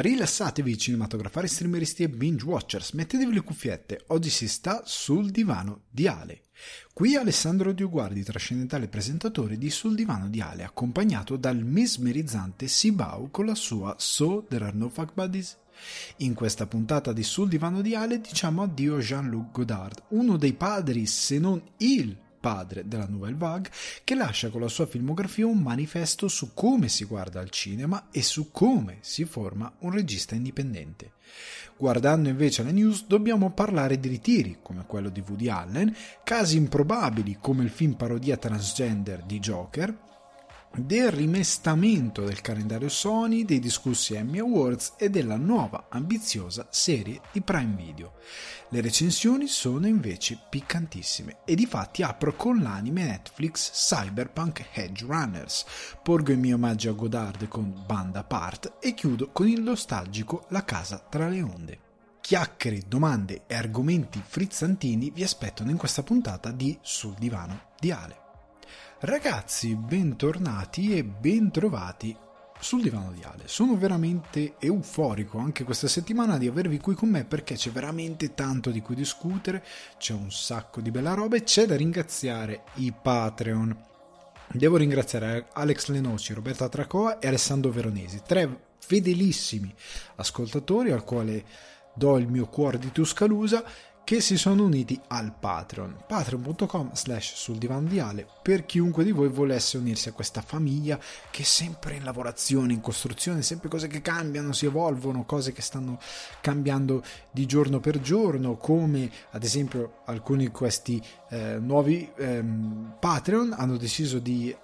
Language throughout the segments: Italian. Rilassatevi cinematografari, streameristi e binge watchers, mettetevi le cuffiette, oggi si sta sul divano di Ale. Qui Alessandro Dioguardi, trascendentale presentatore di Sul divano di Ale, accompagnato dal mesmerizzante Sibau con la sua So There Are No Fuck Buddies. In questa puntata di Sul divano di Ale diciamo addio a Jean-Luc Godard, uno dei padri se non il padre della Nouvelle Vague, che lascia con la sua filmografia un manifesto su come si guarda al cinema e su come si forma un regista indipendente. Guardando invece le news dobbiamo parlare di ritiri come quello di Woody Allen, casi improbabili come il film parodia transgender di Joker, del rimestamento del calendario Sony, dei discussi Emmy Awards e della nuova ambiziosa serie di Prime Video. Le recensioni sono invece piccantissime e difatti apro con l'anime Netflix Cyberpunk Edge Runners, porgo il mio omaggio a Godard con Banda Part e chiudo con il nostalgico La casa tra le onde. Chiacchiere, domande e argomenti frizzantini vi aspettano in questa puntata di Sul divano di Ale. Ragazzi, bentornati e bentrovati sul divano di Ale. Sono veramente euforico anche questa settimana di avervi qui con me perché c'è veramente tanto di cui discutere, c'è un sacco di bella roba e c'è da ringraziare i Patreon. Devo ringraziare Alex Lenoci, Roberta Tracoa e Alessandro Veronesi, tre fedelissimi ascoltatori al quale do il mio cuore di Tuscaloosa, che si sono uniti al Patreon, patreon.com/sul divano di Ale, per chiunque di voi volesse unirsi a questa famiglia che è sempre in lavorazione, in costruzione, sempre cose che cambiano, si evolvono, cose che stanno cambiando di giorno per giorno, come ad esempio alcuni di questi nuovi Patreon hanno deciso di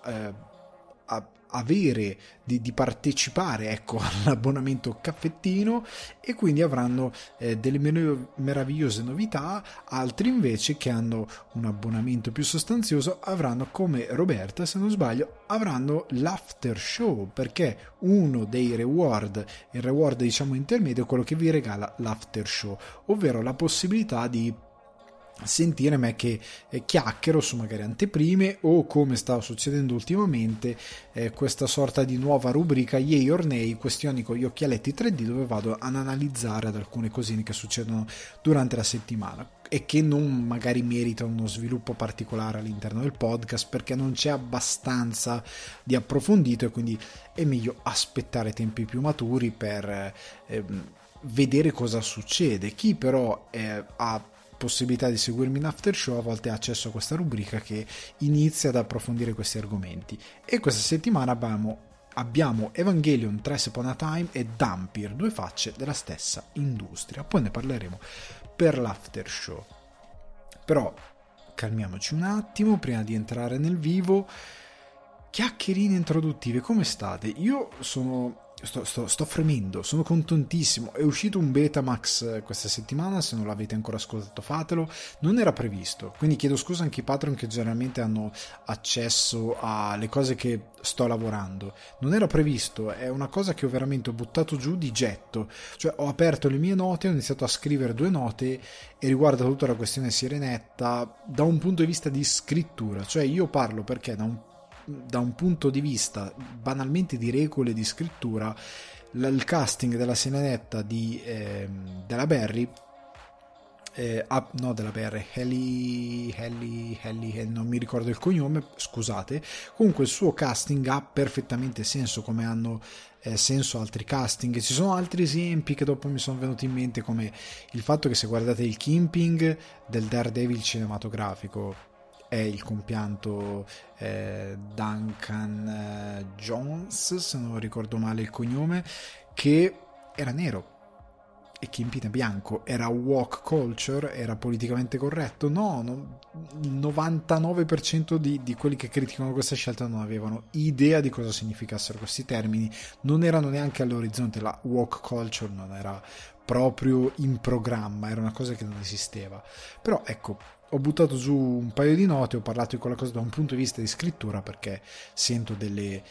partecipare all'abbonamento caffettino e quindi avranno delle meravigliose novità. Altri invece che hanno un abbonamento più sostanzioso avranno, come Roberta se non sbaglio, avranno l'after show, perché uno dei reward, il reward diciamo intermedio, è quello che vi regala l'after show, ovvero la possibilità di sentire me che chiacchiero su magari anteprime o, come sta succedendo ultimamente, questa sorta di nuova rubrica Yay or Nay, questioni con gli occhialetti 3D, dove vado ad analizzare ad alcune cosine che succedono durante la settimana e che non magari merita uno sviluppo particolare all'interno del podcast perché non c'è abbastanza di approfondito, e quindi è meglio aspettare tempi più maturi per vedere cosa succede. Chi però ha possibilità di seguirmi in after show a volte ha accesso a questa rubrica che inizia ad approfondire questi argomenti, e questa settimana abbiamo Evangelion, Thrice Upon a Time e Dampir, due facce della stessa industria, poi ne parleremo per l'after show. Però calmiamoci un attimo prima di entrare nel vivo. Chiacchierine introduttive, come state? Io sto fremendo, sono contentissimo. È uscito un Betamax questa settimana, se non l'avete ancora ascoltato fatelo, non era previsto, quindi chiedo scusa anche ai Patreon che generalmente hanno accesso alle cose che sto lavorando. Non era previsto, è una cosa che ho veramente buttato giù di getto, cioè ho aperto le mie note, ho iniziato a scrivere due note e riguarda tutta la questione Sirenetta da un punto di vista di scrittura, cioè io parlo perché da un punto di vista banalmente di regole di scrittura il casting della Sirenetta della Halle, non mi ricordo il cognome, scusate, comunque il suo casting ha perfettamente senso, come hanno senso altri casting. Ci sono altri esempi che dopo mi sono venuti in mente, come il fatto che, se guardate il Kimping del Daredevil cinematografico, è il compianto Duncan Jones, se non ricordo male il cognome, che era nero e Kimping bianco, era woke culture, era politicamente corretto, no, il 99% di quelli che criticano questa scelta non avevano idea di cosa significassero questi termini, non erano neanche all'orizzonte, la woke culture non era proprio in programma, era una cosa che non esisteva. Però ecco, ho buttato giù un paio di note, ho parlato di quella cosa da un punto di vista di scrittura perché sento delle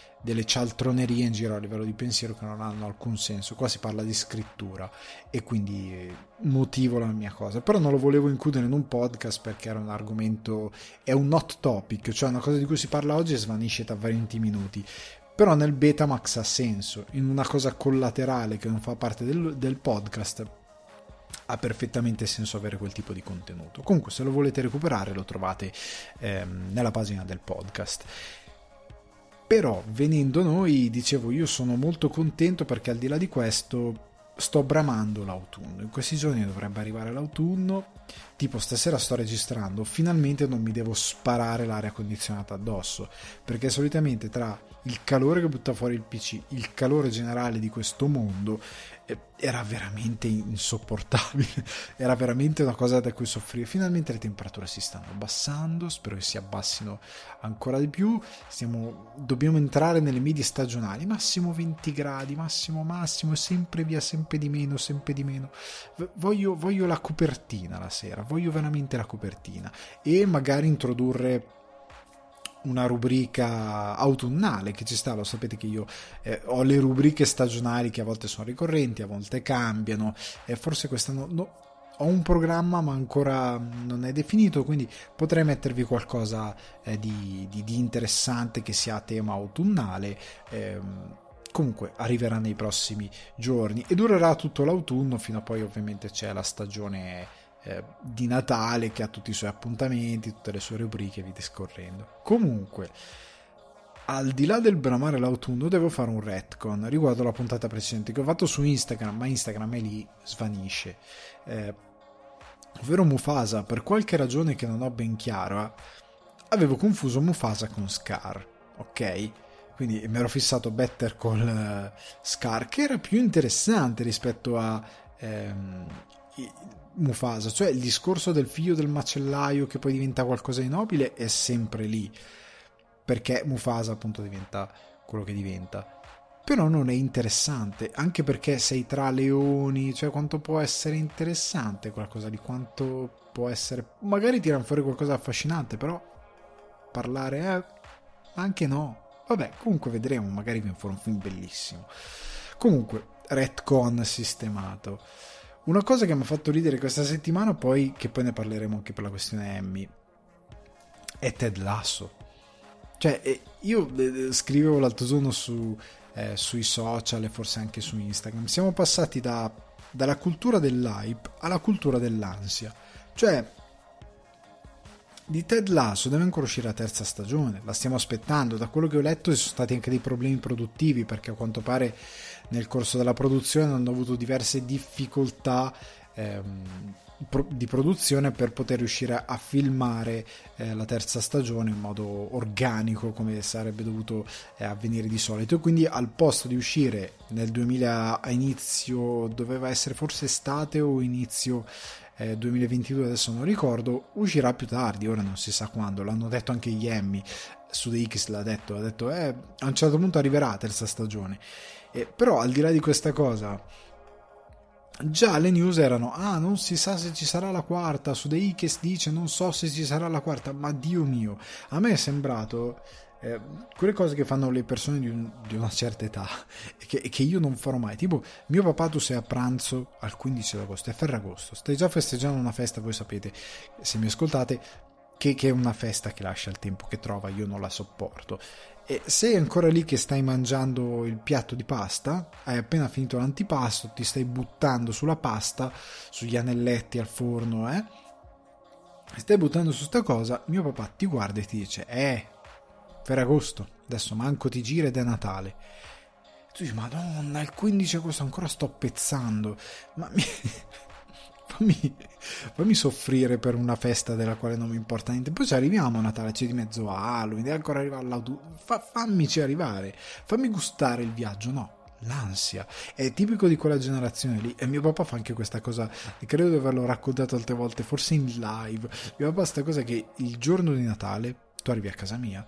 cialtronerie in giro a livello di pensiero che non hanno alcun senso. Qua si parla di scrittura e quindi motivo la mia cosa, però non lo volevo includere in un podcast perché era un argomento, è un hot topic, cioè una cosa di cui si parla oggi e svanisce tra 20 minuti. però nel Betamax ha senso, in una cosa collaterale che non fa parte del podcast ha perfettamente senso avere quel tipo di contenuto. Comunque, se lo volete recuperare lo trovate nella pagina del podcast. Però venendo noi, dicevo, io sono molto contento perché al di là di questo sto bramando l'autunno. In questi giorni dovrebbe arrivare l'autunno, tipo stasera sto registrando, finalmente non mi devo sparare l'aria condizionata addosso, perché solitamente tra il calore che butta fuori il PC, il calore generale di questo mondo, era veramente insopportabile, era veramente una cosa da cui soffrire. Finalmente le temperature si stanno abbassando, spero che si abbassino ancora di più. Dobbiamo entrare nelle medie stagionali, massimo 20 gradi, massimo, e sempre via, sempre di meno. Voglio la copertina la sera, voglio veramente la copertina, e magari introdurre una rubrica autunnale che ci sta. Lo sapete che io ho le rubriche stagionali che a volte sono ricorrenti, a volte cambiano, e forse quest'anno ho un programma ma ancora non è definito, quindi potrei mettervi qualcosa di interessante che sia a tema autunnale. Comunque arriverà nei prossimi giorni e durerà tutto l'autunno, fino a poi ovviamente c'è la stagione di Natale che ha tutti i suoi appuntamenti, tutte le sue rubriche e via discorrendo. Comunque, al di là del bramare l'autunno, devo fare un retcon riguardo la puntata precedente che ho fatto su Instagram, ma Instagram è lì, svanisce, ovvero Mufasa. Per qualche ragione che non ho ben chiara avevo confuso Mufasa con Scar, ok? Quindi mi ero fissato Better Call Scar, che era più interessante rispetto a Mufasa, cioè il discorso del figlio del macellaio che poi diventa qualcosa di nobile è sempre lì, perché Mufasa appunto diventa quello che diventa, però non è interessante, anche perché sei tra leoni, cioè quanto può essere interessante qualcosa di quanto può essere, magari tirano fuori qualcosa di affascinante, però parlare anche no, vabbè, comunque vedremo, magari viene fuori un film bellissimo. Comunque, retcon sistemato. Una cosa che mi ha fatto ridere questa settimana, poi che poi ne parleremo anche per la questione Emmy, è Ted Lasso. Cioè, io scrivevo l'altro giorno sui social e forse anche su Instagram, siamo passati dalla cultura dell'hype alla cultura dell'ansia. Cioè, di Ted Lasso deve ancora uscire la terza stagione, la stiamo aspettando. Da quello che ho letto ci sono stati anche dei problemi produttivi, perché a quanto pare nel corso della produzione hanno avuto diverse difficoltà di produzione per poter riuscire a filmare la terza stagione in modo organico, come sarebbe dovuto avvenire di solito. Quindi al posto di uscire nel 2000, a inizio, doveva essere forse estate o inizio 2022, adesso non ricordo, uscirà più tardi, ora non si sa quando. L'hanno detto anche gli Emmy, su The X l'ha detto a un certo punto arriverà la terza stagione. Però al di là di questa cosa, già le news erano non si sa se ci sarà la quarta, su The X dice non so se ci sarà la quarta, ma Dio mio, a me è sembrato quelle cose che fanno le persone di una certa età che io non farò mai, tipo mio papà: tu sei a pranzo al 15 agosto, è Ferragosto, stai già festeggiando una festa. Voi sapete, se mi ascoltate, che è una festa che lascia il tempo che trova, io non la sopporto. E sei ancora lì che stai mangiando il piatto di pasta, hai appena finito l'antipasto, ti stai buttando sulla pasta, sugli anelletti al forno, stai buttando su sta cosa, mio papà ti guarda e ti dice Ferragosto, adesso manco ti gira ed è Natale. Tu dici, madonna, il 15 agosto ancora sto pezzando, ma fammi soffrire per una festa della quale non mi importa niente. Poi ci arriviamo a Natale, c'è di mezzo a Halloween, deve ancora arrivare l'autunno, fammici arrivare, fammi gustare il viaggio. No, l'ansia è tipico di quella generazione lì, e mio papà fa anche questa cosa, credo di averlo raccontato altre volte, forse in live. Mio papà sta cosa che il giorno di Natale tu arrivi a casa mia,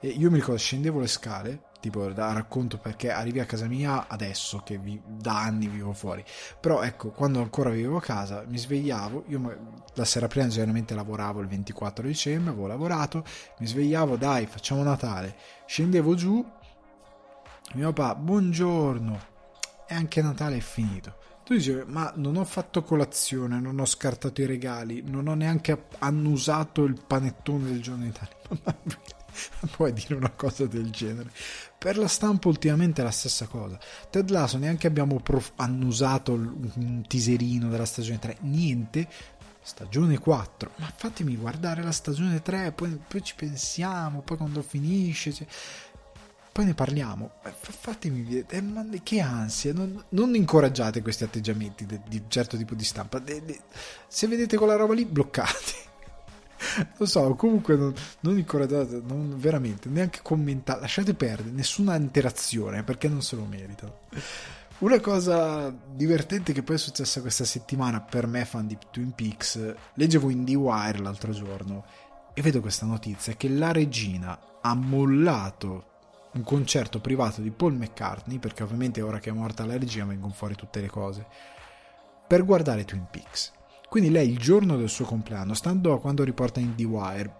e io mi ricordo scendevo le scale, tipo da racconto perché arrivi a casa mia adesso che da anni vivo fuori, però ecco, quando ancora vivevo a casa mi svegliavo, io la sera prima generalmente lavoravo, il 24 dicembre avevo lavorato, mi svegliavo, dai facciamo Natale, scendevo giù, mio papà buongiorno, e anche Natale è finito. Tu dicevi, ma non ho fatto colazione, non ho scartato i regali, non ho neanche annusato il panettone del giorno d'Italia. puoi dire una cosa del genere. Per la stampa ultimamente è la stessa cosa. Ted Lasso neanche abbiamo annusato un teaserino della stagione 3, niente. Stagione 4, ma fatemi guardare la stagione 3, poi ci pensiamo, poi quando finisce, cioè, poi ne parliamo. Fatemi vedere, ma che ansia, non incoraggiate questi atteggiamenti di certo tipo di stampa. Se vedete quella roba lì, bloccate. Lo so, comunque non incoraggiate, non, veramente, neanche commentate, lasciate perdere, nessuna interazione, perché non se lo meritano. Una cosa divertente che poi è successa questa settimana per me, fan di Twin Peaks, leggevo in The Wire l'altro giorno e vedo questa notizia che la regina ha mollato un concerto privato di Paul McCartney, perché ovviamente ora che è morta la regina vengono fuori tutte le cose, per guardare Twin Peaks. Quindi lei il giorno del suo compleanno, stando a quando riporta in The Wire,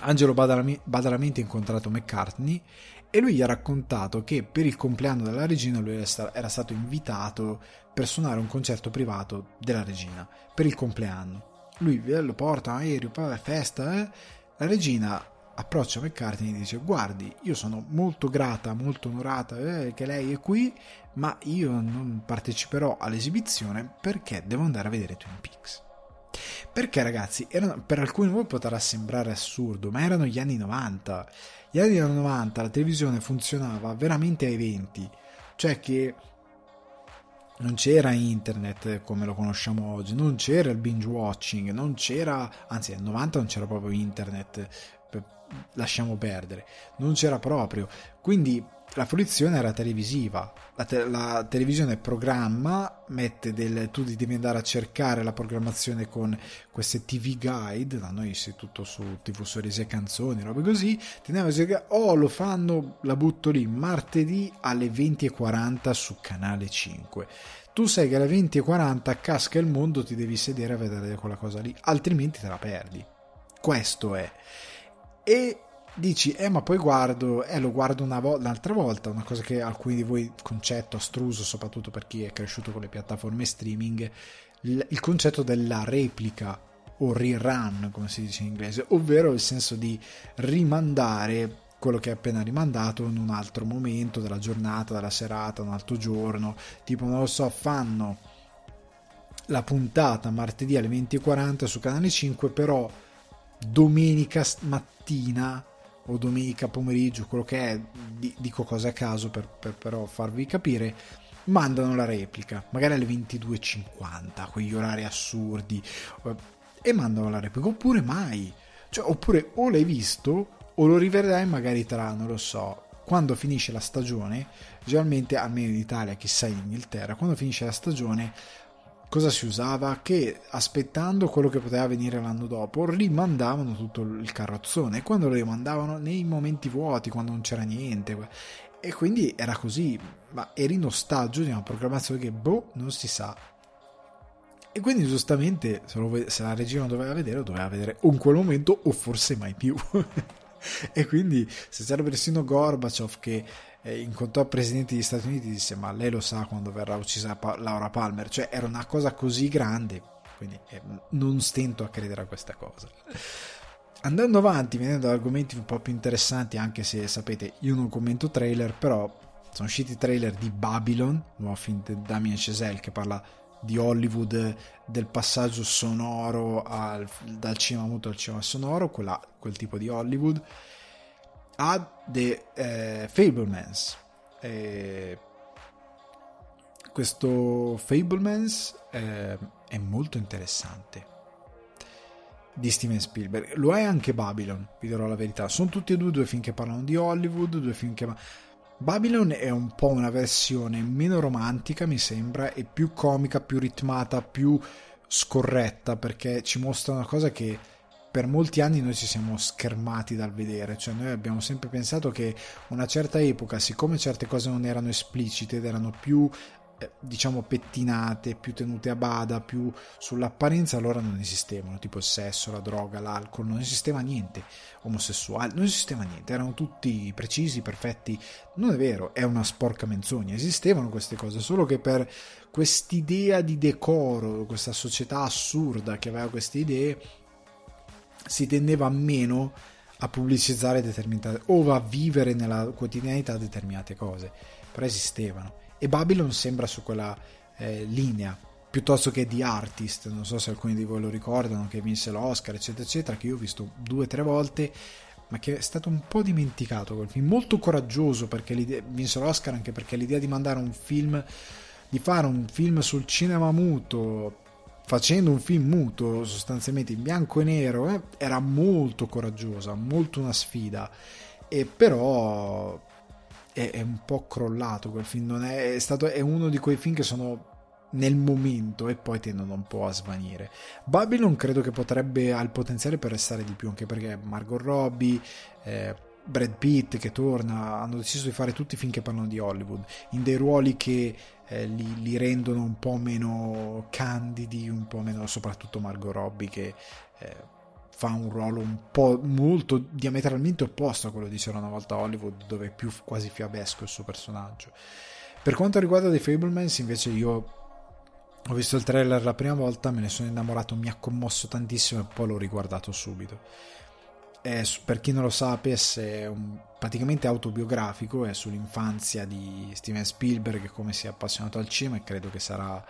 Angelo Badalamenti ha incontrato McCartney e lui gli ha raccontato che per il compleanno della regina lui era stato invitato per suonare un concerto privato della regina per il compleanno. Lui lo porta, aereo, festa, eh? La regina approccia McCartney e dice: guardi, io sono molto grata, molto onorata che lei è qui, ma io non parteciperò all'esibizione perché devo andare a vedere Twin Peaks. Perché ragazzi, per alcuni di voi potrà sembrare assurdo, ma erano gli anni 90. Gli anni 90 la televisione funzionava veramente a eventi, cioè che non c'era internet come lo conosciamo oggi, non c'era il binge watching, non c'era, anzi nel 90 non c'era proprio internet, lasciamo perdere, non c'era proprio, quindi la fruizione era televisiva. La televisione programma, mette tu devi andare a cercare la programmazione con queste TV guide, da noi sei tutto su TV sorrisi e canzoni, robe così, ti andiamo a cercare, lo fanno, la butto lì, martedì alle 20:40 su canale 5. Tu sai che alle 20:40 casca il mondo, ti devi sedere a vedere quella cosa lì, altrimenti te la perdi. Questo è. E dici, ma poi lo guardo un'altra volta, una cosa che alcuni di voi, concetto astruso, soprattutto per chi è cresciuto con le piattaforme streaming, il concetto della replica o rerun, come si dice in inglese, ovvero il senso di rimandare quello che è appena rimandato in un altro momento della giornata, della serata, un altro giorno, tipo non lo so, fanno la puntata martedì alle 20:40 su canale 5, però domenica mattina o domenica pomeriggio, quello che è, dico cose a caso però farvi capire, mandano la replica magari alle 22:50, quegli orari assurdi, e mandano la replica, oppure mai, cioè, oppure o l'hai visto o lo rivedrai magari tra, non lo so, quando finisce la stagione, generalmente almeno in Italia, chissà in Inghilterra, quando finisce la stagione cosa si usava? Che aspettando quello che poteva venire l'anno dopo, rimandavano tutto il carrozzone, e quando lo rimandavano nei momenti vuoti, quando non c'era niente, e quindi era così, ma eri in ostaggio di una programmazione che non si sa. E quindi giustamente se la regina doveva vedere o in quel momento o forse mai più. E quindi se c'era persino Gorbaciov che incontrò il presidente degli Stati Uniti e disse: ma lei lo sa quando verrà uccisa Laura Palmer? Cioè era una cosa così grande, quindi non stento a credere a questa cosa. Andando avanti, venendo ad argomenti un po' più interessanti, anche se sapete io non commento trailer, però sono usciti i trailer di Babylon, nuovo film di Damien Chazelle che parla di Hollywood, del passaggio sonoro dal cinema muto al cinema sonoro, quel tipo di Hollywood, a The Fabelmans. Questo Fabelmans è molto interessante, di Steven Spielberg. Lo è anche Babylon, vi dirò la verità. Sono tutti e due film che parlano di Hollywood, due film che... Babylon è un po' una versione meno romantica, mi sembra, e più comica, più ritmata, più scorretta, perché ci mostra una cosa che per molti anni noi ci siamo schermati dal vedere, cioè noi abbiamo sempre pensato che una certa epoca, siccome certe cose non erano esplicite ed erano più diciamo pettinate, più tenute a bada, più sull'apparenza, allora non esistevano, tipo il sesso, la droga, l'alcol, non esisteva niente, omosessuale, non esisteva niente, erano tutti precisi, perfetti. Non è vero, è una sporca menzogna, esistevano queste cose, solo che per quest'idea di decoro, questa società assurda che aveva queste idee, si tendeva meno a pubblicizzare determinate o a vivere nella quotidianità determinate cose, però esistevano, e Babylon sembra su quella linea, piuttosto che The Artist, non so se alcuni di voi lo ricordano, che vinse l'Oscar eccetera eccetera, che io ho visto 2 o 3 volte ma che è stato un po' dimenticato quel film, molto coraggioso perché vinse l'Oscar anche perché l'idea di mandare un film, di fare un film sul cinema muto facendo un film muto sostanzialmente in bianco e nero era molto coraggiosa, molto una sfida, e però è un po' crollato quel film, non è, è uno di quei film che sono nel momento e poi tendono un po' a svanire. Babylon credo che potrebbe, ha il potenziale per restare di più, anche perché Margot Robbie, Brad Pitt che torna, hanno deciso di fare tutti i film che parlano di Hollywood in dei ruoli che li rendono un po' meno candidi, un po' meno, soprattutto Margot Robbie che fa un ruolo un po' molto diametralmente opposto a quello che c'era una volta a Hollywood, dove è più quasi fiabesco il suo personaggio. Per quanto riguarda The Fabelmans invece io ho visto il trailer la prima volta, me ne sono innamorato, mi ha commosso tantissimo e poi l'ho riguardato subito. Per chi non lo sapesse, è praticamente autobiografico, è sull'infanzia di Steven Spielberg, come si è appassionato al cinema, e credo che sarà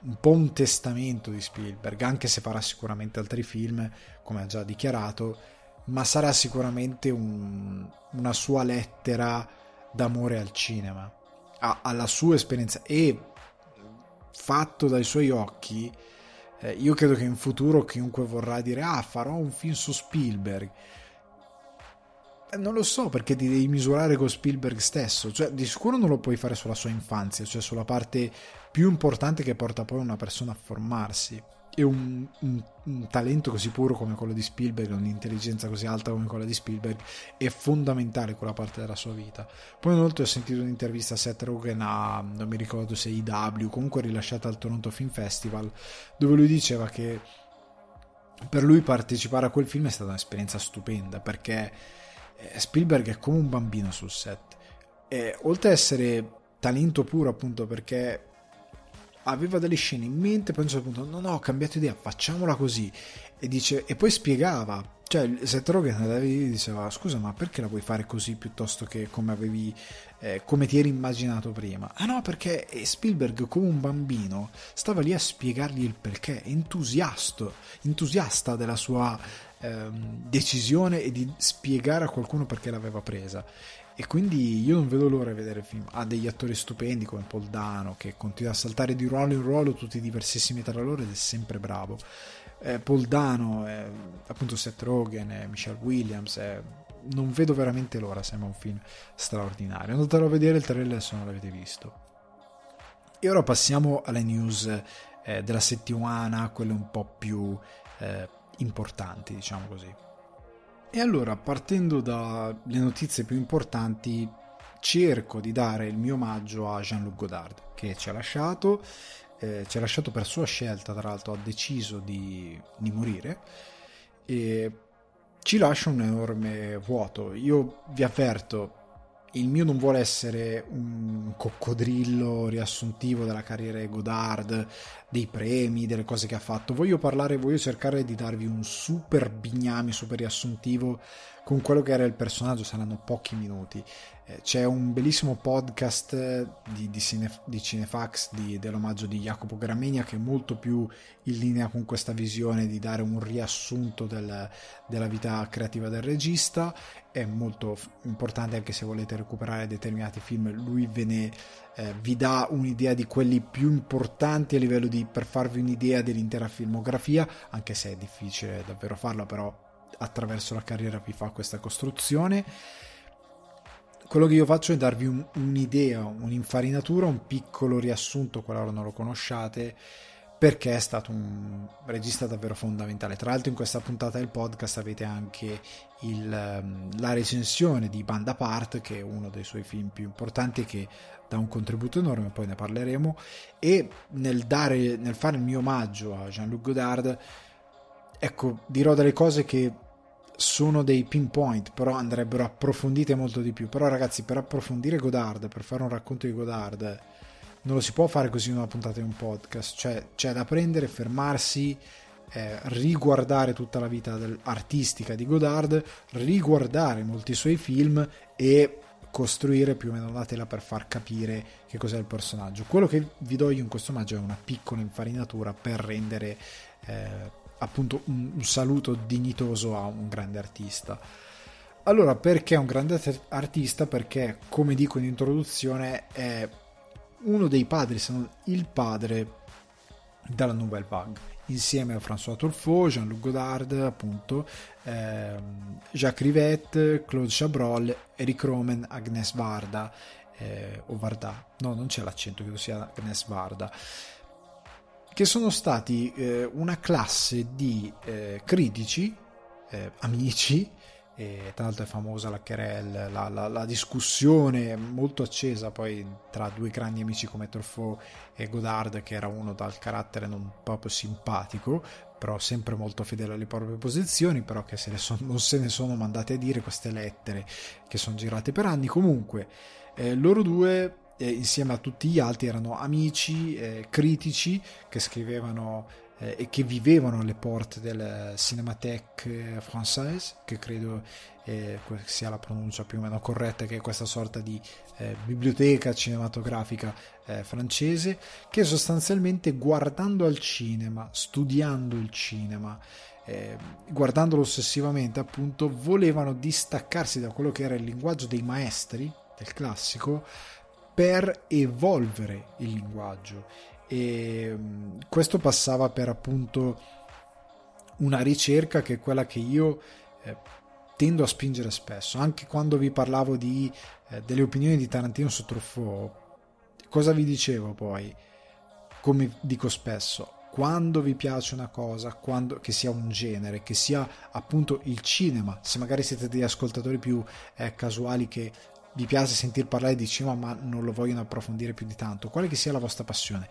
un po' un testamento di Spielberg, anche se farà sicuramente altri film come ha già dichiarato, ma sarà sicuramente una sua lettera d'amore al cinema, alla sua esperienza, e fatto dai suoi occhi. Io credo che in futuro chiunque vorrà dire farò un film su Spielberg, non lo so, perché ti devi misurare con Spielberg stesso, cioè di sicuro non lo puoi fare sulla sua infanzia, cioè sulla parte più importante che porta poi una persona a formarsi, e un talento così puro come quello di Spielberg, un'intelligenza così alta come quella di Spielberg è fondamentale quella parte della sua vita. Poi inoltre ho sentito un'intervista a Seth Rogen non mi ricordo se IW, comunque rilasciata al Toronto Film Festival, dove lui diceva che per lui partecipare a quel film è stata un'esperienza stupenda, perché Spielberg è come un bambino sul set, e oltre ad essere talento puro appunto perché aveva delle scene in mente, poi a un certo punto no, ho cambiato idea, facciamola così, e dice, e poi spiegava, cioè Seth Rogen diceva scusa ma perché la vuoi fare così piuttosto che come avevi come ti eri immaginato prima? No, perché Spielberg come un bambino stava lì a spiegargli il perché, entusiasta della sua decisione e di spiegare a qualcuno perché l'aveva presa. E quindi io non vedo l'ora di vedere il film. Ha degli attori stupendi come Paul Dano, che continua a saltare di ruolo in ruolo, tutti diversissimi tra loro, ed è sempre bravo. Paul Dano, appunto Seth Rogen, Michelle Williams, non vedo veramente l'ora, sembra un film straordinario. Andatelo a vedere il trailer se non l'avete visto. E ora passiamo alle news della settimana, quelle un po' più importanti, diciamo così. E allora, partendo dalle notizie più importanti, cerco di dare il mio omaggio a Jean-Luc Godard, che ci ha lasciato per sua scelta, tra l'altro ha deciso di morire, e ci lascia un enorme vuoto. Io vi avverto, il mio non vuole essere un coccodrillo riassuntivo della carriera di Godard, dei premi, delle cose che ha fatto. Voglio cercare di darvi un super bignami, super riassuntivo con quello che era il personaggio, saranno pochi minuti. C'è un bellissimo podcast di Cinefax dell'omaggio di Jacopo Gramegna, che è molto più in linea con questa visione di dare un riassunto della vita creativa del regista. È molto importante, anche se volete recuperare determinati film, lui vi dà un'idea di quelli più importanti a livello per farvi un'idea dell'intera filmografia, anche se è difficile davvero farlo, però attraverso la carriera vi fa questa costruzione. Quello che io faccio è darvi un'idea, un'infarinatura, un piccolo riassunto, qualora non lo conosciate, perché è stato un regista davvero fondamentale. Tra l'altro in questa puntata del podcast avete anche la recensione di Banda Part, che è uno dei suoi film più importanti, che dà un contributo enorme, poi ne parleremo. E nel fare il mio omaggio a Jean-Luc Godard, ecco, dirò delle cose che sono dei pinpoint, però andrebbero approfondite molto di più. Però ragazzi, per approfondire Godard, per fare un racconto di Godard, non lo si può fare così in una puntata di un podcast, cioè c'è da prendere, fermarsi, riguardare tutta la vita artistica di Godard, riguardare molti suoi film e costruire più o meno la tela per far capire che cos'è il personaggio. Quello che vi do io in questo omaggio è una piccola infarinatura per rendere appunto un saluto dignitoso a un grande artista. Allora, perché un grande artista? Perché, come dico in introduzione, è uno dei padri, se non il padre, dalla Nouvelle Vague, insieme a François Truffaut, Jean-Luc Godard, appunto, Jacques Rivette, Claude Chabrol, Eric Rohmer, Agnès Varda, o Varda, no, non c'è l'accento, credo sia Agnès Varda, che sono stati una classe di critici, amici. E tra l'altro è famosa la querelle, la discussione molto accesa poi tra due grandi amici come Truffaut e Godard, che era uno dal carattere non proprio simpatico, però sempre molto fedele alle proprie posizioni, però che non se ne sono mandate a dire queste lettere che sono girate per anni. Comunque loro due, insieme a tutti gli altri, erano amici, critici che scrivevano e che vivevano alle porte del Cinémathèque Française, che credo sia la pronuncia più o meno corretta, che è questa sorta di biblioteca cinematografica francese, che sostanzialmente, guardando al cinema, studiando il cinema, guardandolo ossessivamente, appunto, volevano distaccarsi da quello che era il linguaggio dei maestri del classico per evolvere il linguaggio. E questo passava per, appunto, una ricerca che è quella che io tendo a spingere spesso, anche quando vi parlavo delle opinioni di Tarantino su Truffaut. Cosa vi dicevo poi? Come dico spesso, quando vi piace una cosa, che sia un genere, che sia appunto il cinema, se magari siete degli ascoltatori più casuali che vi piace sentir parlare di cinema ma non lo vogliono approfondire più di tanto, quale che sia la vostra passione,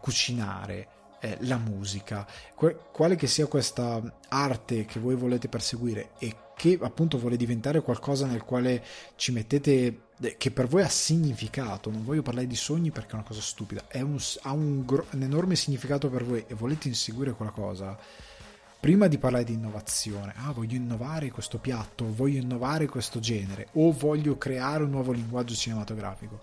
cucinare, la musica, quale che sia questa arte che voi volete perseguire e che appunto vuole diventare qualcosa nel quale ci mettete, che per voi ha significato. Non voglio parlare di sogni perché è una cosa stupida, ha un enorme significato per voi e volete inseguire quella cosa. Prima di parlare di innovazione, voglio innovare questo piatto, voglio innovare questo genere, o voglio creare un nuovo linguaggio cinematografico.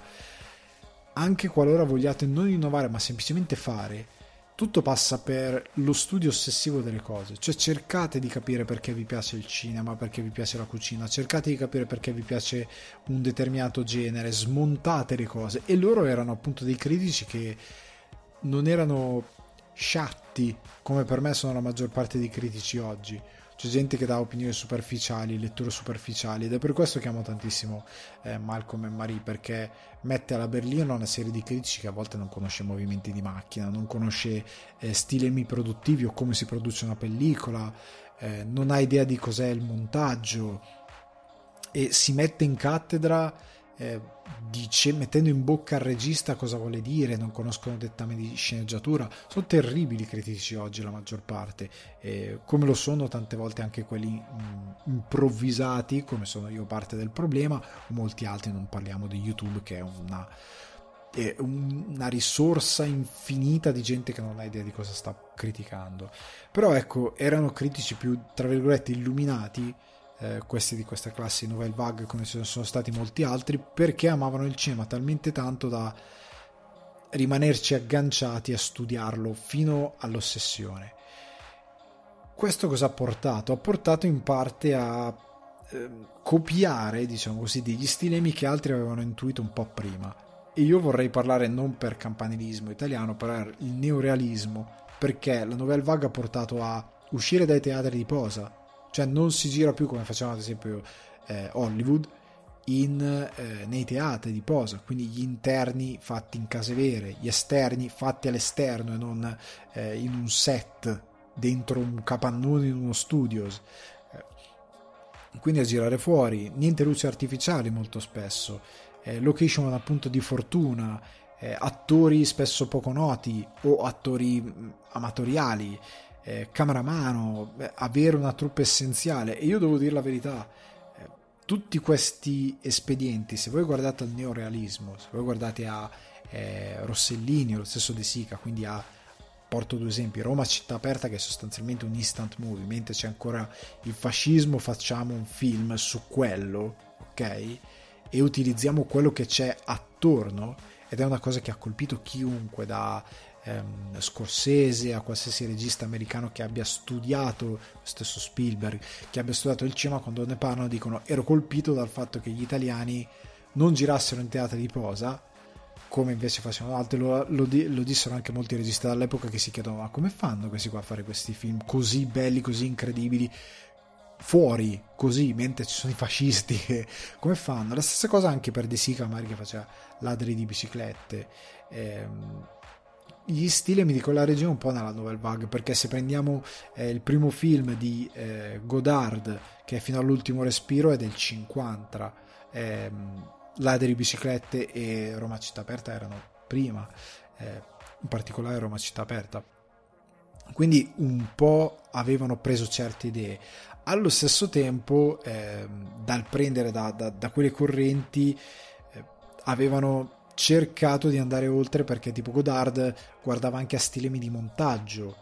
Anche qualora vogliate non innovare, ma semplicemente fare, tutto passa per lo studio ossessivo delle cose. Cioè, cercate di capire perché vi piace il cinema, perché vi piace la cucina, cercate di capire perché vi piace un determinato genere, smontate le cose. E loro erano appunto dei critici che non erano sciatti, come per me sono la maggior parte dei critici oggi. C'è gente che dà opinioni superficiali, letture superficiali, ed è per questo che amo tantissimo Malcolm & Marie, perché mette alla berlina una serie di critici che a volte non conosce movimenti di macchina, non conosce stilemi produttivi o come si produce una pellicola, non ha idea di cos'è il montaggio, e si mette in cattedra dice, mettendo in bocca al regista cosa vuole dire, non conoscono dettami di sceneggiatura. Sono terribili critici oggi la maggior parte, come lo sono tante volte anche quelli improvvisati, come sono io parte del problema, o molti altri. Non parliamo di YouTube, che è una risorsa infinita di gente che non ha idea di cosa sta criticando. Però ecco, erano critici più, tra virgolette, illuminati, questi di questa classe Nouvelle Vague, come ce ne sono stati molti altri, perché amavano il cinema talmente tanto da rimanerci agganciati a studiarlo fino all'ossessione. Questo cosa ha portato? Ha portato in parte a copiare, diciamo così, degli stilemi che altri avevano intuito un po' prima. E io vorrei parlare non per campanilismo italiano, per il neorealismo, perché la Nouvelle Vague ha portato a uscire dai teatri di posa. Cioè, non si gira più, come facevano ad esempio Hollywood, nei teatri di posa, quindi gli interni fatti in case vere, gli esterni fatti all'esterno e non in un set dentro un capannone in uno studio, quindi a girare fuori, niente luci artificiali molto spesso, location appunto di fortuna, attori spesso poco noti o attori amatoriali, cameramano, avere una troupe essenziale. E io devo dire la verità, tutti questi espedienti, se voi guardate al neorealismo, se voi guardate a Rossellini, lo stesso De Sica, quindi a porto due esempi: Roma città aperta, che è sostanzialmente un instant movie, mentre c'è ancora il fascismo facciamo un film su quello, ok? E utilizziamo quello che c'è attorno, ed è una cosa che ha colpito chiunque, da Scorsese a qualsiasi regista americano che abbia studiato, lo stesso Spielberg, che abbia studiato il cinema, quando ne parlano dicono: ero colpito dal fatto che gli italiani non girassero in teatri di posa come invece facevano altri. Lo dissero anche molti registi dall'epoca, che si chiedono: ma come fanno questi qua a fare questi film così belli, così incredibili fuori così, mentre ci sono i fascisti che... come fanno? La stessa cosa anche per De Sica, magari, che faceva Ladri di biciclette. Gli stili mi dico la regione un po' nella nouvelle vague, perché se prendiamo il primo film di Godard, che è Fino all'ultimo respiro, è del 50, Ladri di biciclette e Roma città aperta erano prima, in particolare Roma città aperta, quindi un po' avevano preso certe idee. Allo stesso tempo, dal prendere da quelle correnti, avevano cercato di andare oltre, perché tipo Godard guardava anche a stilemi di montaggio,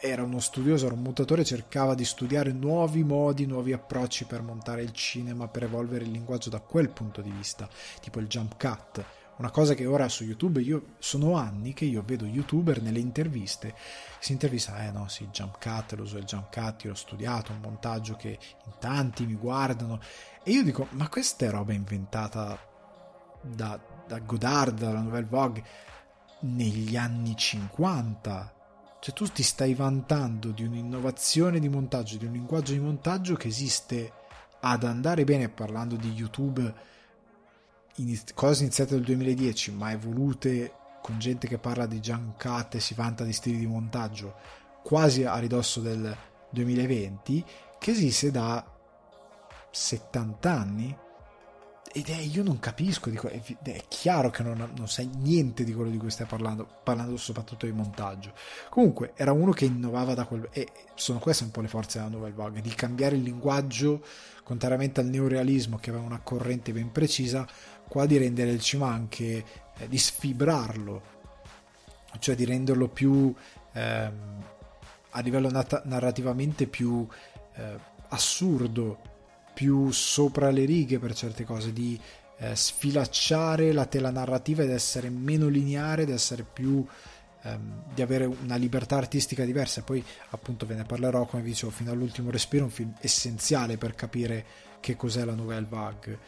era uno studioso, era un montatore, cercava di studiare nuovi modi, nuovi approcci per montare il cinema, per evolvere il linguaggio da quel punto di vista, tipo il jump cut, una cosa che ora su YouTube sono anni che io vedo youtuber nelle interviste, si intervista: no, sì, jump cut, lo uso il jump cut, io l'ho studiato, un montaggio che in tanti mi guardano. E io dico: ma questa è roba inventata da Godard, dalla Nouvelle Vague, negli anni 50, cioè tu ti stai vantando di un'innovazione di montaggio, di un linguaggio di montaggio che esiste ad andare bene, parlando di YouTube, cose iniziate nel 2010 ma evolute con gente che parla di jump cut e si vanta di stili di montaggio quasi a ridosso del 2020, che esiste da 70 anni. Ed io non capisco, dico, è chiaro che non sai niente di quello di cui stai parlando, soprattutto di montaggio. Comunque era uno che innovava da quel, e sono queste un po' le forze della Nouvelle Vague, di cambiare il linguaggio, contrariamente al neorealismo che aveva una corrente ben precisa, qua di rendere il cinema anche, di sfibrarlo, cioè di renderlo più a livello narrativamente più assurdo, più sopra le righe per certe cose, di sfilacciare la tela narrativa ed essere meno lineare, ed essere più di avere una libertà artistica diversa. Poi appunto ve ne parlerò, come vi dicevo, Fino all'ultimo respiro, un film essenziale per capire che cos'è la Nouvelle Vague.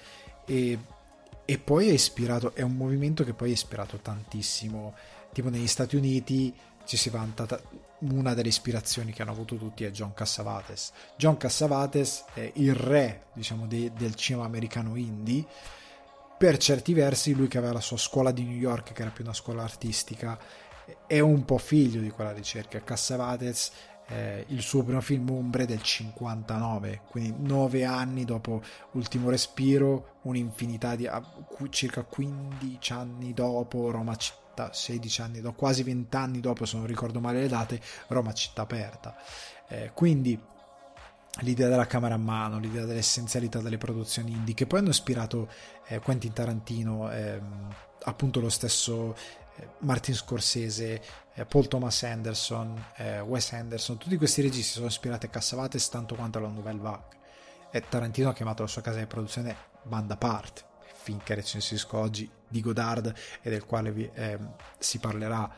E poi è un movimento che poi è ispirato tantissimo, tipo negli Stati Uniti ci si vanta, una delle ispirazioni che hanno avuto tutti è John Cassavetes. John Cassavetes è il re, diciamo, del cinema americano indie, per certi versi. Lui, che aveva la sua scuola di New York, che era più una scuola artistica, è un po' figlio di quella ricerca. Cassavetes, il suo primo film, Ombre, del 59, quindi 9 anni dopo Ultimo respiro, un'infinità di circa 15 anni dopo Roma città, 16 anni dopo, quasi 20 anni dopo, se non ricordo male le date, Roma città aperta. Quindi l'idea della camera a mano, l'idea dell'essenzialità delle produzioni indie, che poi hanno ispirato Quentin Tarantino, appunto lo stesso Martin Scorsese, Paul Thomas Anderson, Wes Anderson, tutti questi registi sono ispirati a Cassavetes tanto quanto alla Nouvelle Vague. E Tarantino ha chiamato la sua casa di produzione Banda Parte, finché recensisco oggi di Godard, e del quale si parlerà.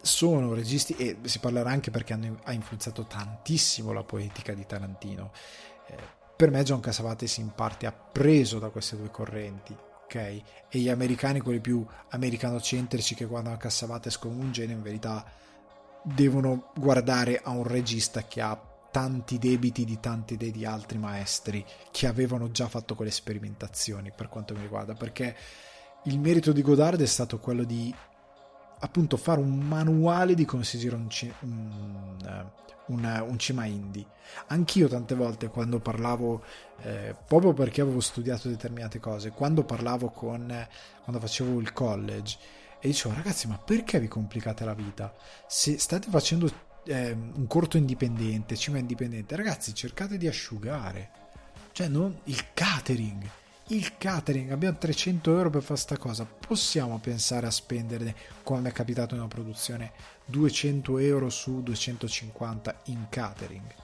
Sono registi, e si parlerà anche perché ha influenzato tantissimo la poetica di Tarantino. Per me John Cassavetes in parte ha preso da queste due correnti, ok? E gli americani, quelli più americanocentrici, che guardano a Cassavetes come un genio, in verità devono guardare a un regista che ha tanti debiti di tante idee di altri maestri che avevano già fatto quelle sperimentazioni, per quanto mi riguarda, perché il merito di Godard è stato quello di, appunto, fare un manuale di come si gira un cinema indie. Anch'io tante volte, quando parlavo, proprio perché avevo studiato determinate cose, quando facevo il college, e dicevo: ragazzi, ma perché vi complicate la vita? Se state facendo un corto indipendente, cinema indipendente, ragazzi, cercate di asciugare, cioè non il catering, il catering, abbiamo 300 euro per fare sta cosa, possiamo pensare a spenderne, come è capitato in una produzione, 200 euro su 250 in catering?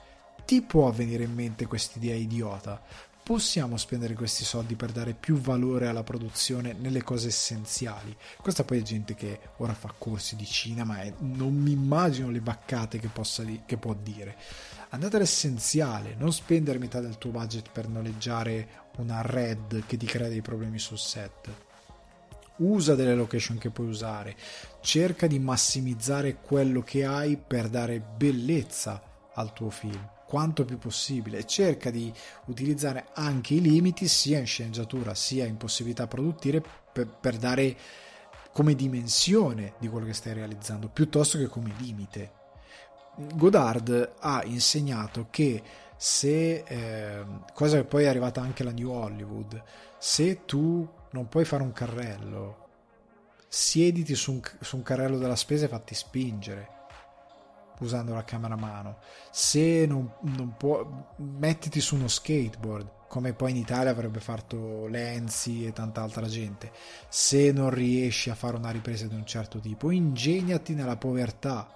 Ti può venire in mente quest'idea idiota? Possiamo spendere questi soldi per dare più valore alla produzione nelle cose essenziali? Questa poi è gente che ora fa corsi di cinema e non mi immagino le baccate che può dire. Andate all'essenziale, non spendere metà del tuo budget per noleggiare una red che ti crea dei problemi sul set. Usa delle location che puoi usare, cerca di massimizzare quello che hai per dare bellezza al tuo film quanto più possibile. Cerca di utilizzare anche i limiti sia in sceneggiatura sia in possibilità produttive per dare come dimensione di quello che stai realizzando piuttosto che come limite. Godard ha insegnato che se cosa che poi è arrivata anche la New Hollywood, se tu non puoi fare un carrello, siediti su un carrello della spesa e fatti spingere usando la camera a mano. Se non puoi, mettiti su uno skateboard, come poi in Italia avrebbe fatto Lenzi e tanta altra gente. Se non riesci a fare una ripresa di un certo tipo, ingegnati nella povertà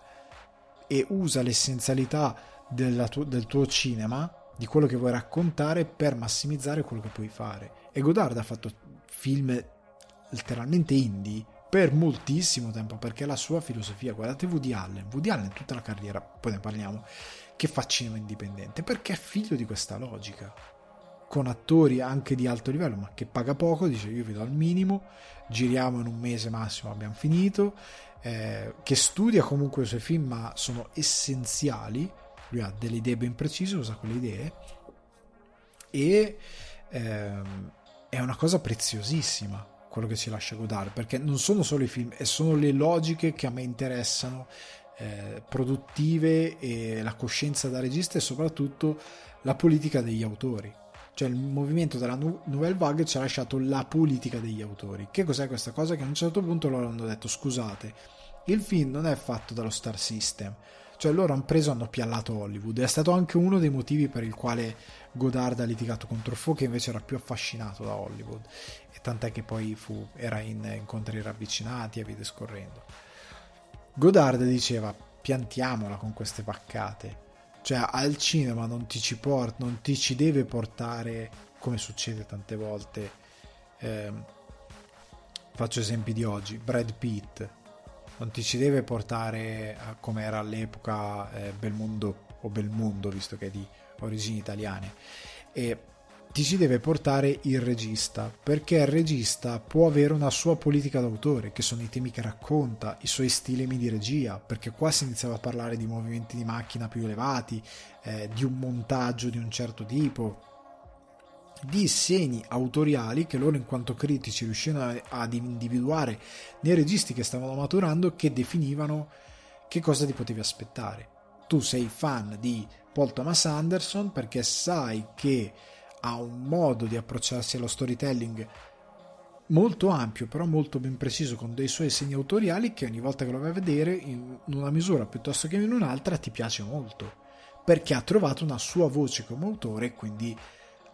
e usa l'essenzialità del tuo cinema, di quello che vuoi raccontare, per massimizzare quello che puoi fare. E Godard ha fatto film letteralmente indie per moltissimo tempo, perché la sua filosofia, guardate Woody Allen tutta la carriera, poi ne parliamo, che fa cinema indipendente, perché è figlio di questa logica, con attori anche di alto livello ma che paga poco, dice io vi do al minimo, giriamo in un mese massimo, abbiamo finito, che studia comunque i suoi film ma sono essenziali, lui ha delle idee ben precise, usa quelle idee e è una cosa preziosissima quello che si lascia Godard, perché non sono solo i film, sono le logiche che a me interessano, produttive, e la coscienza da regista e soprattutto la politica degli autori. Cioè il movimento della Nouvelle Vague ci ha lasciato la politica degli autori. Che cos'è questa cosa? Che a un certo punto loro hanno detto scusate, il film non è fatto dallo star system, cioè loro hanno piallato Hollywood. È stato anche uno dei motivi per il quale Godard ha litigato con Truffaut, che invece era più affascinato da Hollywood, e tant'è che poi era in incontri ravvicinati e via discorrendo. Godard diceva piantiamola con queste paccate, cioè al cinema non ti ci deve portare, come succede tante volte, faccio esempi di oggi, Brad Pitt non ti ci deve portare a come era all'epoca Belmondo, visto che è di origini italiane, e ti ci deve portare il regista, perché il regista può avere una sua politica d'autore, che sono i temi che racconta, i suoi stilemi di regia, perché qua si iniziava a parlare di movimenti di macchina più elevati, di un montaggio di un certo tipo, di segni autoriali che loro in quanto critici riuscivano ad individuare nei registi che stavano maturando, che definivano che cosa ti potevi aspettare. Tu sei fan di Paul Thomas Anderson perché sai che ha un modo di approcciarsi allo storytelling molto ampio, però molto ben preciso, con dei suoi segni autoriali che ogni volta che lo vai a vedere in una misura piuttosto che in un'altra ti piace molto, perché ha trovato una sua voce come autore e quindi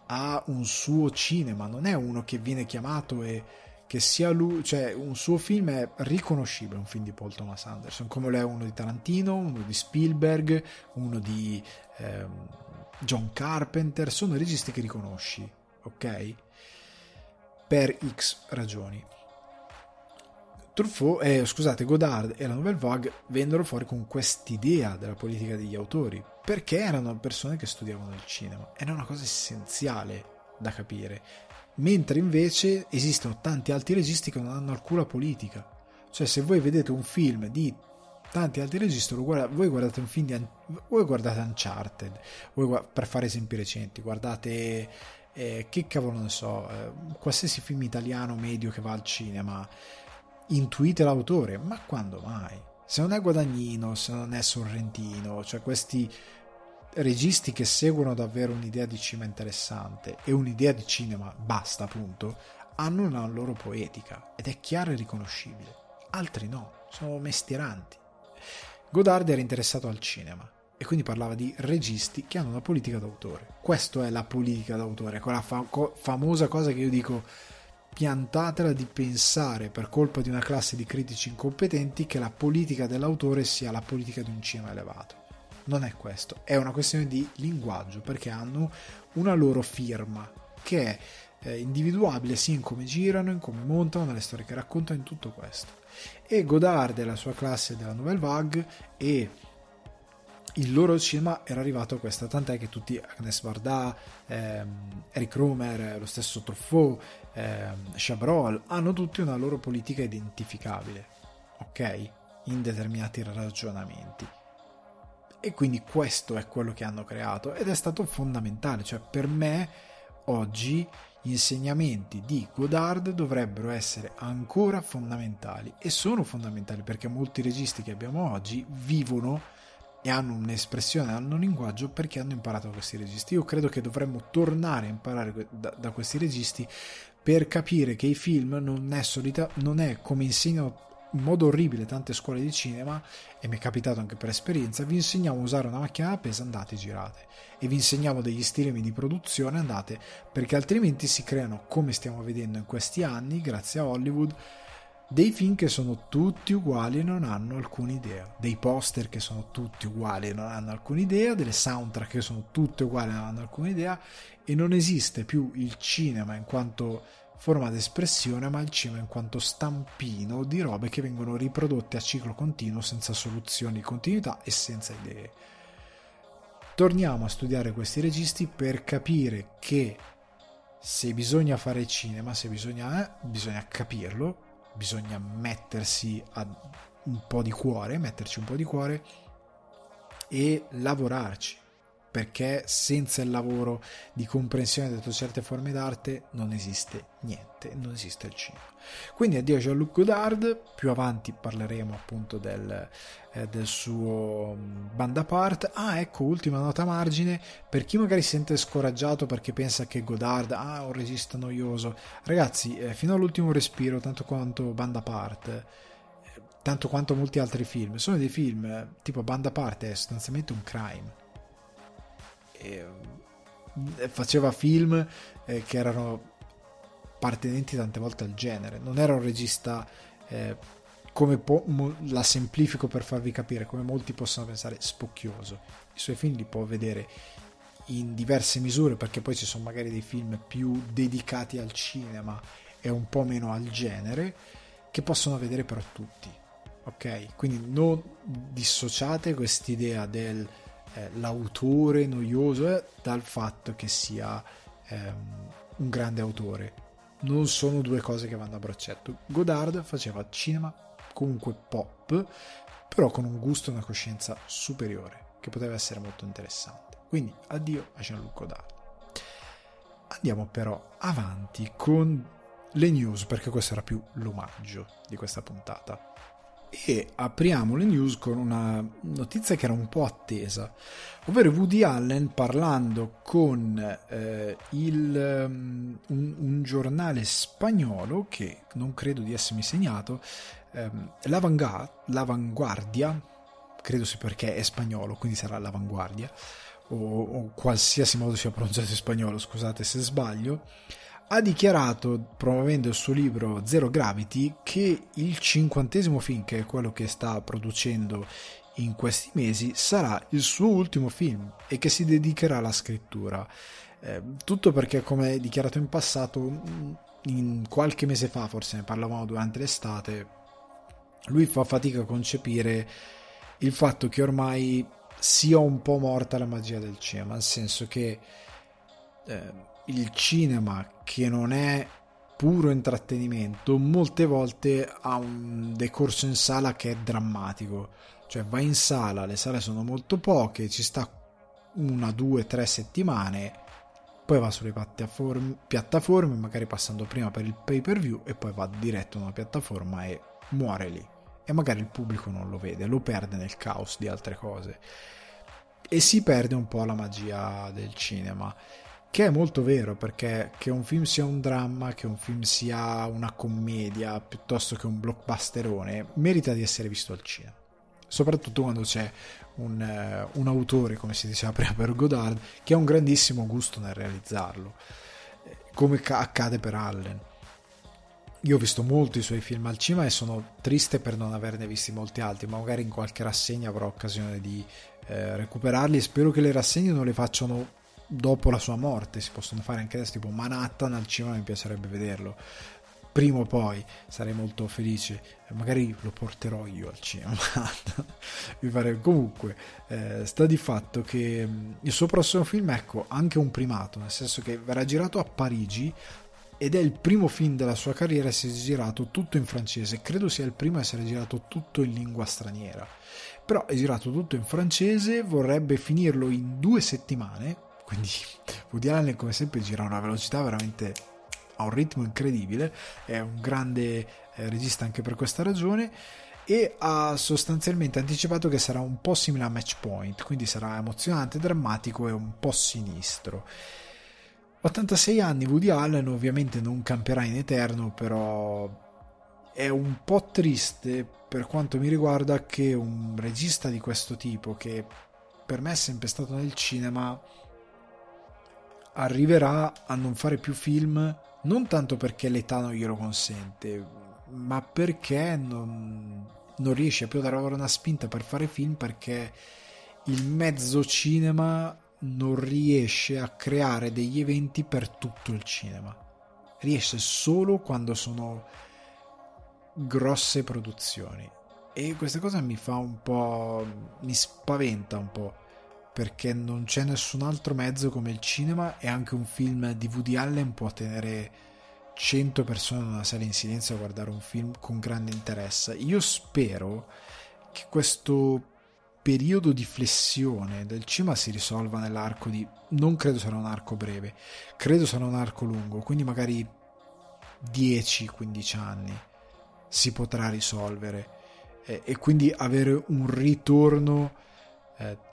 ha un suo cinema, non è uno che viene chiamato e che sia lui, cioè un suo film è riconoscibile, un film di Paul Thomas Anderson, come lo è uno di Tarantino, uno di Spielberg, uno di John Carpenter, sono registi che riconosci, ok? Per X ragioni. Godard e la Nouvelle Vague vennero fuori con quest'idea della politica degli autori, perché erano persone che studiavano il cinema, era una cosa essenziale da capire. Mentre invece esistono tanti altri registi che non hanno alcuna politica, cioè se voi vedete un film di tanti altri registi, voi guardate un film voi guardate Uncharted, per fare esempi recenti guardate che cavolo ne so, qualsiasi film italiano medio che va al cinema, intuite l'autore, ma quando mai? Se non è Guadagnino, se non è Sorrentino, cioè questi registi che seguono davvero un'idea di cinema interessante e un'idea di cinema basta appunto, hanno una loro poetica ed è chiara e riconoscibile, altri no, sono mestieranti. Godard era interessato al cinema e quindi parlava di registi che hanno una politica d'autore. Questo è la politica d'autore, quella famosa cosa che io dico, piantatela di pensare, per colpa di una classe di critici incompetenti, che la politica dell'autore sia la politica di un cinema elevato. Non è questo, è una questione di linguaggio, perché hanno una loro firma che è individuabile sia in come girano, in come montano, nelle storie che raccontano, in tutto questo. E Godard e la sua classe della Nouvelle Vague e il loro cinema era arrivato a questa, tant'è che tutti, Agnès Varda, Eric Rohmer, lo stesso Truffaut, Chabrol, hanno tutti una loro politica identificabile, ok? In determinati ragionamenti. E quindi questo è quello che hanno creato ed è stato fondamentale, cioè per me oggi gli insegnamenti di Godard dovrebbero essere ancora fondamentali, e sono fondamentali, perché molti registi che abbiamo oggi vivono e hanno un'espressione, hanno un linguaggio perché hanno imparato da questi registi. Io credo che dovremmo tornare a imparare da questi registi per capire che i film non è come insegnano in modo orribile tante scuole di cinema, e mi è capitato anche per esperienza: vi insegniamo a usare una macchina da pesa, andate, girate, e vi insegniamo degli stilemi di produzione, andate, perché altrimenti si creano, come stiamo vedendo in questi anni grazie a Hollywood, dei film che sono tutti uguali e non hanno alcuna idea, dei poster che sono tutti uguali e non hanno alcuna idea, delle soundtrack che sono tutte uguali e non hanno alcuna idea, e non esiste più il cinema in quanto forma d'espressione, ma il cinema in quanto stampino di robe che vengono riprodotte a ciclo continuo, senza soluzioni di continuità e senza idee. Torniamo a studiare questi registi per capire che se bisogna fare cinema, se bisogna capirlo, bisogna mettersi metterci un po' di cuore e lavorarci, perché senza il lavoro di comprensione di certe forme d'arte non esiste niente, non esiste il cinema. Quindi addio Jean-Luc Godard, più avanti parleremo appunto del suo banda part. Ecco, ultima nota a margine, per chi magari si sente scoraggiato perché pensa che Godard è un regista noioso, ragazzi, fino all'ultimo respiro, tanto quanto banda part, tanto quanto molti altri film, sono dei film tipo banda part è sostanzialmente un crime. Faceva film che erano appartenenti tante volte al genere, non era un regista la semplifico per farvi capire, come molti possono pensare, spocchioso. I suoi film li può vedere in diverse misure, perché poi ci sono magari dei film più dedicati al cinema e un po' meno al genere, che possono vedere però tutti, ok? Quindi non dissociate quest'idea del l'autore noioso dal fatto che sia un grande autore. Non sono due cose che vanno a braccetto. Godard faceva cinema comunque pop, però con un gusto e una coscienza superiore, che poteva essere molto interessante. Quindi addio a Jean-Luc Godard. Andiamo però avanti con le news, perché questo era più l'omaggio di questa puntata. E apriamo le news con una notizia che era un po' attesa, ovvero Woody Allen, parlando con un giornale spagnolo, che non credo di essermi segnato, L'Avanguardia, credo sì, perché è spagnolo, quindi sarà L'Avanguardia, o qualsiasi modo sia pronunciato in spagnolo, scusate se sbaglio, ha dichiarato, promuovendo il suo libro Zero Gravity, che il 50° film, che è quello che sta producendo in questi mesi, sarà il suo ultimo film e che si dedicherà alla scrittura. Tutto perché, come dichiarato in passato, in qualche mese fa, forse ne parlavamo durante l'estate, lui fa fatica a concepire il fatto che ormai sia un po' morta la magia del cinema, nel senso che il cinema che non è puro intrattenimento molte volte ha un decorso in sala che è drammatico, cioè va in sala, le sale sono molto poche, ci sta 1, 2, 3 settimane, poi va sulle piattaforme, magari passando prima per il pay per view, e poi va diretto in una piattaforma e muore lì, e magari il pubblico non lo vede, lo perde nel caos di altre cose, e si perde un po' la magia del cinema, che è molto vero, perché che un film sia un dramma, che un film sia una commedia, piuttosto che un blockbusterone, merita di essere visto al cinema. soprattutto quando c'è un autore, come si diceva prima per Godard, che ha un grandissimo gusto nel realizzarlo, come accade per Allen. Io ho visto molti suoi film al cinema e sono triste per non averne visti molti altri, ma magari in qualche rassegna avrò occasione di recuperarli, e spero che le rassegne non le facciano dopo la sua morte. Si possono fare anche adesso, tipo Manhattan al cinema, mi piacerebbe vederlo prima o poi, sarei molto felice, magari lo porterò io al cinema. Mi pare. Comunque sta di fatto che il suo prossimo film, ecco, anche un primato, nel senso che verrà girato a Parigi ed è il primo film della sua carriera a essere girato tutto in francese. Credo sia il primo a essere girato tutto in lingua straniera, però è girato tutto in francese, vorrebbe finirlo in 2 settimane, quindi Woody Allen, come sempre, gira a una velocità veramente, ha un ritmo incredibile, è un grande regista anche per questa ragione, e ha sostanzialmente anticipato che sarà un po' simile a Match Point, quindi sarà emozionante, drammatico e un po' sinistro. 86 anni Woody Allen, ovviamente non camperà in eterno, però è un po' triste per quanto mi riguarda che un regista di questo tipo, che per me è sempre stato nel cinema, arriverà a non fare più film, non tanto perché l'età non glielo consente, ma perché non riesce più a dare una spinta per fare film, perché il mezzo cinema non riesce a creare degli eventi per tutto il cinema, riesce solo quando sono grosse produzioni, e questa cosa mi spaventa un po', perché non c'è nessun altro mezzo come il cinema, e anche un film di Woody Allen può tenere 100 persone in una sala in silenzio a guardare un film con grande interesse. Io spero che questo periodo di flessione del cinema si risolva nell'arco di... non credo sarà un arco breve, credo sarà un arco lungo, quindi magari 10-15 anni si potrà risolvere, e quindi avere un ritorno,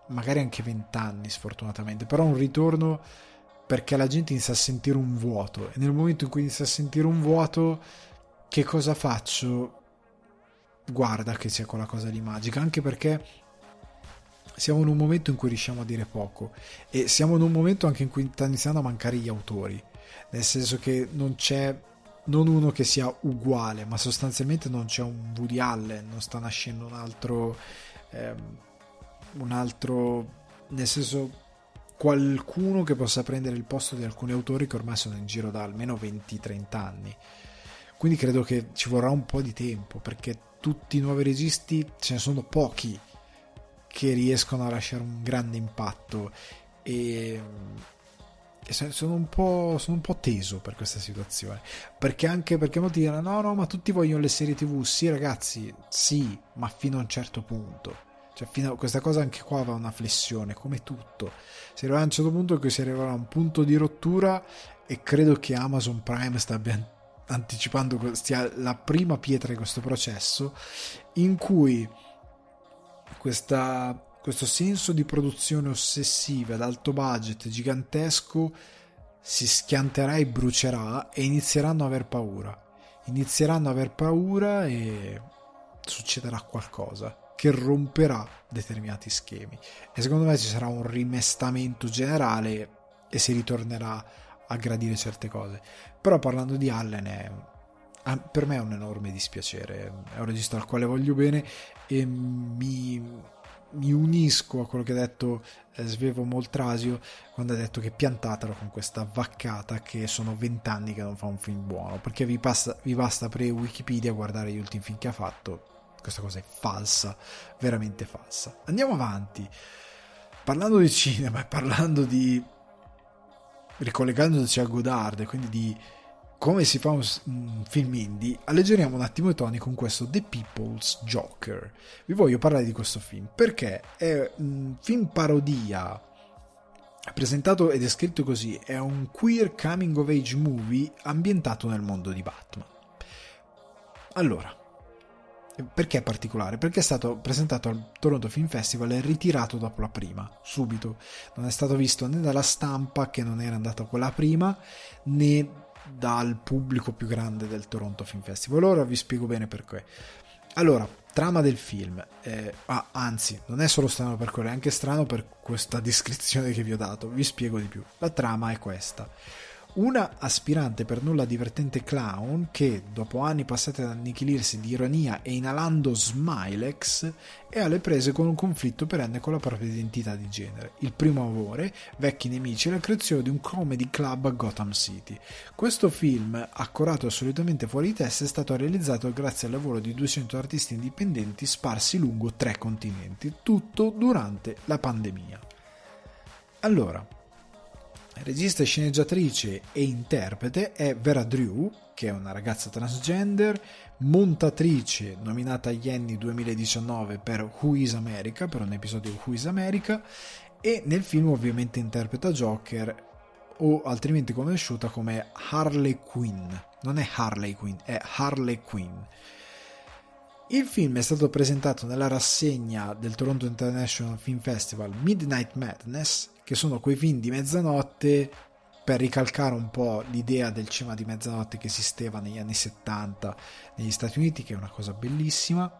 magari anche 20 anni sfortunatamente, però un ritorno, perché la gente inizia a sentire un vuoto, e nel momento in cui inizia a sentire un vuoto, che cosa faccio? Guarda che c'è quella cosa di magica, anche perché siamo in un momento in cui riusciamo a dire poco, e siamo in un momento anche in cui sta iniziando a mancare gli autori, nel senso che non c'è non uno che sia uguale, ma sostanzialmente non c'è un Woody Allen, non sta nascendo un altro, nel senso, qualcuno che possa prendere il posto di alcuni autori che ormai sono in giro da almeno 20-30 anni. Quindi credo che ci vorrà un po' di tempo, perché tutti i nuovi registi, ce ne sono pochi che riescono a lasciare un grande impatto, e sono un po' teso per questa situazione, perché anche perché molti diranno no, ma tutti vogliono le serie TV. Sì ragazzi, sì, ma fino a un certo punto. Cioè, fino a questa cosa anche qua va una flessione, come tutto. Si arriverà a un certo punto che si arriverà a un punto di rottura, e credo che Amazon Prime stia la prima pietra di questo processo, in cui questo senso di produzione ossessiva ad alto budget gigantesco si schianterà e brucerà, e inizieranno a aver paura, e succederà qualcosa che romperà determinati schemi, e secondo me ci sarà un rimestamento generale, e si ritornerà a gradire certe cose. Però parlando di Allen, per me è un enorme dispiacere, è un regista al quale voglio bene, e mi unisco a quello che ha detto Svevo Moltrasio quando ha detto che piantatelo con questa vaccata che sono 20 anni che non fa un film buono, perché vi basta aprire Wikipedia a guardare gli ultimi film che ha fatto. Questa cosa è falsa, veramente falsa. Andiamo avanti, parlando di cinema e ricollegandoci a Godard, quindi di come si fa un film indie, alleggeriamo un attimo i toni con questo The People's Joker. Vi voglio parlare di questo film perché è un film parodia, presentato ed è scritto così: è un queer coming of age movie ambientato nel mondo di Batman. Allora, perché è particolare? Perché è stato presentato al Toronto Film Festival e ritirato dopo la prima, subito. Non è stato visto né dalla stampa, che non era andata quella prima, né dal pubblico più grande del Toronto Film Festival. Ora vi spiego bene perché. Allora, trama del film, anzi non è solo strano per quello, è anche strano per questa descrizione che vi ho dato. Vi spiego di più. La trama è questa: una aspirante per nulla divertente clown che, dopo anni passati ad annichilirsi di ironia e inalando Smilex, è alle prese con un conflitto perenne con la propria identità di genere, il primo amore, vecchi nemici e la creazione di un comedy club a Gotham City. Questo film, accorato e assolutamente fuori di testa, è stato realizzato grazie al lavoro di 200 artisti indipendenti sparsi lungo 3 continenti, tutto durante la pandemia. Allora, regista, sceneggiatrice e interprete è Vera Drew, che è una ragazza transgender, montatrice nominata agli Emmy 2019 per Who is America, per un episodio di Who is America, e nel film ovviamente interpreta Joker, o altrimenti conosciuta come Harley Quinn. Non è Harley Quinn, è Harley Quinn. Il film è stato presentato nella rassegna del Toronto International Film Festival Midnight Madness, che sono quei film di mezzanotte per ricalcare un po' l'idea del cinema di mezzanotte che esisteva negli anni 70 negli Stati Uniti, che è una cosa bellissima,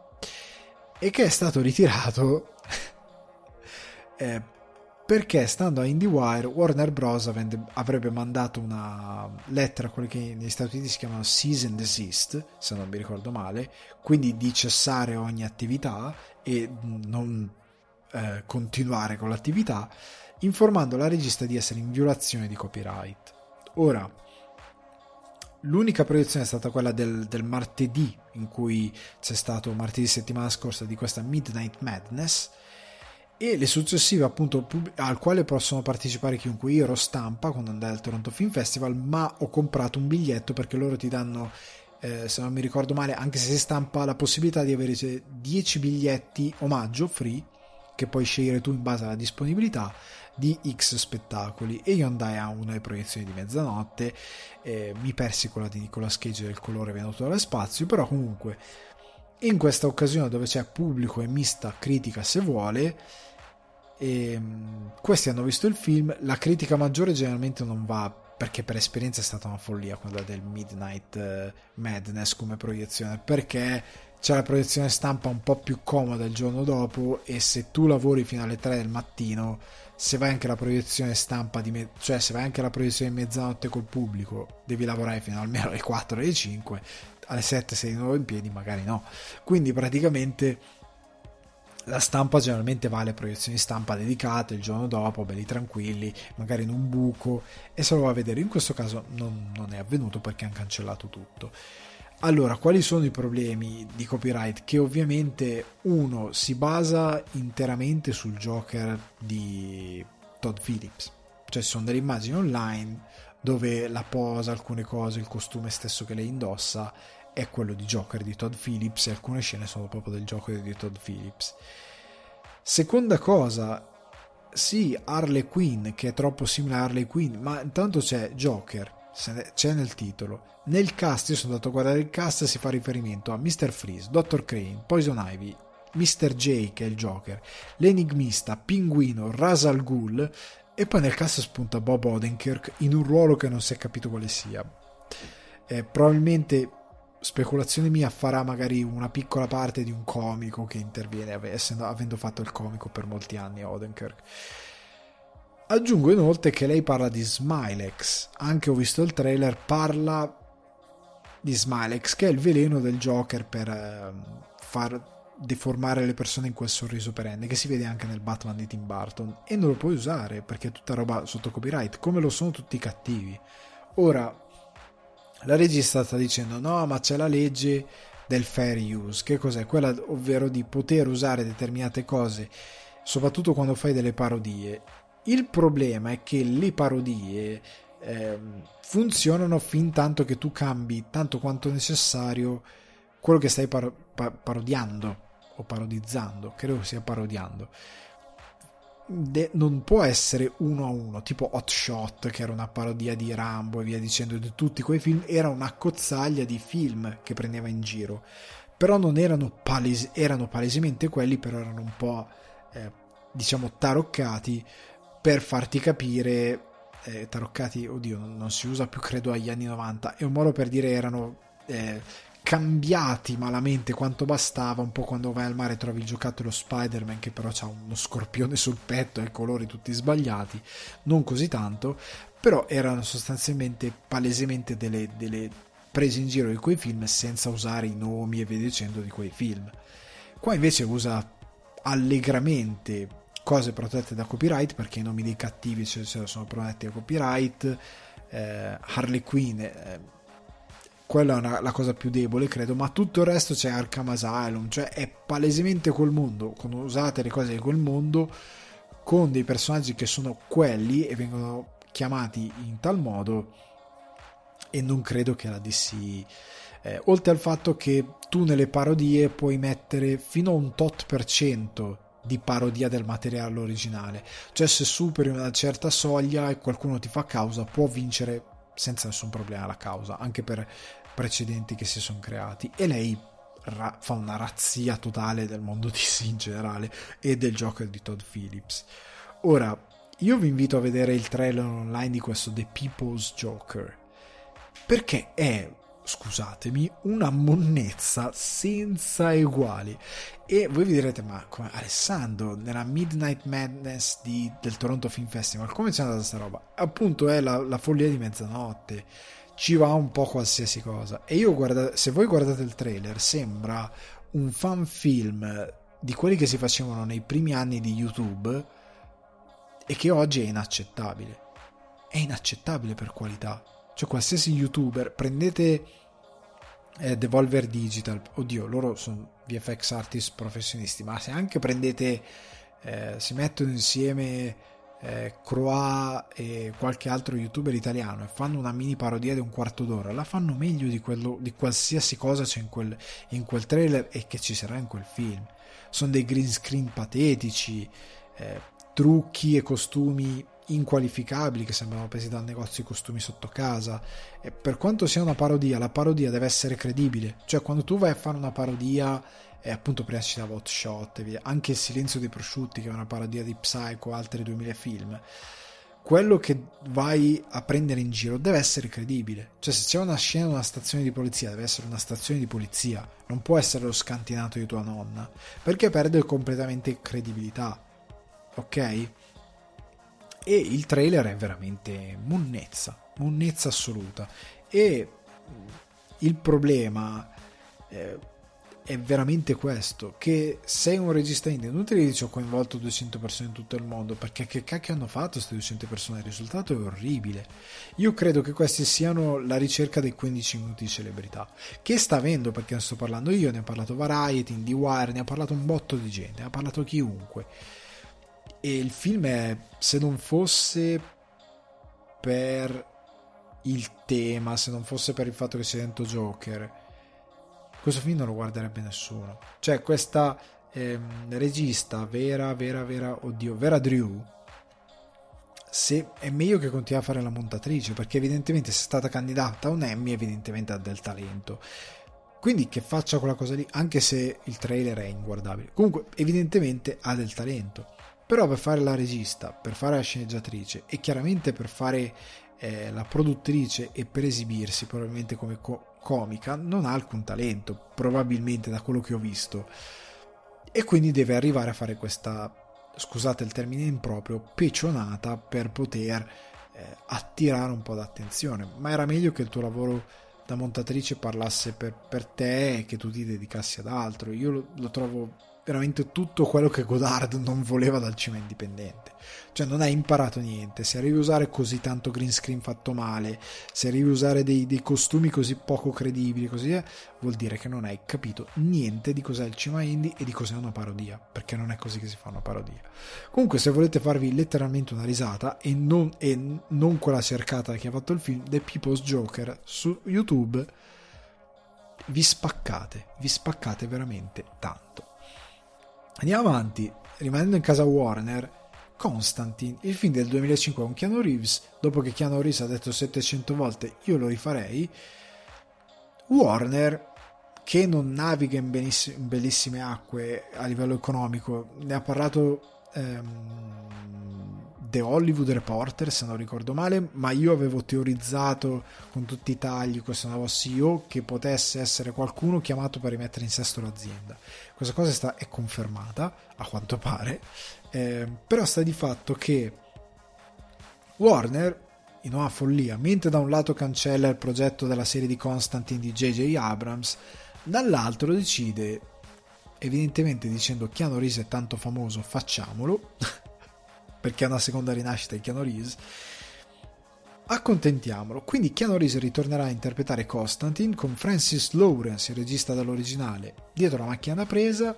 e che è stato ritirato perché, stando a IndieWire, Warner Bros. avrebbe mandato una lettera a quelli che negli Stati Uniti si chiamano cease and desist, se non mi ricordo male, quindi di cessare ogni attività e non continuare con l'attività, informando la regista di essere in violazione di copyright. Ora, l'unica proiezione è stata quella del martedì, in cui c'è stato martedì settimana scorsa di questa Midnight Madness, e le successive, appunto, al quale possono partecipare chiunque. Io ero stampa quando andai al Toronto Film Festival, ma ho comprato un biglietto perché loro ti danno, se non mi ricordo male, anche se sei stampa, la possibilità di avere 10 biglietti omaggio free, che puoi scegliere tu in base alla disponibilità di X spettacoli, e io andai a una delle proiezioni di mezzanotte, mi persi quella di Nicolas Cage del colore venuto dallo spazio, però comunque in questa occasione dove c'è pubblico e mista critica se vuole, questi hanno visto il film. La critica maggiore generalmente non va, perché per esperienza è stata una follia quella del Midnight Madness come proiezione, perché c'è la proiezione stampa un po' più comoda il giorno dopo, e se tu lavori fino alle 3 del mattino, se vai anche alla proiezione stampa cioè se vai anche alla proiezione di mezzanotte col pubblico, devi lavorare fino almeno alle 4, alle 5, alle 7 sei di nuovo in piedi, magari no. Quindi praticamente la stampa generalmente va alle proiezioni stampa dedicate il giorno dopo, belli tranquilli, magari in un buco, e se lo va a vedere. In questo caso non è avvenuto, perché hanno cancellato tutto. Allora, quali sono i problemi di copyright? Che ovviamente uno si basa interamente sul Joker di Todd Phillips, cioè ci sono delle immagini online dove la posa, alcune cose, il costume stesso che lei indossa è quello di Joker di Todd Phillips, e alcune scene sono proprio del Joker di Todd Phillips. Seconda cosa, sì, Harley Quinn, che è troppo simile a Harley Quinn, ma intanto c'è Joker, c'è nel titolo. Nel cast, io sono andato a guardare il cast, si fa riferimento a Mr. Freeze, Dr. Crane, Poison Ivy, Mr. J, che è il Joker, l'enigmista, Pinguino, Ra's al Ghul, e poi nel cast spunta Bob Odenkirk in un ruolo che non si è capito quale sia. Probabilmente, speculazione mia, farà magari una piccola parte di un comico che interviene, avendo fatto il comico per molti anni Odenkirk. Aggiungo inoltre che lei parla di Smilex, anche ho visto il trailer, parla di Smilex, che è il veleno del Joker per far deformare le persone in quel sorriso perenne, che si vede anche nel Batman di Tim Burton, e non lo puoi usare perché è tutta roba sotto copyright, come lo sono tutti i cattivi. Ora, la regista sta dicendo no, ma c'è la legge del fair use, che cos'è? Quella ovvero di poter usare determinate cose, soprattutto quando fai delle parodie. Il problema è che le parodie funzionano fin tanto che tu cambi tanto quanto necessario quello che stai parodiando o parodizzando, credo sia parodiando. Non può essere uno a uno, tipo Hot Shot, che era una parodia di Rambo e via dicendo, di tutti quei film, era una cozzaglia di film che prendeva in giro, però non erano erano palesemente quelli, però erano un po' diciamo taroccati per farti capire, taroccati, oddio, non si usa più credo agli anni 90, è un modo per dire erano cambiati malamente quanto bastava, un po' quando vai al mare trovi il giocattolo Spider-Man che però ha uno scorpione sul petto e i colori tutti sbagliati, non così tanto, però erano sostanzialmente palesemente delle prese in giro di quei film senza usare i nomi e via dicendo di quei film. Qua invece usa allegramente cose protette da copyright, perché i nomi dei cattivi ce sono protetti da copyright, Harley Quinn, quella è la cosa più debole credo, ma tutto il resto c'è Arkham Asylum, cioè è palesemente quel mondo, usate le cose di quel mondo con dei personaggi che sono quelli e vengono chiamati in tal modo, e non credo che la DC, oltre al fatto che tu nelle parodie puoi mettere fino a un tot % di parodia del materiale originale, cioè se superi una certa soglia e qualcuno ti fa causa può vincere senza nessun problema la causa, anche per precedenti che si sono creati, e lei fa una razzia totale del mondo DC in generale e del Joker di Todd Phillips. Ora io vi invito a vedere il trailer online di questo The People's Joker, perché è, scusatemi, una monnezza senza eguali. E voi vi direte, ma come, Alessandro, nella Midnight Madness del Toronto Film Festival come c'è andata sta roba? Appunto è la follia di mezzanotte, ci va un po' qualsiasi cosa. E io se voi guardate il trailer sembra un fan film di quelli che si facevano nei primi anni di YouTube e che oggi è inaccettabile. È inaccettabile per qualità. Cioè qualsiasi youtuber, prendete Devolver Digital, oddio loro sono VFX artist professionisti, ma se anche prendete si mettono insieme Croix e qualche altro youtuber italiano e fanno una mini parodia di un quarto d'ora, la fanno meglio di qualsiasi cosa c'è in quel trailer e che ci sarà in quel film. Sono dei green screen patetici, trucchi e costumi inqualificabili che sembrano presi dal negozio di costumi sotto casa, e per quanto sia una parodia, la parodia deve essere credibile, cioè quando tu vai a fare una parodia appunto prima citavo Hot Shot e via, anche Il silenzio dei prosciutti che è una parodia di Psycho, altri 2000 film, quello che vai a prendere in giro deve essere credibile, cioè se c'è una scena in una stazione di polizia deve essere una stazione di polizia, non può essere lo scantinato di tua nonna, perché perde completamente credibilità, ok? E il trailer è veramente monnezza assoluta, e il problema è veramente questo, che sei un regista indie, non te li dici ho coinvolto 200 persone in tutto il mondo, perché che cacchio hanno fatto queste 200 persone, il risultato è orribile. Io credo che questi siano la ricerca dei 15 minuti di celebrità, che sta avendo, perché ne sto parlando io, ne ha parlato Variety, IndieWire, ne ha parlato un botto di gente, ne ha parlato chiunque. E il film è, se non fosse per il tema, se non fosse per il fatto che c'è dentro Joker, questo film non lo guarderebbe nessuno. Cioè questa regista Vera Drew, se è meglio che continui a fare la montatrice, perché evidentemente se è stata candidata a un Emmy evidentemente ha del talento, quindi che faccia quella cosa lì, anche se il trailer è inguardabile, comunque evidentemente ha del talento. Però per fare la regista, per fare la sceneggiatrice e chiaramente per fare la produttrice e per esibirsi probabilmente come comica non ha alcun talento, probabilmente, da quello che ho visto, e quindi deve arrivare a fare questa, scusate il termine improprio, pecionata per poter attirare un po' d'attenzione. Ma era meglio che il tuo lavoro da montatrice parlasse per te e che tu ti dedicassi ad altro. Io lo trovo veramente tutto quello che Godard non voleva dal cinema indipendente, cioè non hai imparato niente, se arrivi a usare così tanto green screen fatto male, se arrivi a usare dei costumi così poco credibili, così vuol dire che non hai capito niente di cos'è il cinema indie e di cos'è una parodia, perché non è così che si fa una parodia. Comunque se volete farvi letteralmente una risata e non quella cercata che ha fatto il film, The People's Joker su YouTube, vi spaccate veramente tanto. Andiamo avanti, rimanendo in casa Warner, Constantine, il film del 2005 con Keanu Reeves, dopo che Keanu Reeves ha detto 700 volte io lo rifarei, Warner, che non naviga in bellissime acque a livello economico, ne ha parlato The Hollywood Reporter, se non ricordo male, ma io avevo teorizzato con tutti i tagli questo nuovo CEO che potesse essere qualcuno chiamato per rimettere in sesto l'azienda. Questa cosa è confermata, a quanto pare, però sta di fatto che Warner, in una follia, mentre da un lato cancella il progetto della serie di Constantine di J.J. Abrams, dall'altro decide, evidentemente dicendo Keanu Reeves è tanto famoso, facciamolo, perché è una seconda rinascita di Keanu Reeves, accontentiamolo. Quindi Keanu Reeves ritornerà a interpretare Constantine con Francis Lawrence, il regista dell'originale, dietro la macchina da presa.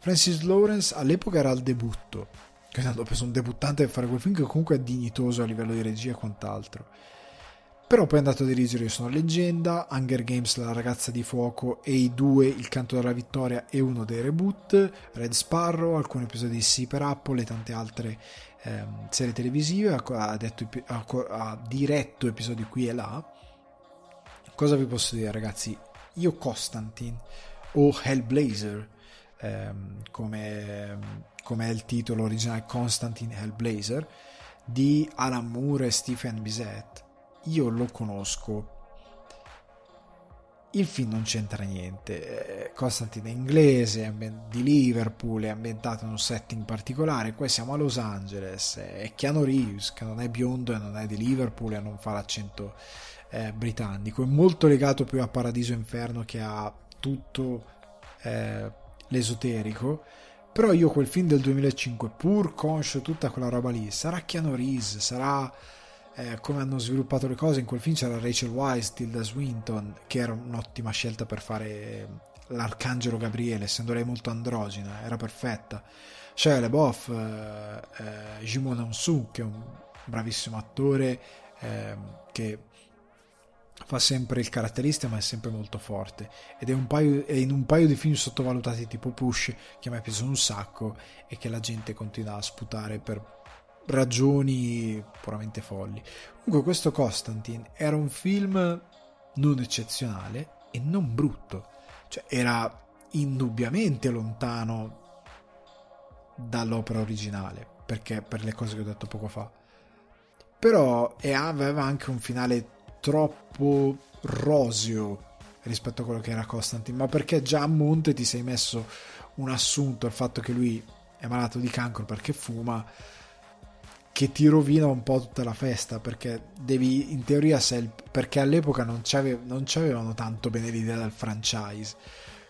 Francis Lawrence all'epoca era al debutto, quindi hanno preso un debuttante per fare quel film che comunque è dignitoso a livello di regia e quant'altro. Però poi è andato a dirigere Io sono leggenda, Hunger Games, La ragazza di fuoco e i due, Il canto della vittoria e uno dei reboot, Red Sparrow, alcuni episodi di Sì per Apple e tante altre serie televisive. Ha diretto episodi qui e là. Cosa vi posso dire, ragazzi? Io Constantine o Hellblazer, come è il titolo originale, Constantine Hellblazer di Alan Moore e Stephen Bizet, io lo conosco. Il film non c'entra niente. Constantine è inglese, di Liverpool, è ambientato in un setting particolare. Poi siamo a Los Angeles, è Keanu Reeves che non è biondo e non è di Liverpool e non fa l'accento britannico. È molto legato più a Paradiso Inferno che a tutto l'esoterico. Però io quel film del 2005, pur conscio tutta quella roba lì, sarà Keanu Reeves, sarà come hanno sviluppato le cose. In quel film c'era Rachel Weisz, Tilda Swinton, che era un'ottima scelta per fare l'Arcangelo Gabriele, essendo lei molto androgina, era perfetta. Shia LaBeouf, Jimon Hounsou, che è un bravissimo attore che fa sempre il caratterista ma è sempre molto forte, ed è in un paio di film sottovalutati tipo Push, che mi è piaciuto un sacco e che la gente continua a sputare per ragioni puramente folli. Comunque questo Constantine era un film non eccezionale e non brutto, cioè era indubbiamente lontano dall'opera originale, perché per le cose che ho detto poco fa, però aveva anche un finale troppo roseo rispetto a quello che era Constantine, ma perché già a monte ti sei messo un assunto al fatto che lui è malato di cancro perché fuma, che ti rovina un po' tutta la festa, perché devi, in teoria, perché all'epoca non c'avevano tanto bene l'idea del franchise,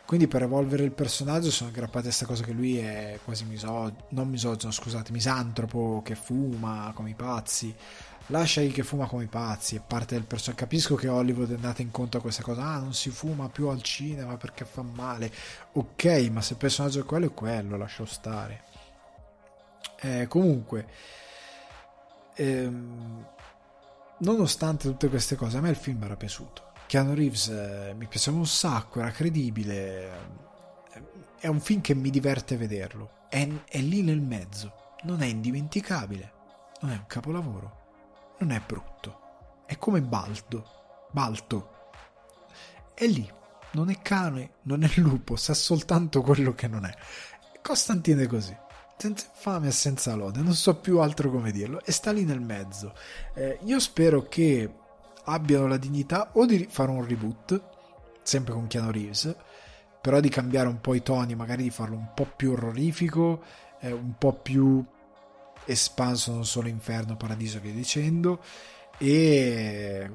quindi per evolvere il personaggio sono aggrappati a questa cosa che lui è quasi misantropo, che fuma come i pazzi, lasciagli che fuma come i pazzi, è parte del personaggio. Capisco che Hollywood è andata incontro a questa cosa, non si fuma più al cinema perché fa male, ok, ma se il personaggio è quello, lascio stare. Comunque nonostante tutte queste cose, a me il film era piaciuto. Keanu Reeves mi piaceva un sacco, era credibile, è un film che mi diverte vederlo, è lì nel mezzo, non è indimenticabile, non è un capolavoro, non è brutto, è come Balto, è lì, non è cane, non è lupo, sa soltanto quello che non è. Constantine è così, senza infame e senza lode, non so più altro come dirlo, e sta lì nel mezzo. Io spero che abbiano la dignità o di fare un reboot sempre con Keanu Reeves, però di cambiare un po' i toni, magari di farlo un po' più orrorifico, un po' più espanso, non solo inferno, paradiso e via dicendo, e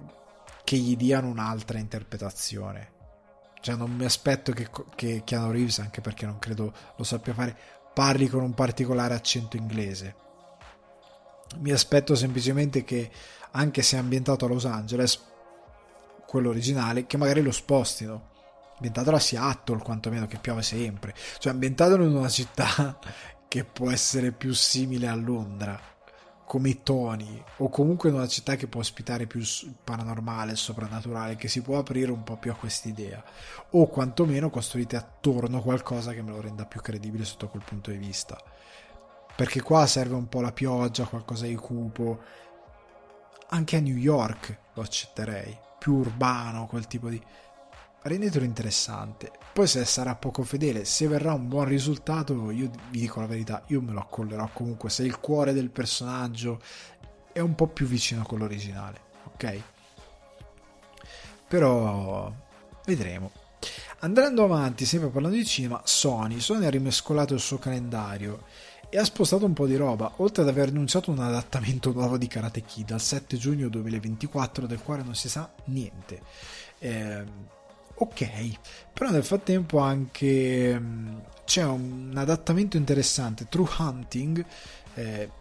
che gli diano un'altra interpretazione. Cioè non mi aspetto che Keanu Reeves, anche perché non credo lo sappia fare, parli con un particolare accento inglese. Mi aspetto semplicemente che, anche se è ambientato a Los Angeles quello originale, che magari lo spostino, ambientato a Seattle quantomeno, che piove sempre, cioè ambientatelo in una città che può essere più simile a Londra come toni, o comunque in una città che può ospitare più il paranormale, il soprannaturale, che si può aprire un po' più a quest'idea, o quantomeno costruite attorno qualcosa che me lo renda più credibile sotto quel punto di vista, perché qua serve un po' la pioggia, qualcosa di cupo. Anche a New York lo accetterei, più urbano, quel tipo di... rendetelo interessante. Poi se sarà poco fedele, se verrà un buon risultato, io vi dico la verità, io me lo accollerò comunque se il cuore del personaggio è un po' più vicino a quello originale, ok? Però vedremo. Andando avanti, sempre parlando di cinema, Sony ha rimescolato il suo calendario e ha spostato un po' di roba, oltre ad aver annunciato un adattamento nuovo di Karate Kid al 7 giugno 2024, del quale non si sa niente. Ok, però nel frattempo anche c'è un adattamento interessante, True Hunting,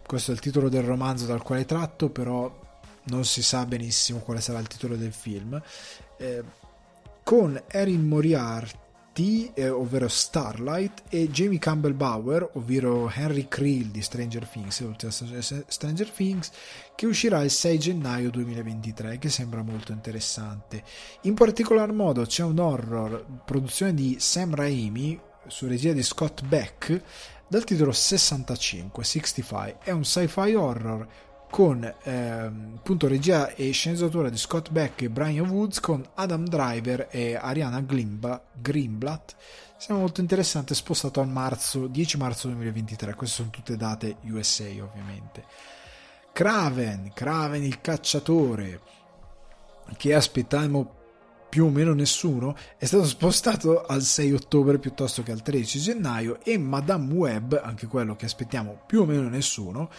questo è il titolo del romanzo dal quale tratto, però non si sa benissimo quale sarà il titolo del film, con Erin Moriarty, ovvero Starlight, e Jamie Campbell Bower, ovvero Henry Creel di Stranger Things, Stranger Things, che uscirà il 6 gennaio 2023, che sembra molto interessante. In particolar modo c'è un horror, produzione di Sam Raimi, su regia di Scott Beck, dal titolo 65, è un sci-fi horror con appunto regia e sceneggiatura di Scott Beck e Brian Woods, con Adam Driver e Ariana Greenblatt. Sembra molto interessante, spostato al 10 marzo 2023, queste sono tutte date USA ovviamente. Kraven il cacciatore, che aspettiamo più o meno nessuno, è stato spostato al 6 ottobre piuttosto che al 13 gennaio, e Madame Web, anche quello che aspettiamo più o meno nessuno,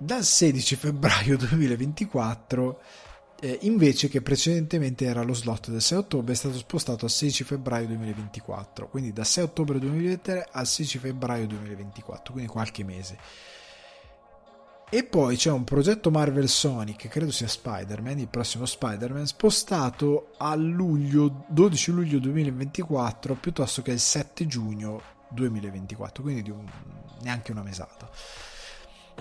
dal 16 febbraio 2024, invece che precedentemente era lo slot del 6 ottobre, è stato spostato al 16 febbraio 2024, quindi da 6 ottobre 2023 al 16 febbraio 2024, quindi qualche mese. E poi c'è un progetto Marvel Sony, che credo sia Spider-Man, il prossimo Spider-Man, spostato a 12 luglio 2024 piuttosto che il 7 giugno 2024, quindi neanche una mesata.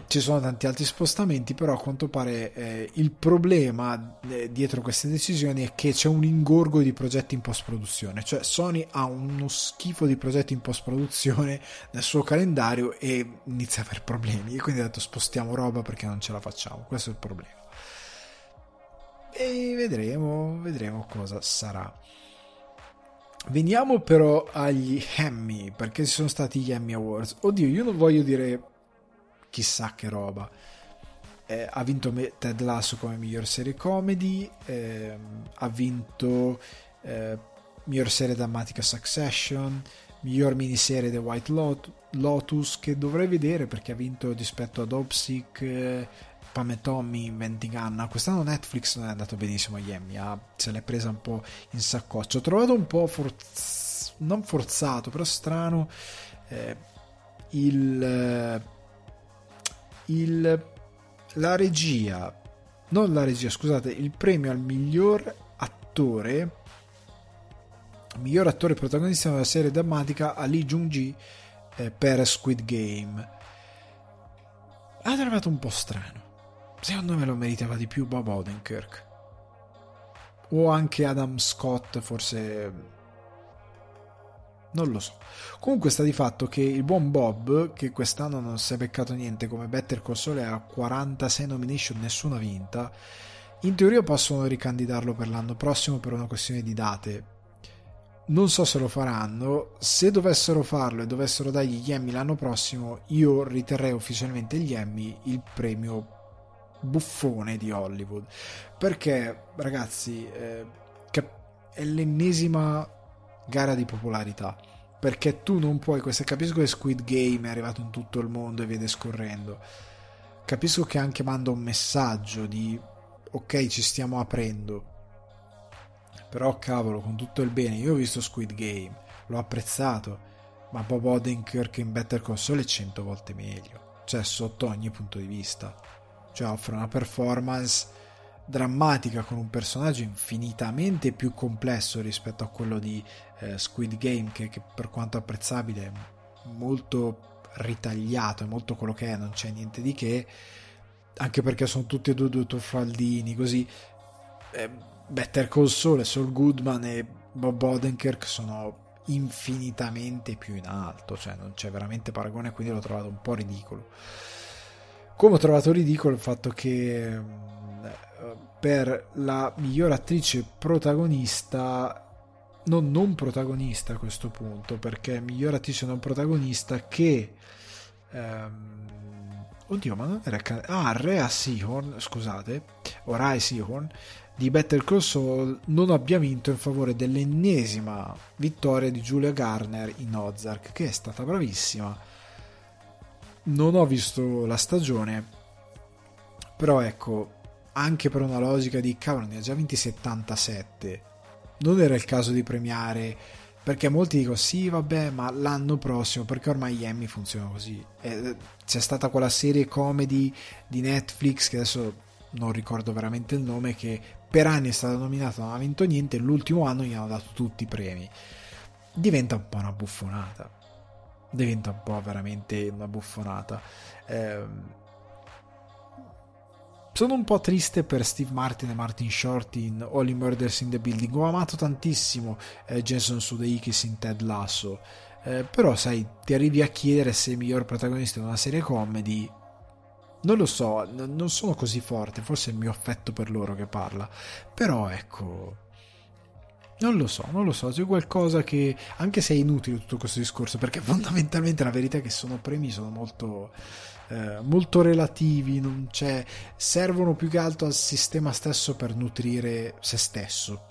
Ci sono tanti altri spostamenti, però a quanto pare il problema dietro queste decisioni è che c'è un ingorgo di progetti in post-produzione, cioè Sony ha uno schifo di progetti in post-produzione nel suo calendario e inizia a avere problemi, e quindi ha detto spostiamo roba perché non ce la facciamo, questo è il problema. E vedremo cosa sarà. Veniamo però agli Emmy, perché ci sono stati gli Emmy Awards. Oddio, io non voglio dire chissà che roba. Ha vinto Ted Lasso come miglior serie comedy, ha vinto miglior serie drammatica Succession, miglior miniserie The White Lotus, che dovrei vedere perché ha vinto rispetto ad Opsic, Pam e Tommy, Inventing Anna. Quest'anno Netflix non è andato benissimo agli Emmy, se l'è presa un po' in saccoccia, ho trovato un po' non forzato però strano il premio al miglior attore protagonista della serie drammatica a Lee Jung-gi per Squid Game. Ha trovato un po' strano, secondo me lo meritava di più Bob Odenkirk o anche Adam Scott, forse, non lo so. Comunque sta di fatto che il buon Bob, che quest'anno non si è beccato niente, come Better Call Saul ha 46 nomination, nessuna vinta, in teoria possono ricandidarlo per l'anno prossimo per una questione di date, non so se lo faranno. Se dovessero farlo e dovessero dargli gli Emmy l'anno prossimo, io riterrei ufficialmente gli Emmy il premio buffone di Hollywood, perché ragazzi è l'ennesima gara di popolarità, perché tu non puoi, capisco che Squid Game è arrivato in tutto il mondo e via discorrendo, capisco che anche manda un messaggio di ok, ci stiamo aprendo, però cavolo, con tutto il bene, io ho visto Squid Game, l'ho apprezzato, ma Bob Odenkirk in Better Call Saul è 100 volte meglio, cioè sotto ogni punto di vista, cioè offre una performance drammatica con un personaggio infinitamente più complesso rispetto a quello di Squid Game, che per quanto apprezzabile è molto ritagliato, è molto quello che è, non c'è niente di che, anche perché sono tutti e due tuffaldini così. Better Call Saul, Saul Goodman e Bob Odenkirk sono infinitamente più in alto, cioè non c'è veramente paragone, quindi l'ho trovato un po' ridicolo. Come ho trovato ridicolo il fatto che per la miglior attrice protagonista non protagonista a questo punto, perché miglior attrice non protagonista che oddio, ma non era Rhea Seehorn, scusate, o Rhea Seehorn di Better Call Saul non abbia vinto in favore dell'ennesima vittoria di Julia Garner in Ozark, che è stata bravissima. Non ho visto la stagione, però ecco, anche per una logica di cavolo, ne ha già vinti 77, non era il caso di premiare, perché molti dicono sì vabbè ma l'anno prossimo, perché ormai Emmy funziona così. C'è stata quella serie comedy di Netflix che adesso non ricordo veramente il nome, che per anni è stata nominata, non ha vinto niente, l'ultimo anno gli hanno dato tutti i premi. Diventa un po' una buffonata, diventa un po' veramente una buffonata. Sono un po' triste per Steve Martin e Martin Short in Only Murders in the Building. Ho amato tantissimo Jason Sudeikis in Ted Lasso, però sai, ti arrivi a chiedere se è il miglior protagonista di una serie comedy. Non lo so, non sono così forte, forse è il mio affetto per loro che parla, però ecco, non lo so, c'è qualcosa che, anche se è inutile tutto questo discorso, perché fondamentalmente la verità è che sono premi, sono molto molto relativi, non c'è, servono più che altro al sistema stesso per nutrire se stesso,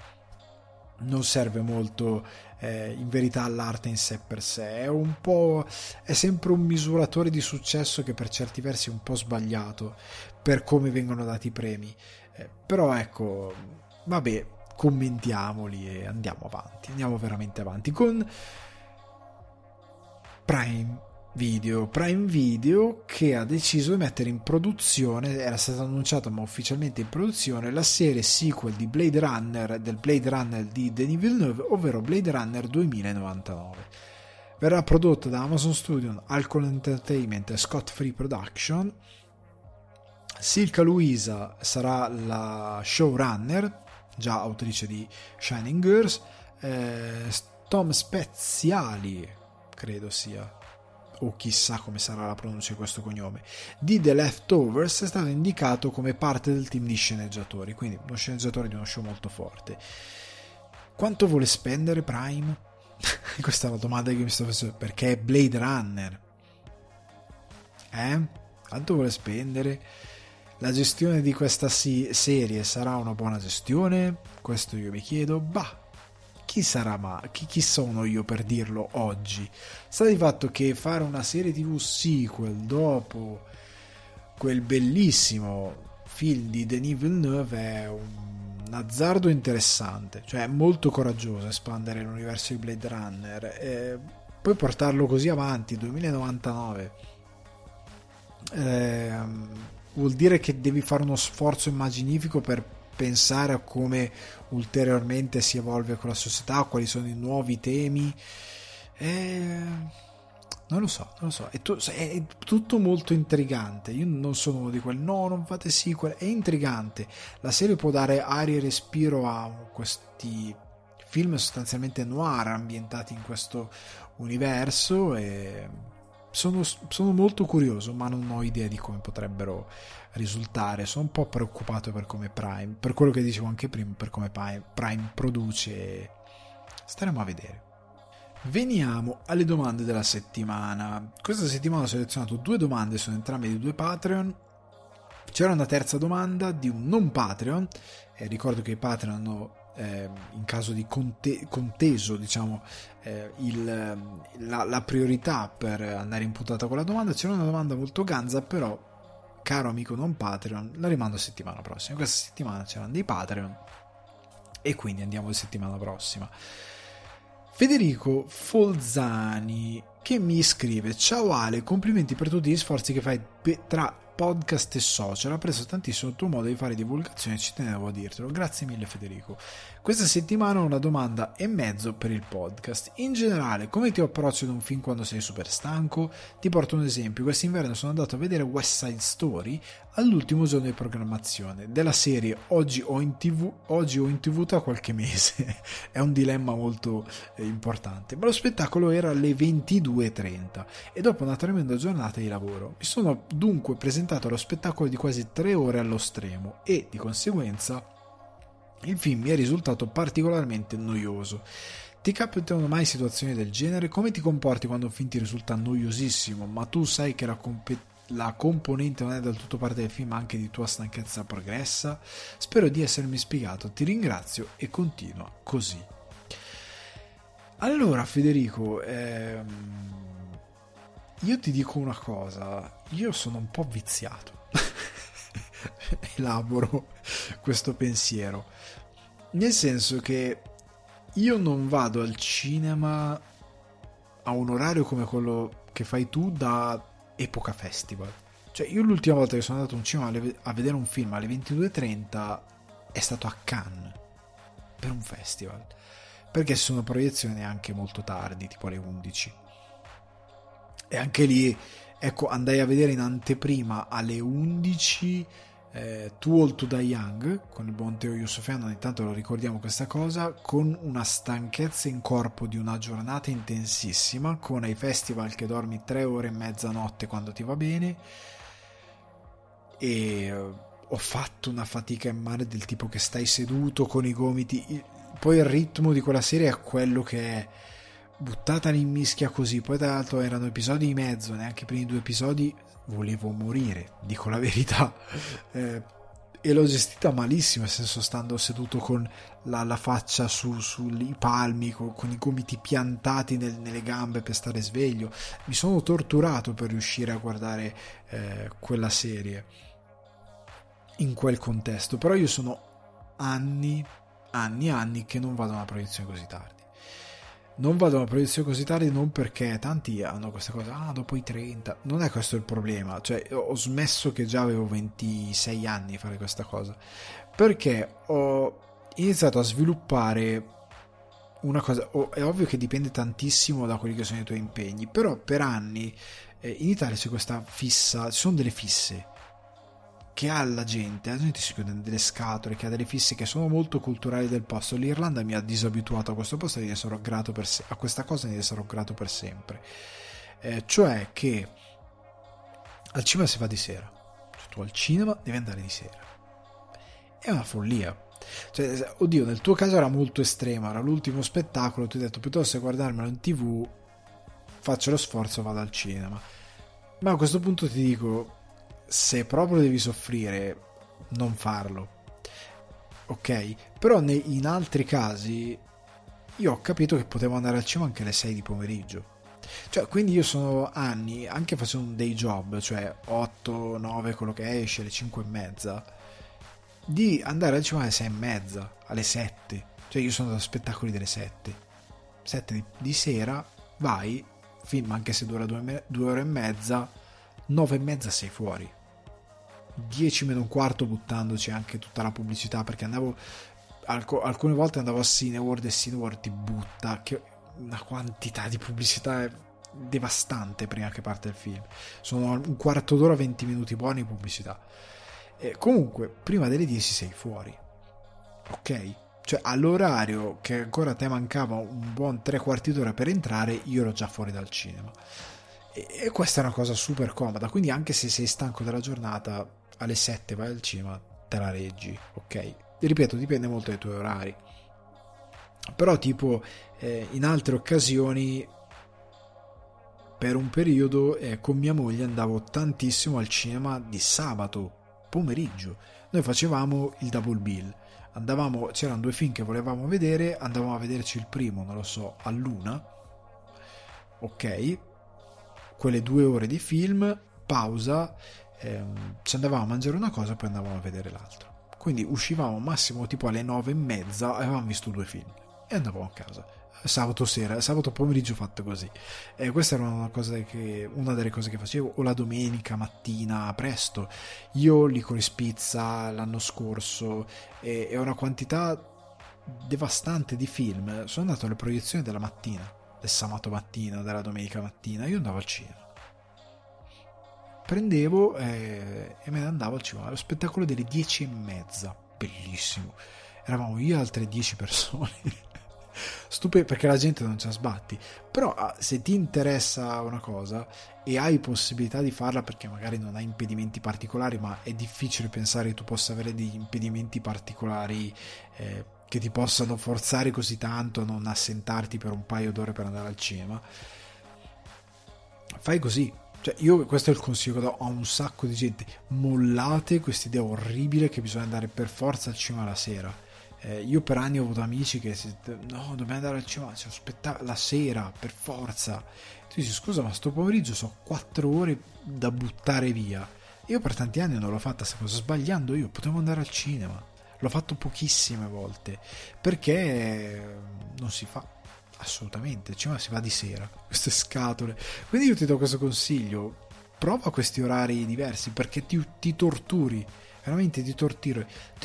non serve molto in verità all'arte in sé per sé. È un po', è sempre un misuratore di successo che per certi versi è un po' sbagliato per come vengono dati i premi, però ecco, vabbè, commentiamoli e andiamo veramente avanti con Prime Video, che ha deciso di mettere in produzione, era stata annunciata ma ufficialmente in produzione, la serie sequel di Blade Runner di Denis Villeneuve, ovvero Blade Runner 2099. Verrà prodotta da Amazon Studios, Alcon Entertainment e Scott Free Production. Silka Louisa sarà la showrunner, già autrice di Shining Girls. Tom Speziali, credo sia, o chissà come sarà la pronuncia di questo cognome, di The Leftovers, è stato indicato come parte del team di sceneggiatori, quindi uno sceneggiatore di uno show molto forte. Quanto vuole spendere Prime? Questa è una domanda che mi sto facendo, perché è Blade Runner, quanto vuole spendere? La gestione di questa serie sarà una buona gestione? Questo io mi chiedo. Chi sarà, chi sono io per dirlo oggi? Sta di fatto che fare una serie TV sequel dopo quel bellissimo film di Denis Villeneuve è un azzardo interessante, cioè è molto coraggioso espandere l'universo di Blade Runner e poi portarlo così avanti. 2099 vuol dire che devi fare uno sforzo immaginifico per pensare a come ulteriormente si evolve con la società, quali sono i nuovi temi, non lo so, è tutto molto intrigante. Io non sono uno di quelli non fate sequel, è intrigante, la serie può dare aria e respiro a questi film sostanzialmente noir ambientati in questo universo, e sono molto curioso, ma non ho idea di come potrebbero risultare. Sono un po' preoccupato per come Prime, per quello che dicevo anche prima, per come Prime produce. Staremo a vedere. Veniamo alle domande della settimana. Questa settimana ho selezionato 2 domande, sono entrambe di 2 Patreon. C'era una terza domanda di un non Patreon, ricordo che i Patreon hanno in caso di conteso, diciamo, la priorità per andare in puntata con la domanda. C'era una domanda molto ganza, però caro amico non Patreon, la rimando settimana prossima. Questa settimana c'erano dei Patreon e quindi andiamo settimana prossima. Federico Folzani, che mi scrive: ciao Ale, complimenti per tutti gli sforzi che fai tra podcast e social, ho preso tantissimo il tuo modo di fare divulgazione, ci tenevo a dirtelo. Grazie mille Federico. Questa settimana ho una domanda e mezzo per il podcast. In generale, come ti approcci ad un film quando sei super stanco? Ti porto un esempio: quest'inverno sono andato a vedere West Side Story all'ultimo giorno di programmazione della serie, oggi ho in tv da qualche mese. È un dilemma molto importante, ma lo spettacolo era alle 22:30 e dopo una tremenda giornata di lavoro mi sono dunque presentato lo spettacolo di quasi 3 ore allo stremo e di conseguenza il film mi è risultato particolarmente noioso. Ti capitano mai situazioni del genere? Come ti comporti quando un film ti risulta noiosissimo, ma tu sai che la componente non è del tutto parte del film, anche di tua stanchezza pregressa? Spero di essermi spiegato, ti ringrazio e continua così. Allora Federico, io ti dico una cosa, io sono un po' viziato, elaboro questo pensiero, nel senso che io non vado al cinema a un orario come quello che fai tu da epoca festival. Cioè io l'ultima volta che sono andato a un cinema a vedere un film alle 22:30 è stato a Cannes per un festival, perché ci sono proiezioni anche molto tardi, tipo alle 11, e anche lì, ecco, andai a vedere in anteprima alle 11 Too Old to Die Young con il buon Teo Yusufiano, ogni tanto lo ricordiamo questa cosa, con una stanchezza in corpo di una giornata intensissima, con ai festival che dormi 3 ore e mezzanotte quando ti va bene, e ho fatto una fatica in mare del tipo che stai seduto con i gomiti. Poi il ritmo di quella serie è quello che è buttata in mischia così, poi tra l'altro erano episodi di mezzo, neanche i primi 2 episodi volevo morire, dico la verità, e l'ho gestita malissimo, nel senso stando seduto con la faccia sui palmi, con i gomiti piantati nelle gambe per stare sveglio. Mi sono torturato per riuscire a guardare quella serie in quel contesto, però io sono anni che non vado a una proiezione così tardi. Non vado a una proiezione così tardi non perché tanti hanno questa cosa, dopo i 30, non è questo il problema, cioè ho smesso che già avevo 26 anni fare questa cosa, perché ho iniziato a sviluppare una cosa, è ovvio che dipende tantissimo da quelli che sono i tuoi impegni, però per anni in Italia c'è questa fissa, ci sono delle fisse che ha la gente si chiude delle scatole, che ha delle fisse che sono molto culturali del posto. L'Irlanda mi ha disabituato a questo posto e ne sarò grato per sempre. Cioè che al cinema si va di sera, cioè, tu al cinema devi andare di sera, è una follia, cioè, oddio, nel tuo caso era molto estrema, era l'ultimo spettacolo, ti ho detto piuttosto che guardarmelo in TV faccio lo sforzo, vado al cinema. Ma a questo punto ti dico, se proprio devi soffrire, non farlo, ok? Però in altri casi io ho capito che potevo andare al cinema anche alle 6 di pomeriggio, cioè, quindi io sono anni, anche facendo un day job, cioè 8, 9, quello che esce, alle 5:30, di andare al cinema alle 6:30, alle 7, cioè io sono da spettacoli delle 7 di sera, vai, film anche se dura 2 ore e mezza, 9:30 sei fuori, 10 meno un quarto, buttandoci anche tutta la pubblicità, perché andavo alcune volte andavo a Cineworld e Cineworld ti butta che una quantità di pubblicità devastante prima che parte il film, sono 15 minuti, 20 minuti buoni di pubblicità, e comunque prima delle 10 sei fuori, ok? Cioè all'orario che ancora te mancava un buon 3/4 d'ora per entrare, io ero già fuori dal cinema. E questa è una cosa super comoda, quindi anche se sei stanco della giornata, alle 7 vai al cinema, te la reggi, ok? Ripeto, dipende molto dai tuoi orari, però tipo in altre occasioni per un periodo con mia moglie andavo tantissimo al cinema di sabato pomeriggio, noi facevamo il double bill, andavamo, c'erano 2 film che volevamo vedere, andavamo a vederci il primo, non lo so, all'1, ok? Quelle 2 ore di film, pausa, ci andavamo a mangiare una cosa, poi andavamo a vedere l'altro, quindi uscivamo massimo tipo alle 9:30, avevamo visto 2 film e andavamo a casa. Sabato pomeriggio fatto così, questa era una delle cose che facevo, o la domenica mattina presto, io Licorice Pizza l'anno scorso, e una quantità devastante di film, sono andato alle proiezioni della mattina, del sabato mattina, della domenica mattina, io andavo al cinema, prendevo e me ne andavo al cinema, lo spettacolo delle 10:30, bellissimo, eravamo io e altre 10 persone stupendo, perché la gente non ce la sbatti, però se ti interessa una cosa e hai possibilità di farla, perché magari non hai impedimenti particolari, ma è difficile pensare che tu possa avere degli impedimenti particolari che ti possano forzare così tanto a non assentarti per un paio d'ore per andare al cinema. Fai così, cioè io questo è il consiglio che do a un sacco di gente: mollate quest'idea orribile che bisogna andare per forza al cinema la sera. Io per anni ho avuto amici che no, dobbiamo andare al cinema, c'è un spettacolo la sera per forza. Tu dici scusa, ma sto pomeriggio sono 4 ore da buttare via. Io per tanti anni non l'ho fatta questa cosa, sbagliando io, potevo andare al cinema, l'ho fatto pochissime volte perché non si fa assolutamente, il cinema si va di sera, queste scatole. Quindi io ti do questo consiglio: prova questi orari diversi, perché ti torturi veramente, ti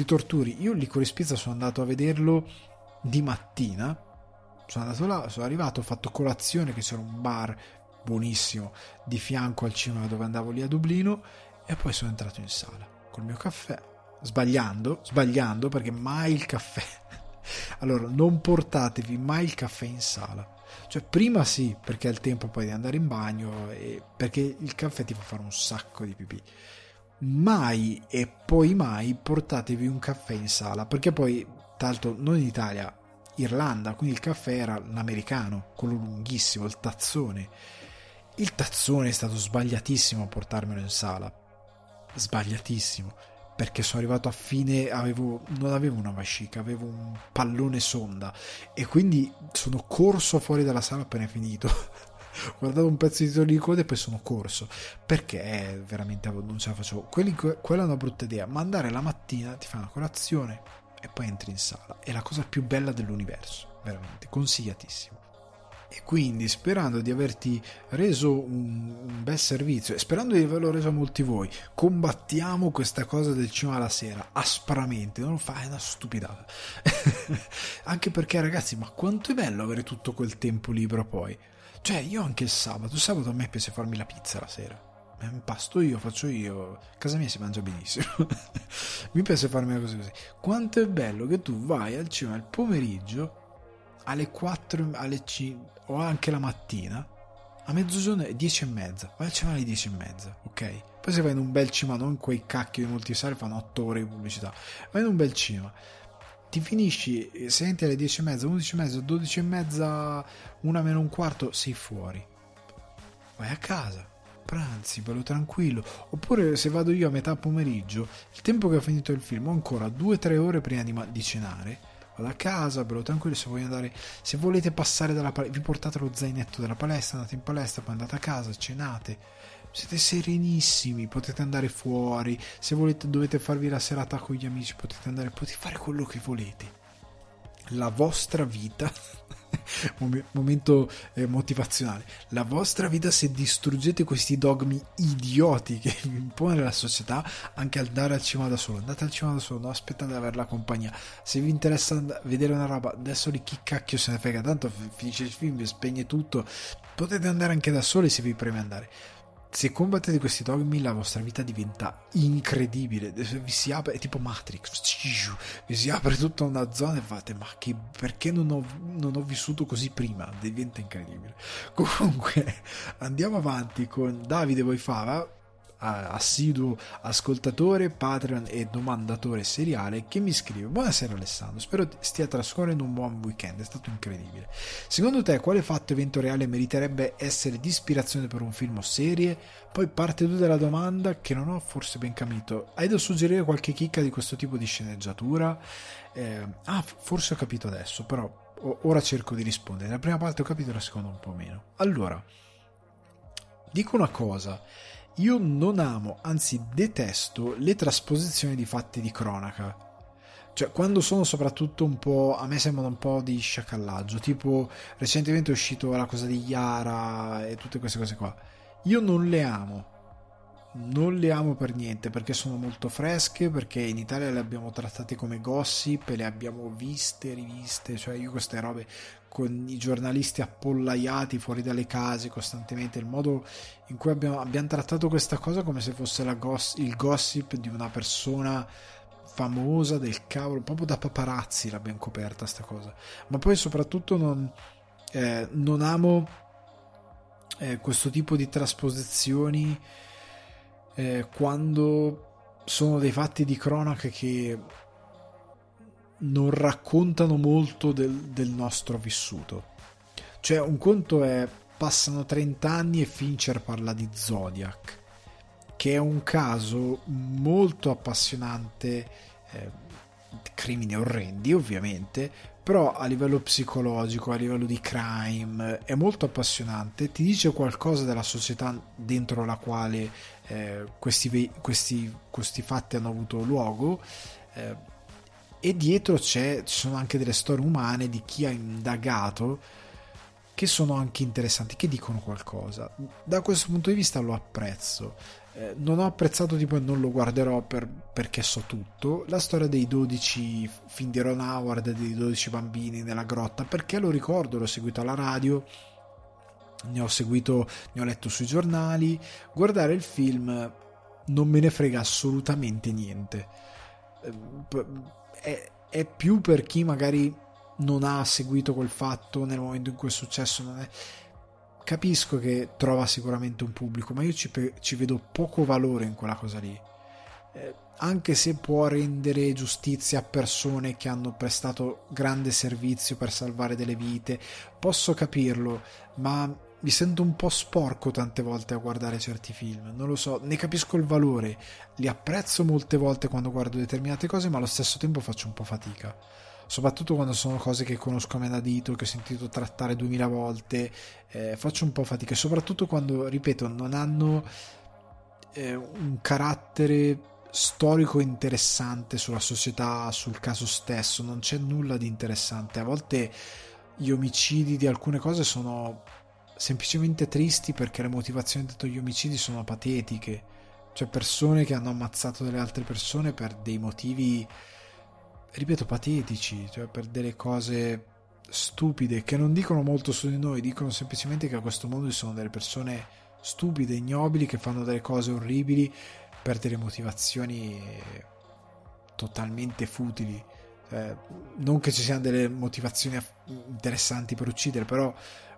torturi. Io Licorice Pizza sono andato a vederlo di mattina, sono andato là, sono arrivato, ho fatto colazione che c'era un bar buonissimo di fianco al cinema dove andavo lì a Dublino, e poi sono entrato in sala col mio caffè, sbagliando perché mai il caffè, allora non portatevi mai il caffè in sala, cioè prima sì perché è il tempo poi di andare in bagno e perché il caffè ti fa fare un sacco di pipì, mai e poi mai portatevi un caffè in sala, perché poi tanto non in Italia, Irlanda, quindi il caffè era l'americano, quello lunghissimo, il tazzone. Il tazzone è stato sbagliatissimo a portarmelo in sala, sbagliatissimo, perché sono arrivato a fine, non avevo una vescica, avevo un pallone sonda e quindi sono corso fuori dalla sala appena finito. Ho guardato un pezzo di Titoli di coda e poi sono corso, perché veramente non ce la facevo. Quella è una brutta idea, ma andare la mattina, ti fai una colazione e poi entri in sala, è la cosa più bella dell'universo, veramente consigliatissimo. E quindi, sperando di averti reso un bel servizio e sperando di averlo reso a molti voi, combattiamo questa cosa del cinema alla sera aspramente, non lo fai, è una stupidata. Anche perché ragazzi, ma quanto è bello avere tutto quel tempo libero poi, cioè io anche il sabato a me piace farmi la pizza la sera, impasto io, faccio io, a casa mia si mangia benissimo. Mi piace farmi una cosa così. Quanto è bello che tu vai al cinema il pomeriggio alle 4, alle 5 o anche la mattina a mezzogiorno, 10:30, vai al cinema alle 10:30, ok? Poi se vai in un bel cinema, non quei cacchio di multisale fanno 8 ore di pubblicità, vai in un bel cinema, ti finisci, se entri alle 10:30, 11:30, 12:30, 1:45 sei fuori, vai a casa, pranzi, bello tranquillo. Oppure se vado io a metà pomeriggio, il tempo che ho finito il film ho ancora 2-3 ore prima di cenare, vado a casa, bello tranquillo. Se voglio andare, se volete passare dalla palestra, vi portate lo zainetto della palestra, andate in palestra, poi andate a casa, cenate, siete serenissimi, potete andare fuori, se volete dovete farvi la serata con gli amici, potete fare quello che volete, la vostra vita. Momento motivazionale: la vostra vita, se distruggete questi dogmi idioti che vi impone la società, anche andare al cinema da solo, andate al cinema da solo, non aspettate di avere la compagnia. Se vi interessa vedere una roba, adesso lì chi cacchio se ne frega, tanto finisce il film, vi spegne tutto, potete andare anche da soli se vi preme andare. Se combattete questi dogmi, la vostra vita diventa incredibile, vi si apre, è tipo Matrix, vi si apre tutta una zona e fate ma che, perché non ho vissuto così prima, diventa incredibile. Comunque andiamo avanti con Davide Boifava, assiduo ascoltatore, Patreon e domandatore seriale, che mi scrive: buonasera Alessandro, spero stia trascorrendo un buon weekend, è stato incredibile. Secondo te quale fatto, evento reale meriterebbe essere di ispirazione per un film o serie? Poi parte 2 della domanda, che non ho forse ben capito, hai da suggerire qualche chicca di questo tipo di sceneggiatura? Forse ho capito adesso, però ora cerco di rispondere. La prima parte ho capito, la seconda un po' meno. Allora, dico una cosa: io non amo, anzi detesto le trasposizioni di fatti di cronaca, cioè quando sono soprattutto un po', a me sembrano un po' di sciacallaggio, tipo recentemente è uscito la cosa di Yara e tutte queste cose qua, io non le amo per niente, perché sono molto fresche, perché in Italia le abbiamo trattate come gossip, le abbiamo viste, riviste, cioè io queste robe con i giornalisti appollaiati fuori dalle case costantemente, il modo in cui abbiamo trattato questa cosa come se fosse il gossip di una persona famosa del cavolo, proprio da paparazzi l'abbiamo coperta sta cosa. Ma poi soprattutto non amo questo tipo di trasposizioni quando sono dei fatti di cronaca che non raccontano molto del nostro vissuto. Cioè, un conto è passano 30 anni e Fincher parla di Zodiac, che è un caso molto appassionante, crimini orrendi ovviamente, però a livello psicologico, a livello di crime è molto appassionante, ti dice qualcosa della società dentro la quale questi fatti hanno avuto luogo, e dietro ci sono anche delle storie umane di chi ha indagato che sono anche interessanti, che dicono qualcosa. Da questo punto di vista lo apprezzo. Non ho apprezzato, tipo, e non lo guarderò perché so tutto, la storia dei 12 film di Ron Howard, dei 12 bambini nella grotta, perché lo ricordo, l'ho seguito alla radio, ne ho letto sui giornali. Guardare il film non me ne frega assolutamente niente, è più per chi magari non ha seguito quel fatto nel momento in cui è successo, non è... Capisco che trova sicuramente un pubblico, ma io ci vedo poco valore in quella cosa lì, anche se può rendere giustizia a persone che hanno prestato grande servizio per salvare delle vite, posso capirlo, ma mi sento un po' sporco tante volte a guardare certi film, non lo so, ne capisco il valore, li apprezzo molte volte quando guardo determinate cose, ma allo stesso tempo faccio un po' fatica, soprattutto quando sono cose che conosco a menadito, che ho sentito trattare 2000 volte, faccio un po' fatica, soprattutto quando, ripeto, non hanno un carattere storico interessante sulla società, sul caso stesso, non c'è nulla di interessante. A volte gli omicidi di alcune cose sono semplicemente tristi perché le motivazioni dietro gli omicidi sono patetiche, cioè persone che hanno ammazzato delle altre persone per dei motivi, ripeto, patetici, cioè per delle cose stupide che non dicono molto su di noi, dicono semplicemente che a questo mondo ci sono delle persone stupide, ignobili, che fanno delle cose orribili per delle motivazioni totalmente futili, non che ci siano delle motivazioni interessanti per uccidere, però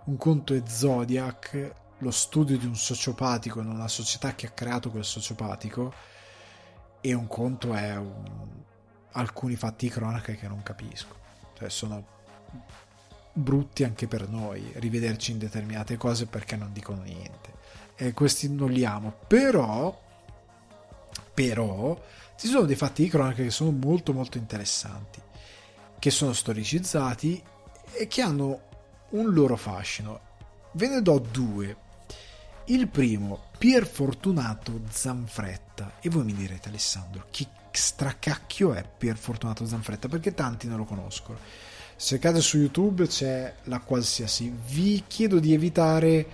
un conto è Zodiac, lo studio di un sociopatico in una società che ha creato quel sociopatico, e un conto è alcuni fatti di cronaca che non capisco, cioè sono brutti anche per noi rivederci in determinate cose perché non dicono niente, e questi non li amo, però ci sono dei fatti di cronaca che sono molto molto interessanti, che sono storicizzati e che hanno un loro fascino. Ve ne do due. Il primo, Pier Fortunato Zanfretta, e voi mi direte: Alessandro, chi stracacchio è Pier Fortunato Zanfretta? Perché tanti non lo conoscono. Cercate su YouTube, c'è la qualsiasi. Vi chiedo di evitare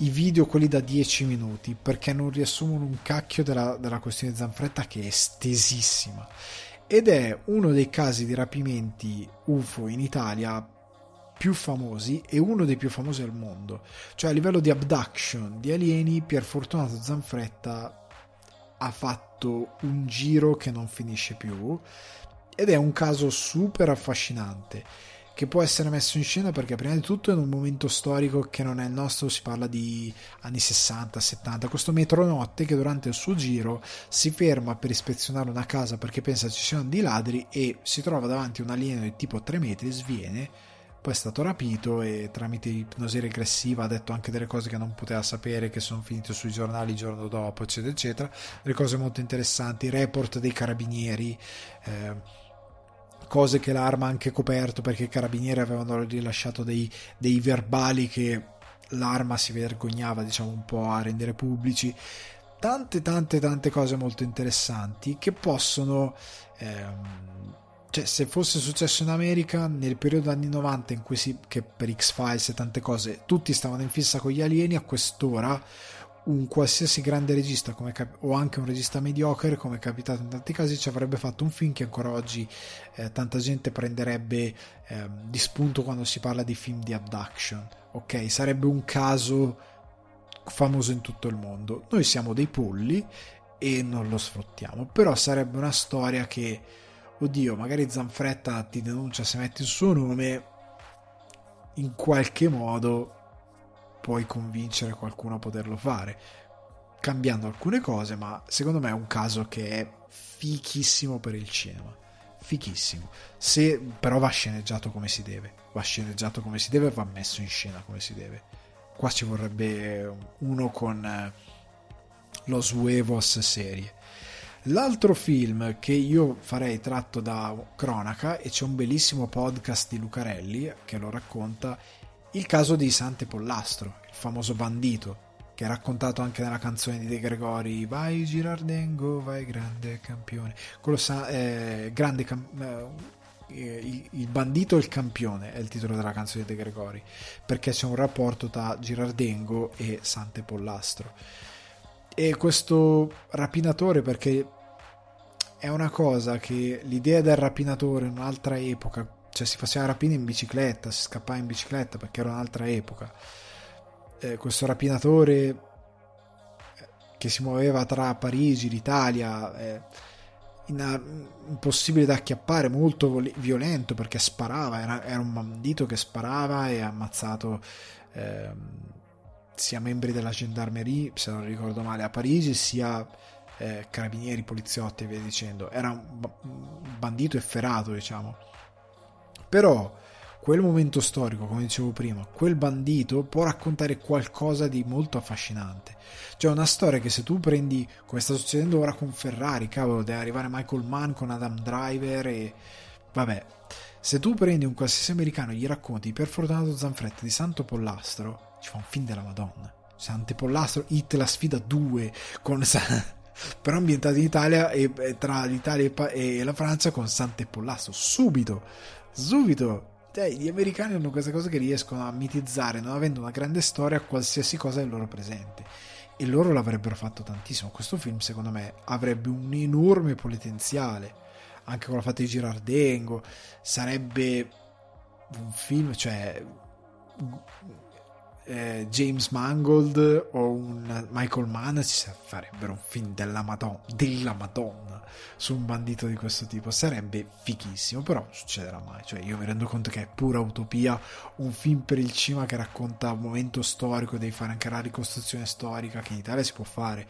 i video, quelli da 10 minuti, perché non riassumono un cacchio della questione Zanfretta, che è estesissima, ed è uno dei casi di rapimenti UFO in Italia più famosi, e uno dei più famosi al mondo. Cioè, a livello di abduction di alieni, Pier Fortunato Zanfretta ha fatto un giro che non finisce più, ed è un caso super affascinante che può essere messo in scena perché prima di tutto è in un momento storico che non è il nostro, si parla di anni 60-70, questo metronotte che durante il suo giro si ferma per ispezionare una casa perché pensa ci siano dei ladri, e si trova davanti un alieno di tipo 3 metri, sviene, poi è stato rapito e tramite ipnosi regressiva ha detto anche delle cose che non poteva sapere, che sono finite sui giornali il giorno dopo, eccetera eccetera, delle cose molto interessanti, report dei carabinieri, cose che l'arma ha anche coperto perché i carabinieri avevano rilasciato dei verbali che l'arma si vergognava, diciamo, un po' a rendere pubblici, tante cose molto interessanti che possono... Cioè, se fosse successo in America nel periodo anni 90 in cui che per X-Files e tante cose tutti stavano in fissa con gli alieni, a quest'ora un qualsiasi grande regista o anche un regista mediocre, come è capitato in tanti casi, ci avrebbe fatto un film che ancora oggi tanta gente prenderebbe di spunto quando si parla di film di abduction, ok? Sarebbe un caso famoso in tutto il mondo. Noi siamo dei polli e non lo sfruttiamo, però sarebbe una storia che, oddio, magari Zanfretta ti denuncia se metti il suo nome, in qualche modo puoi convincere qualcuno a poterlo fare, cambiando alcune cose, ma secondo me è un caso che è fichissimo per il cinema, fichissimo, se però va sceneggiato come si deve, va messo in scena come si deve. Qua ci vorrebbe uno con Los Huevos serie. L'altro film che io farei tratto da cronaca, e c'è un bellissimo podcast di Lucarelli che lo racconta, il caso di Sante Pollastro, il famoso bandito, che è raccontato anche nella canzone di De Gregori, vai Girardengo, vai grande campione. Quello il bandito e il campione è il titolo della canzone di De Gregori, perché c'è un rapporto tra Girardengo e Sante Pollastro. E questo rapinatore, perché è una cosa che l'idea del rapinatore in un'altra epoca, cioè si faceva rapina in bicicletta, si scappava in bicicletta perché era un'altra epoca. Questo rapinatore che si muoveva tra Parigi, l'Italia, impossibile da acchiappare, molto violento perché sparava, era un bandito che sparava e ha ammazzato sia membri della gendarmerie, se non ricordo male, a Parigi, sia carabinieri, poliziotti e via dicendo. Era un bandito efferato, diciamo. Però quel momento storico, come dicevo prima, quel bandito può raccontare qualcosa di molto affascinante, cioè una storia che se tu prendi, come sta succedendo ora con Ferrari, cavolo, deve arrivare Michael Mann con Adam Driver e vabbè, se tu prendi un qualsiasi americano e gli racconti Pier Fortunato Zanfretta di Sante Pollastro, ci fa un film della Madonna. Sante Pollastro, Hit la sfida 2 con però ambientato in Italia e tra l'Italia e la Francia con Sante Pollastro, subito gli americani hanno questa cosa che riescono a mitizzare, non avendo una grande storia, qualsiasi cosa è loro presente, e loro l'avrebbero fatto tantissimo. Questo film secondo me avrebbe un enorme potenziale, anche con la fatta di Girardengo sarebbe un film, cioè James Mangold o un Michael Mann ci farebbero un film della Madonna su un bandito di questo tipo, sarebbe fichissimo. Però non succederà mai, cioè io mi rendo conto che è pura utopia un film per il cinema che racconta un momento storico, devi fare anche la ricostruzione storica, che in Italia si può fare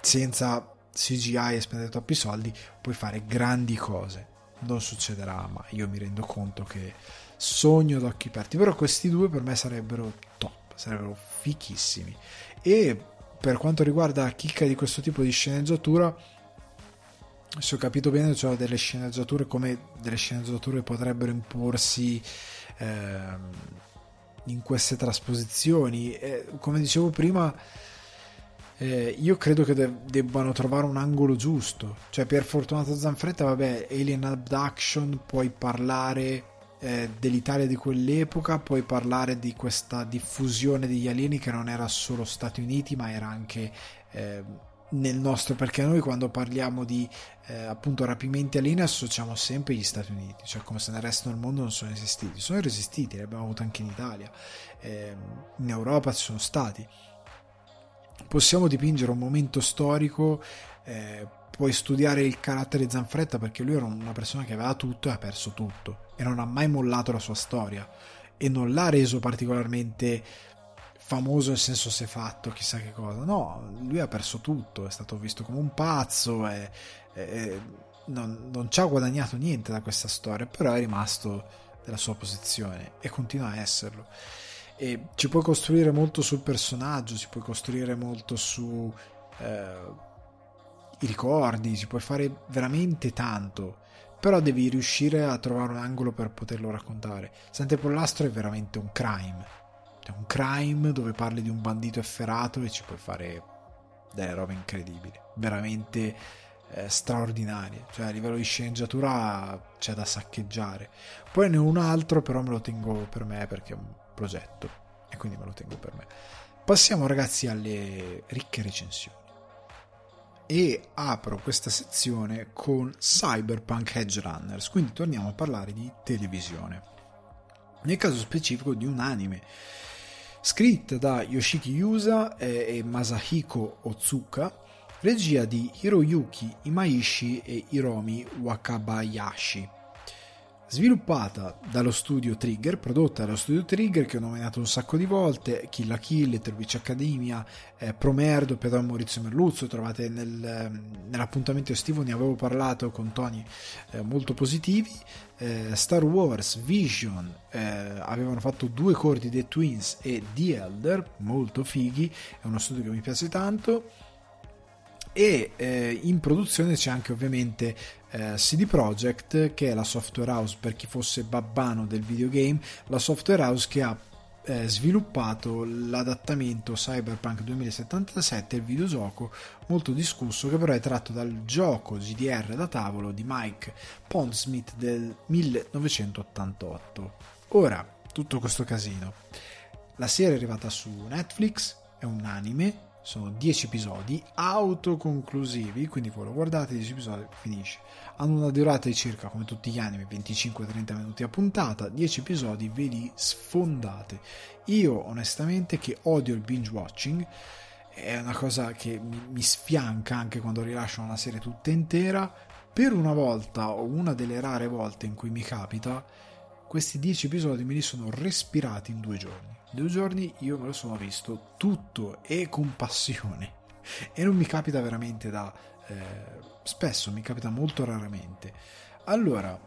senza CGI e spendere troppi soldi, puoi fare grandi cose. Non succederà mai, io mi rendo conto che sogno ad occhi aperti, però questi due per me sarebbero top, sarebbero fichissimi. E per quanto riguarda la chicca di questo tipo di sceneggiatura, se ho capito bene, cioè delle sceneggiature, come delle sceneggiature potrebbero imporsi in queste trasposizioni, come dicevo prima, io credo che debbano trovare un angolo giusto, cioè Pier Fortunato Zanfretta, vabbè, Alien Abduction, puoi parlare dell'Italia di quell'epoca, puoi parlare di questa diffusione degli alieni che non era solo Stati Uniti ma era anche nel nostro, perché noi quando parliamo di appunto rapimenti alieni associamo sempre gli Stati Uniti, cioè come se nel resto del mondo non sono esistiti. Sono resistiti, li abbiamo avuti anche in Italia, in Europa ci sono stati. Possiamo dipingere un momento storico, puoi studiare il carattere Zanfretta, perché lui era una persona che aveva tutto e ha perso tutto e non ha mai mollato la sua storia e non l'ha reso particolarmente famoso nel senso si è fatto chissà che cosa, no, lui ha perso tutto, è stato visto come un pazzo e non ci ha guadagnato niente da questa storia, però è rimasto della sua posizione e continua a esserlo. E ci puoi costruire molto sul personaggio, ci puoi costruire molto su i ricordi, ci puoi fare veramente tanto, però devi riuscire a trovare un angolo per poterlo raccontare. Sante Pollastro è veramente un crime, è un crime dove parli di un bandito efferato e ci puoi fare delle robe incredibili, veramente straordinarie, cioè a livello di sceneggiatura c'è da saccheggiare. Poi ne ho un altro, però me lo tengo per me perché è un progetto e quindi me lo tengo per me. Passiamo ragazzi alle ricche recensioni e apro questa sezione con Cyberpunk Edgerunners, quindi torniamo a parlare di televisione, nel caso specifico di un anime scritta da Yoshiki Yusa e Masahiko Ozuka, regia di Hiroyuki Imaishi e Hiromi Wakabayashi, sviluppata dallo studio Trigger, prodotta dallo studio Trigger, che ho nominato un sacco di volte: Kill la Kill, Terbici Accademia, Promare, doppiato da Maurizio Merluzzo. Trovate nell'appuntamento estivo, ne avevo parlato con Tony, molto positivi. Star Wars, Vision, avevano fatto due corti, The Twins e The Elder, molto fighi, è uno studio che mi piace tanto. E in produzione c'è anche ovviamente CD Projekt, che è la software house, per chi fosse babbano del videogame, la software house che ha sviluppato l'adattamento Cyberpunk 2077, il videogioco molto discusso, che però è tratto dal gioco GDR da tavolo di Mike Pondsmith del 1988. Ora, tutto questo casino, la serie è arrivata su Netflix, è un anime, sono 10 episodi autoconclusivi, quindi voi lo guardate, 10 episodi, finisce. Hanno una durata di circa, come tutti gli anime, 25-30 minuti a puntata, 10 episodi, ve li sfondate. Io onestamente, che odio il binge watching, è una cosa che mi sfianca anche quando rilascio una serie tutta intera, per una volta o una delle rare volte in cui mi capita, questi 10 episodi me li sono respirati in 2 giorni. Io me lo sono visto tutto e con passione, e non mi capita veramente da spesso, mi capita molto raramente. Allora,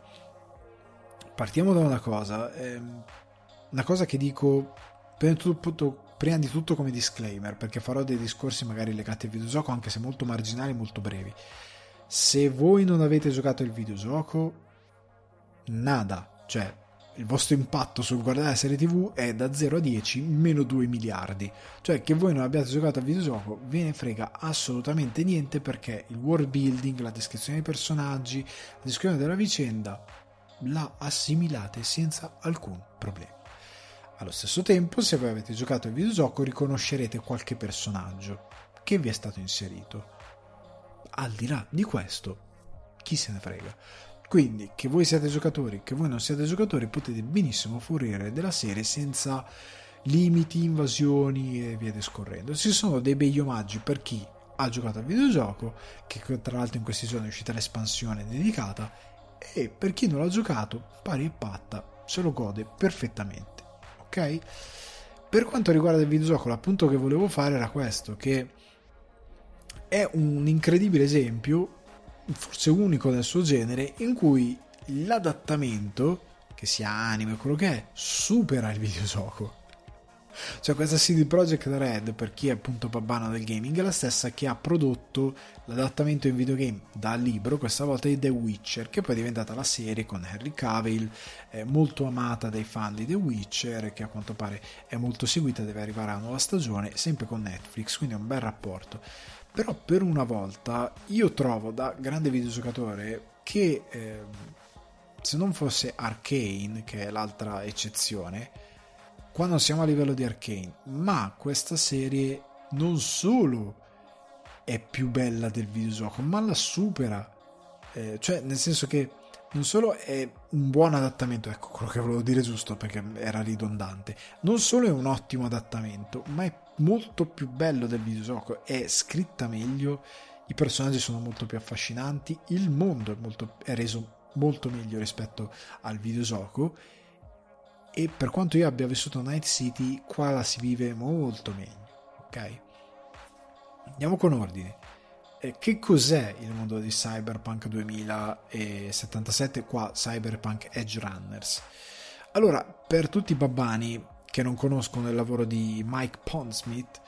partiamo da una cosa che dico prima di tutto come disclaimer, perché farò dei discorsi magari legati al videogioco, anche se molto marginali e molto brevi. Se voi non avete giocato il videogioco, nada, cioè il vostro impatto sul guardare la serie TV è da 0 a 10 meno 2 miliardi. Cioè, che voi non abbiate giocato al videogioco ve ne frega assolutamente niente, perché il world building, la descrizione dei personaggi, la descrizione della vicenda la assimilate senza alcun problema. Allo stesso tempo, se voi avete giocato al videogioco, riconoscerete qualche personaggio che vi è stato inserito. Al di là di questo, chi se ne frega. Quindi, che voi siate giocatori, che voi non siate giocatori, potete benissimo fruire della serie senza limiti, invasioni e via discorrendo. Ci sono dei bei omaggi per chi ha giocato al videogioco, che tra l'altro in questi giorni è uscita l'espansione dedicata, e per chi non l'ha giocato, pari e patta, se lo gode perfettamente, ok? Per quanto riguarda il videogioco, l'appunto che volevo fare era questo, che è un incredibile esempio, forse unico nel suo genere, in cui l'adattamento, che sia anime, quello che è, supera il videogioco. Cioè, questa CD Projekt Red, per chi è appunto babbana del gaming, è la stessa che ha prodotto l'adattamento in videogame dal libro, questa volta di The Witcher, che poi è diventata la serie con Henry Cavill, molto amata dai fan di The Witcher, che a quanto pare è molto seguita, deve arrivare a una nuova stagione sempre con Netflix, quindi è un bel rapporto. Però per una volta io trovo, da grande videogiocatore, che se non fosse Arcane, che è l'altra eccezione, qua non siamo a livello di Arcane, ma questa serie non solo è più bella del videogioco, ma la supera, cioè nel senso che non solo è un buon adattamento, ecco quello che volevo dire, giusto, perché era ridondante, non solo è un ottimo adattamento, ma è molto più bello del videogioco, è scritta meglio, i personaggi sono molto più affascinanti, il mondo è reso molto meglio rispetto al videogioco, e per quanto io abbia vissuto Night City, qua la si vive molto meglio, ok? Andiamo con ordine. Che cos'è il mondo di Cyberpunk 2077, qua Cyberpunk Edge Runners? Allora, per tutti i babbani che non conoscono il lavoro di Mike Pondsmith,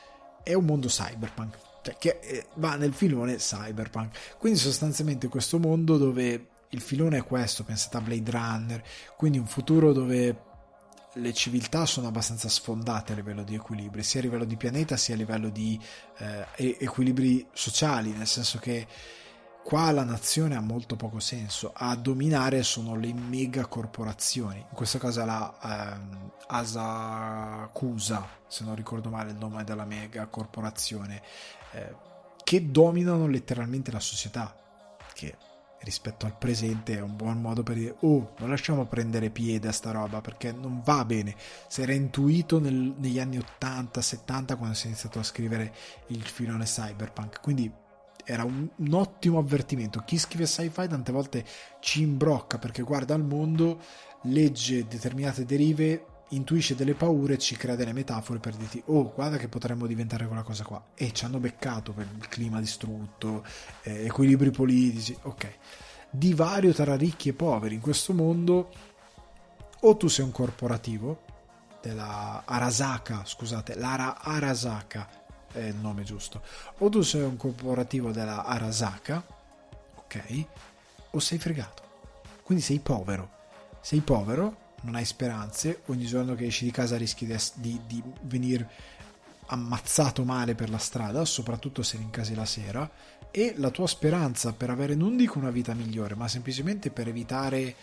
è un mondo cyberpunk, cioè che va nel filone cyberpunk, quindi sostanzialmente questo mondo dove il filone è questo, pensate a Blade Runner, quindi un futuro dove le civiltà sono abbastanza sfondate a livello di equilibri, sia a livello di pianeta sia a livello di equilibri sociali, nel senso che qua la nazione ha molto poco senso, a dominare sono le mega corporazioni, in questo caso la Asakusa, se non ricordo male il nome della mega corporazione, che dominano letteralmente la società, che rispetto al presente è un buon modo per dire: oh, non lasciamo prendere piede a sta roba, perché non va bene. Si era intuito negli anni 80-70, quando si è iniziato a scrivere il filone cyberpunk, quindi era un ottimo avvertimento. Chi scrive sci-fi tante volte ci imbrocca perché guarda al mondo, legge determinate derive, intuisce delle paure, ci crea delle metafore per dirti: oh, guarda che potremmo diventare quella cosa qua, e ci hanno beccato per il clima distrutto, equilibri politici, ok, divario tra ricchi e poveri. In questo mondo o tu sei un corporativo della Arasaka, scusate, l'Ara Arasaka è il nome giusto, o tu sei un corporativo della Arasaka, ok, o sei fregato, quindi sei povero, non hai speranze, ogni giorno che esci di casa rischi di venire ammazzato male per la strada, soprattutto se rincasi la sera, e la tua speranza per avere, non dico una vita migliore, ma semplicemente per evitare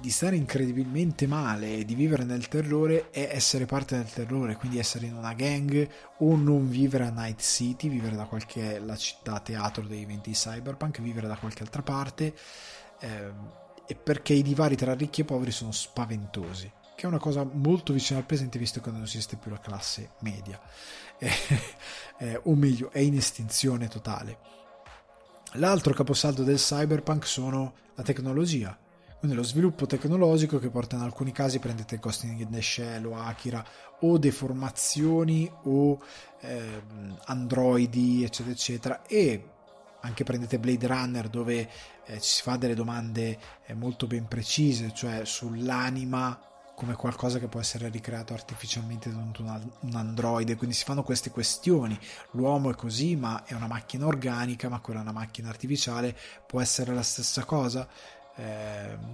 di stare incredibilmente male e di vivere nel terrore, è essere parte del terrore, quindi essere in una gang o non vivere a Night City, vivere da qualche, la città teatro dei eventi cyberpunk, vivere da qualche altra parte, e perché i divari tra ricchi e poveri sono spaventosi, che è una cosa molto vicina al presente visto che non esiste più la classe media, o meglio è in estinzione totale. L'altro caposaldo del cyberpunk sono la tecnologia, quindi lo sviluppo tecnologico che porta in alcuni casi, prendete Ghost in the Shell o Akira, o deformazioni o androidi eccetera eccetera, e anche prendete Blade Runner dove ci si fa delle domande molto ben precise, cioè sull'anima come qualcosa che può essere ricreato artificialmente da un androide, quindi si fanno queste questioni: l'uomo è così, ma è una macchina organica, ma quella è una macchina artificiale, può essere la stessa cosa?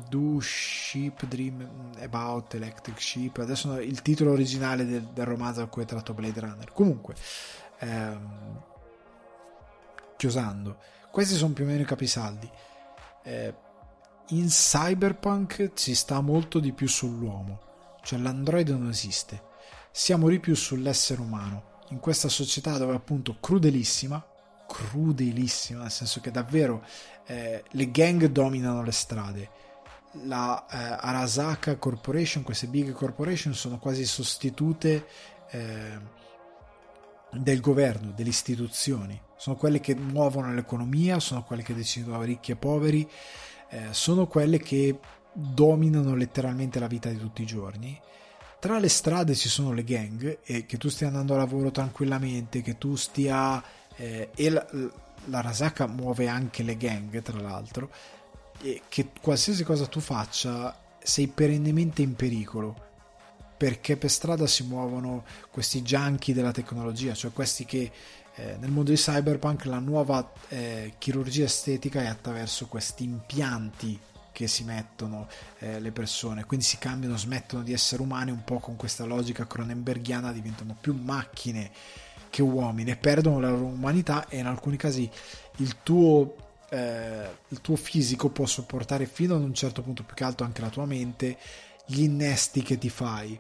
Do Sheep Dream About Electric Sheep, adesso il titolo originale del romanzo da cui è tratto Blade Runner. Comunque chiosando, questi sono più o meno i capisaldi. In cyberpunk si sta molto di più sull'uomo, cioè l'androide non esiste, siamo di più sull'essere umano in questa società dove appunto crudelissima, nel senso che davvero le gang dominano le strade, la Arasaka Corporation, queste big corporation sono quasi sostitute del governo, delle istituzioni, sono quelle che muovono l'economia, sono quelle che decidono ricchi e poveri, sono quelle che dominano letteralmente la vita di tutti i giorni. Tra le strade ci sono le gang, e che tu stia andando a lavoro tranquillamente, che tu stia e la Rasaka muove anche le gang, tra l'altro, e che qualsiasi cosa tu faccia sei perennemente in pericolo, perché per strada si muovono questi junkie della tecnologia, cioè questi che nel mondo di cyberpunk la nuova chirurgia estetica è attraverso questi impianti che si mettono le persone, quindi si cambiano, smettono di essere umani, un po' con questa logica cronenberghiana diventano più macchine che uomini e perdono la loro umanità, e in alcuni casi il tuo fisico può sopportare fino ad un certo punto, più che altro anche la tua mente, gli innesti che ti fai,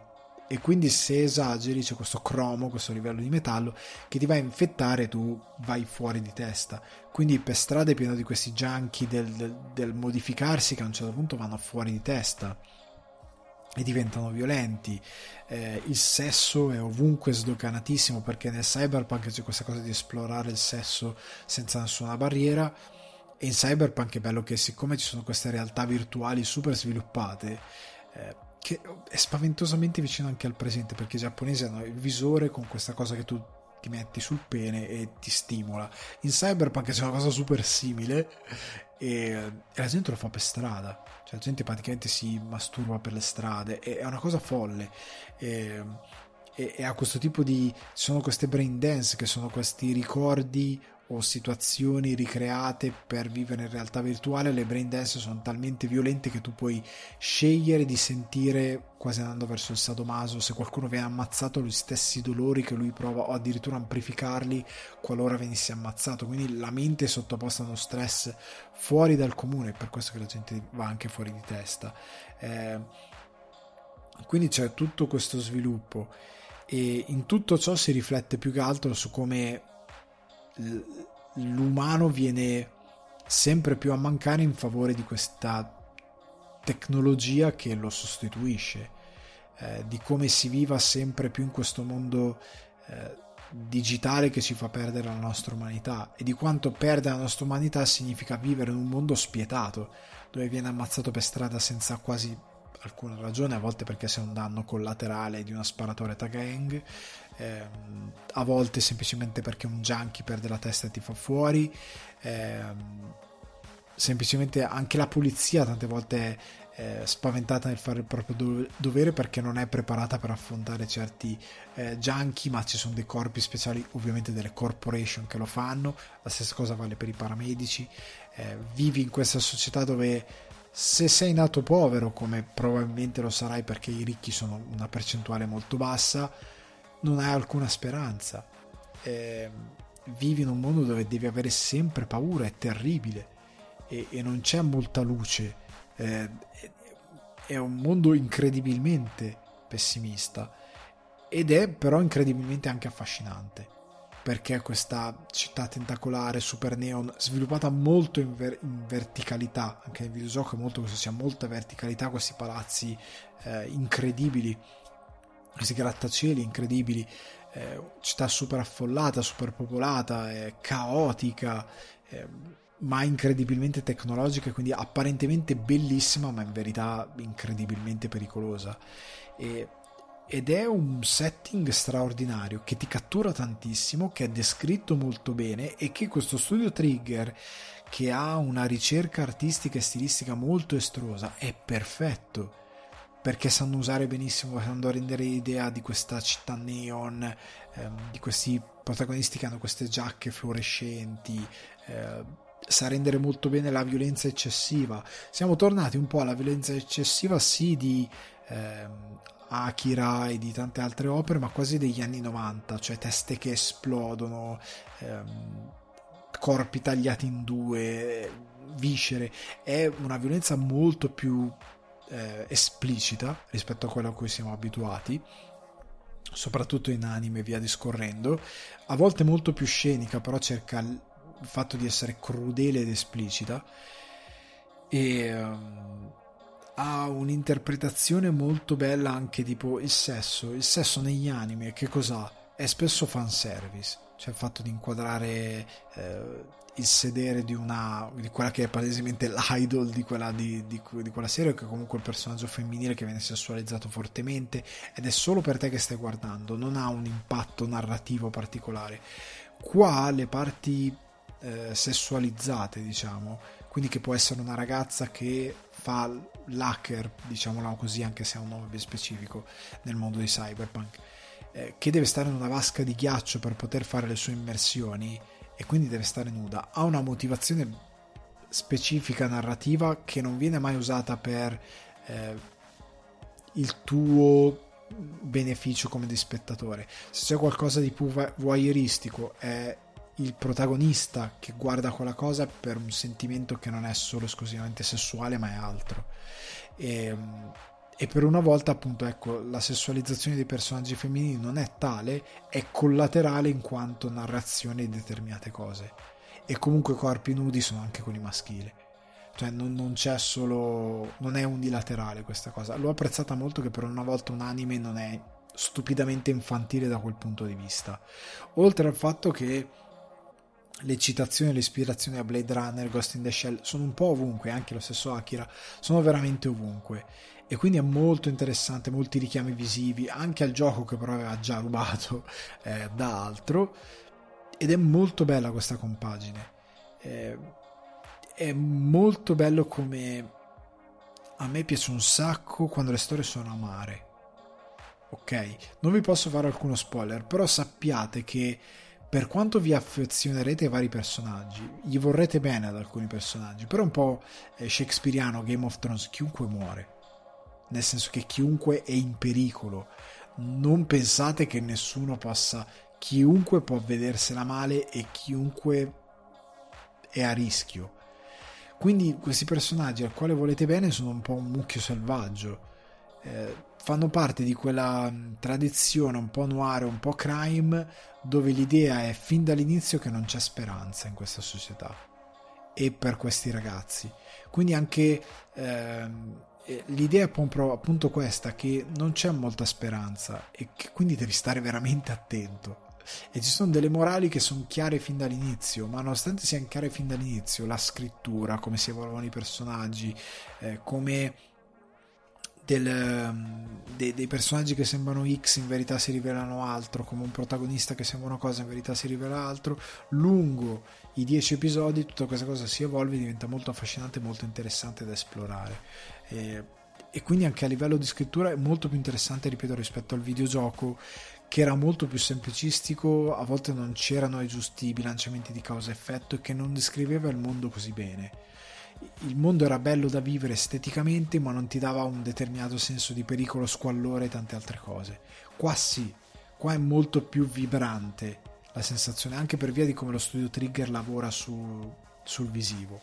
e quindi se esageri c'è questo cromo, questo livello di metallo che ti va a infettare e tu vai fuori di testa. Quindi per strada è pieno di questi junkie del modificarsi, che a un certo punto vanno fuori di testa e diventano violenti. Il sesso è ovunque sdoganatissimo, perché nel cyberpunk c'è questa cosa di esplorare il sesso senza nessuna barriera, e in cyberpunk è bello che, siccome ci sono queste realtà virtuali super sviluppate, che è spaventosamente vicino anche al presente, perché i giapponesi hanno il visore con questa cosa che tu ti metti sul pene e ti stimola. In cyberpunk c'è una cosa super simile, e la gente lo fa per strada, cioè la gente praticamente si masturba per le strade, è una cosa folle, e ha questo tipo di, sono queste brain dance che sono questi ricordi o situazioni ricreate per vivere in realtà virtuale. Le brain dance sono talmente violente che tu puoi scegliere di sentire, quasi andando verso il sadomaso, se qualcuno viene ammazzato gli stessi dolori che lui prova, o addirittura amplificarli qualora venisse ammazzato. Quindi la mente è sottoposta a uno stress fuori dal comune, per questo che la gente va anche fuori di testa, quindi c'è tutto questo sviluppo, e in tutto ciò si riflette più che altro su come l'umano viene sempre più a mancare in favore di questa tecnologia che lo sostituisce, di come si viva sempre più in questo mondo digitale che ci fa perdere la nostra umanità, e di quanto perdere la nostra umanità significa vivere in un mondo spietato, dove viene ammazzato per strada senza quasi alcuna ragione, a volte perché sia un danno collaterale di una sparatoria gang, a volte semplicemente perché un junkie perde la testa e ti fa fuori, semplicemente anche la polizia tante volte è spaventata nel fare il proprio dovere perché non è preparata per affrontare certi junkie, ma ci sono dei corpi speciali, ovviamente delle corporation, che lo fanno. La stessa cosa vale per i paramedici. Vivi in questa società dove, se sei nato povero, come probabilmente lo sarai perché i ricchi sono una percentuale molto bassa, non hai alcuna speranza. Vivi in un mondo dove devi avere sempre paura, è terribile, e non c'è molta luce. È un mondo incredibilmente pessimista, ed è però incredibilmente anche affascinante, perché questa città tentacolare super neon, sviluppata molto in verticalità, anche nel videogioco è molto questo, c'è molta verticalità, questi palazzi incredibili, questi grattacieli incredibili, città super affollata, super popolata, caotica, ma incredibilmente tecnologica, quindi apparentemente bellissima, ma in verità incredibilmente pericolosa. Ed è un setting straordinario che ti cattura tantissimo, che è descritto molto bene, e che questo studio Trigger, che ha una ricerca artistica e stilistica molto estrusa, è perfetto, perché sanno usare benissimo, sanno rendere l'idea di questa città neon, di questi protagonisti che hanno queste giacche fluorescenti, sa rendere molto bene la violenza eccessiva. Siamo tornati un po' alla violenza eccessiva, sì, di Akira e di tante altre opere, ma quasi degli anni 90, cioè teste che esplodono, corpi tagliati in due, viscere. È una violenza molto più esplicita rispetto a quella a cui siamo abituati, soprattutto in anime e via discorrendo, a volte molto più scenica, però cerca il fatto di essere crudele ed esplicita, e ha un'interpretazione molto bella anche tipo il sesso negli anime, che cos'ha? È spesso fanservice, cioè il fatto di inquadrare il sedere di quella che è palesemente l'idol di quella serie, che è comunque il personaggio femminile che viene sessualizzato fortemente, ed è solo per te che stai guardando, non ha un impatto narrativo particolare. Qua le parti sessualizzate, diciamo, quindi che può essere una ragazza che fa l'hacker, diciamola così, anche se ha un nome ben specifico nel mondo di cyberpunk, che deve stare in una vasca di ghiaccio per poter fare le sue immersioni e quindi deve stare nuda, ha una motivazione specifica narrativa che non viene mai usata per il tuo beneficio come di spettatore. Se c'è qualcosa di più voyeuristico è il protagonista che guarda quella cosa per un sentimento che non è solo esclusivamente sessuale, ma è altro, e per una volta, appunto, ecco, la sessualizzazione dei personaggi femminili non è tale, è collaterale in quanto narrazione di determinate cose, e comunque i corpi nudi sono anche quelli maschili, cioè non c'è solo, non è unilaterale questa cosa. L'ho apprezzata molto che per una volta un anime non è stupidamente infantile da quel punto di vista, oltre al fatto che le citazioni e le ispirazioni a Blade Runner, Ghost in the Shell sono un po' ovunque, anche lo stesso Akira, sono veramente ovunque, e quindi è molto interessante, molti richiami visivi anche al gioco, che però aveva già rubato da altro, ed è molto bella questa compagine. È molto bello, come a me piace un sacco quando le storie sono amare. Ok, non vi posso fare alcuno spoiler, però sappiate che per quanto vi affezionerete ai vari personaggi, gli vorrete bene ad alcuni personaggi, però un po' shakespeariano, Game of Thrones, chiunque muore, nel senso che chiunque è in pericolo, non pensate che nessuno possa, chiunque può vedersela male e chiunque è a rischio, quindi questi personaggi al quale volete bene sono un po' un mucchio selvaggio, fanno parte di quella tradizione un po' noir, un po' crime, dove l'idea è fin dall'inizio che non c'è speranza in questa società e per questi ragazzi, quindi anche l'idea è appunto questa, che non c'è molta speranza e che quindi devi stare veramente attento, e ci sono delle morali che sono chiare fin dall'inizio, ma nonostante siano chiare fin dall'inizio, la scrittura, come si evolvono i personaggi, come dei personaggi che sembrano X in verità si rivelano altro, come un protagonista che sembra una cosa in verità si rivela altro, lungo i 10 episodi tutta questa cosa si evolve e diventa molto affascinante e molto interessante da esplorare, e quindi anche a livello di scrittura è molto più interessante, ripeto, rispetto al videogioco, che era molto più semplicistico, a volte non c'erano i giusti bilanciamenti di causa-effetto e che non descriveva il mondo così bene. Il mondo era bello da vivere esteticamente, ma non ti dava un determinato senso di pericolo, squallore e tante altre cose. Qua sì, qua è molto più vibrante la sensazione, anche per via di come lo studio Trigger lavora sul visivo.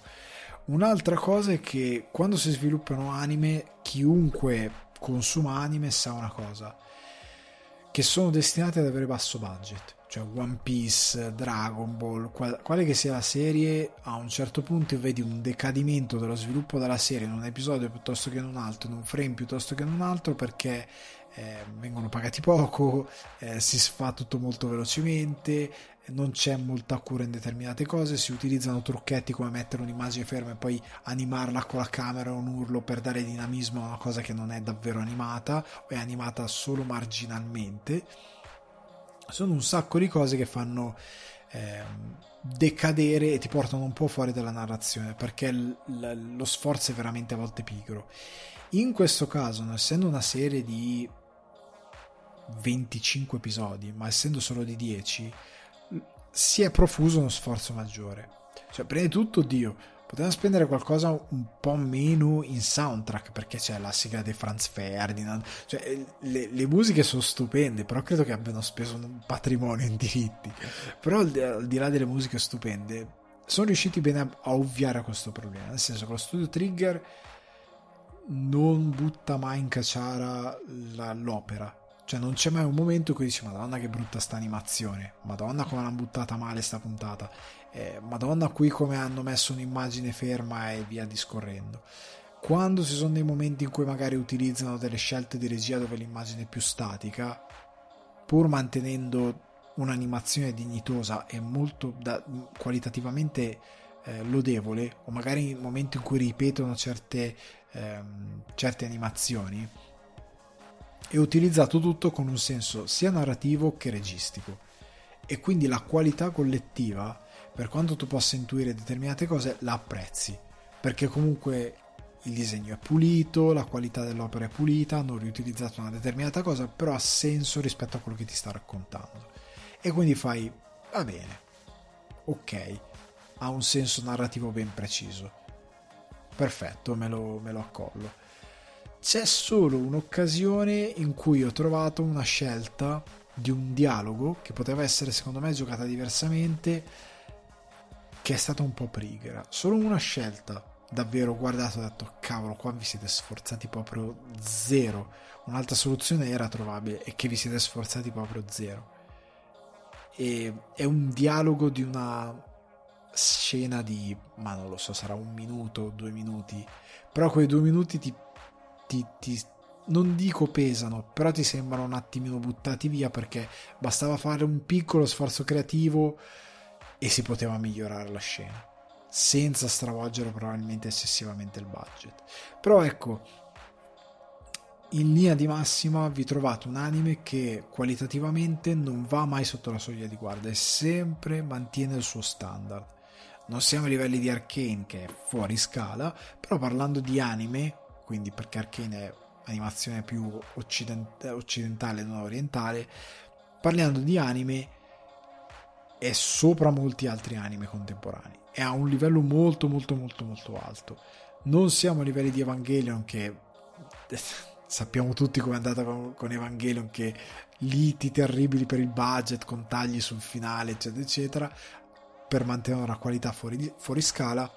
Un'altra cosa è che quando si sviluppano anime, chiunque consuma anime sa una cosa, che sono destinate ad avere basso budget. Cioè One Piece, Dragon Ball, quale che sia la serie, a un certo punto vedi un decadimento dello sviluppo della serie in un episodio piuttosto che in un altro, in un frame piuttosto che in un altro, perché vengono pagati poco, si fa tutto molto velocemente, non c'è molta cura in determinate cose, si utilizzano trucchetti come mettere un'immagine ferma e poi animarla con la camera o un urlo per dare dinamismo a una cosa che non è davvero animata o è animata solo marginalmente. Sono un sacco di cose che fanno decadere e ti portano un po' fuori dalla narrazione, perché lo sforzo è veramente a volte pigro. In questo caso, non essendo una serie di 25 episodi, ma essendo solo di 10, si è profuso uno sforzo maggiore. Cioè, prima di tutto, potevano spendere qualcosa un po' meno in soundtrack, perché c'è la sigla di Franz Ferdinand, cioè le musiche sono stupende, però credo che abbiano speso un patrimonio in diritti. Però al di là delle musiche stupende, sono riusciti bene a ovviare a questo problema, nel senso che lo studio Trigger non butta mai in cacciara l'opera. Cioè non c'è mai un momento in cui dici madonna che brutta sta animazione, madonna come l'hanno buttata male sta puntata, madonna qui come hanno messo un'immagine ferma e via discorrendo. Quando ci sono dei momenti in cui magari utilizzano delle scelte di regia dove l'immagine è più statica, pur mantenendo un'animazione dignitosa e molto qualitativamente lodevole, o magari in momenti in cui ripetono certe animazioni, è utilizzato tutto con un senso sia narrativo che registico, e quindi la qualità collettiva, per quanto tu possa intuire determinate cose, la apprezzi, perché comunque il disegno è pulito, la qualità dell'opera è pulita, hanno riutilizzato una determinata cosa, però ha senso rispetto a quello che ti sta raccontando, e quindi fai va bene, ok, ha un senso narrativo ben preciso, perfetto, me lo accollo. C'è solo un'occasione in cui ho trovato una scelta di un dialogo che poteva essere secondo me giocata diversamente, che è stata un po' pigra. Solo una scelta, davvero, ho guardato e ho detto cavolo, qua vi siete sforzati proprio zero, un'altra soluzione era trovabile e che vi siete sforzati proprio zero. E è un dialogo di una scena di, ma non lo so, sarà 1 minuto o 2 minuti, però quei 2 minuti ti non dico pesano, però ti sembrano un attimino buttati via, perché bastava fare un piccolo sforzo creativo e si poteva migliorare la scena senza stravolgere probabilmente eccessivamente il budget. Però ecco, in linea di massima vi trovate un anime che qualitativamente non va mai sotto la soglia di guardia e sempre mantiene il suo standard. Non siamo a livelli di Arcane, che è fuori scala, però parlando di anime, quindi perché Arcane è animazione più occidentale non orientale, parlando di anime è sopra molti altri anime contemporanei, è a un livello molto molto molto molto alto. Non siamo a livelli di Evangelion, che sappiamo tutti com'è andata con Evangelion, che liti terribili per il budget, con tagli sul finale eccetera eccetera, per mantenere una qualità fuori scala.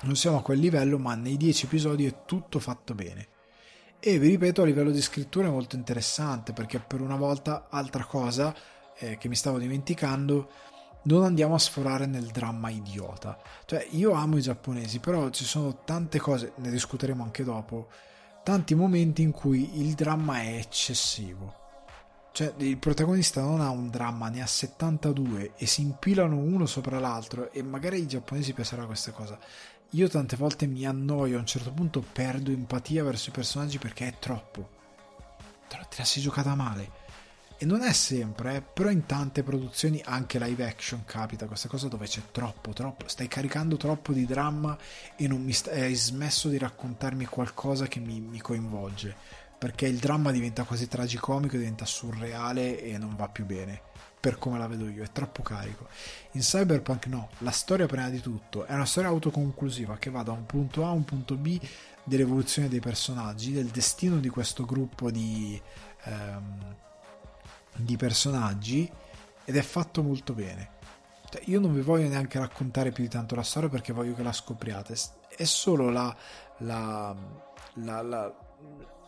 Non siamo a quel livello, ma nei 10 episodi è tutto fatto bene. E vi ripeto, a livello di scrittura è molto interessante, perché per una volta, altra cosa che mi stavo dimenticando, non andiamo a sforare nel dramma idiota. Cioè, io amo i giapponesi, però ci sono tante cose, ne discuteremo anche dopo, tanti momenti in cui il dramma è eccessivo. Cioè, il protagonista non ha un dramma, ne ha 72 e si impilano uno sopra l'altro, e magari ai giapponesi piacerà questa cosa. Io tante volte mi annoio, a un certo punto perdo empatia verso i personaggi perché è troppo. Te la sei giocata male. E non è sempre, però in tante produzioni, anche live action, capita questa cosa dove c'è troppo. Stai caricando troppo di dramma e non mi hai smesso di raccontarmi qualcosa che mi coinvolge, perché il dramma diventa quasi tragicomico, diventa surreale e non va più bene, per come la vedo io, è troppo carico. In Cyberpunk no, la storia prima di tutto è una storia autoconclusiva che va da un punto A a un punto B, dell'evoluzione dei personaggi, del destino di questo gruppo di personaggi, ed è fatto molto bene. Cioè, io non vi voglio neanche raccontare più di tanto la storia perché voglio che la scopriate. È solo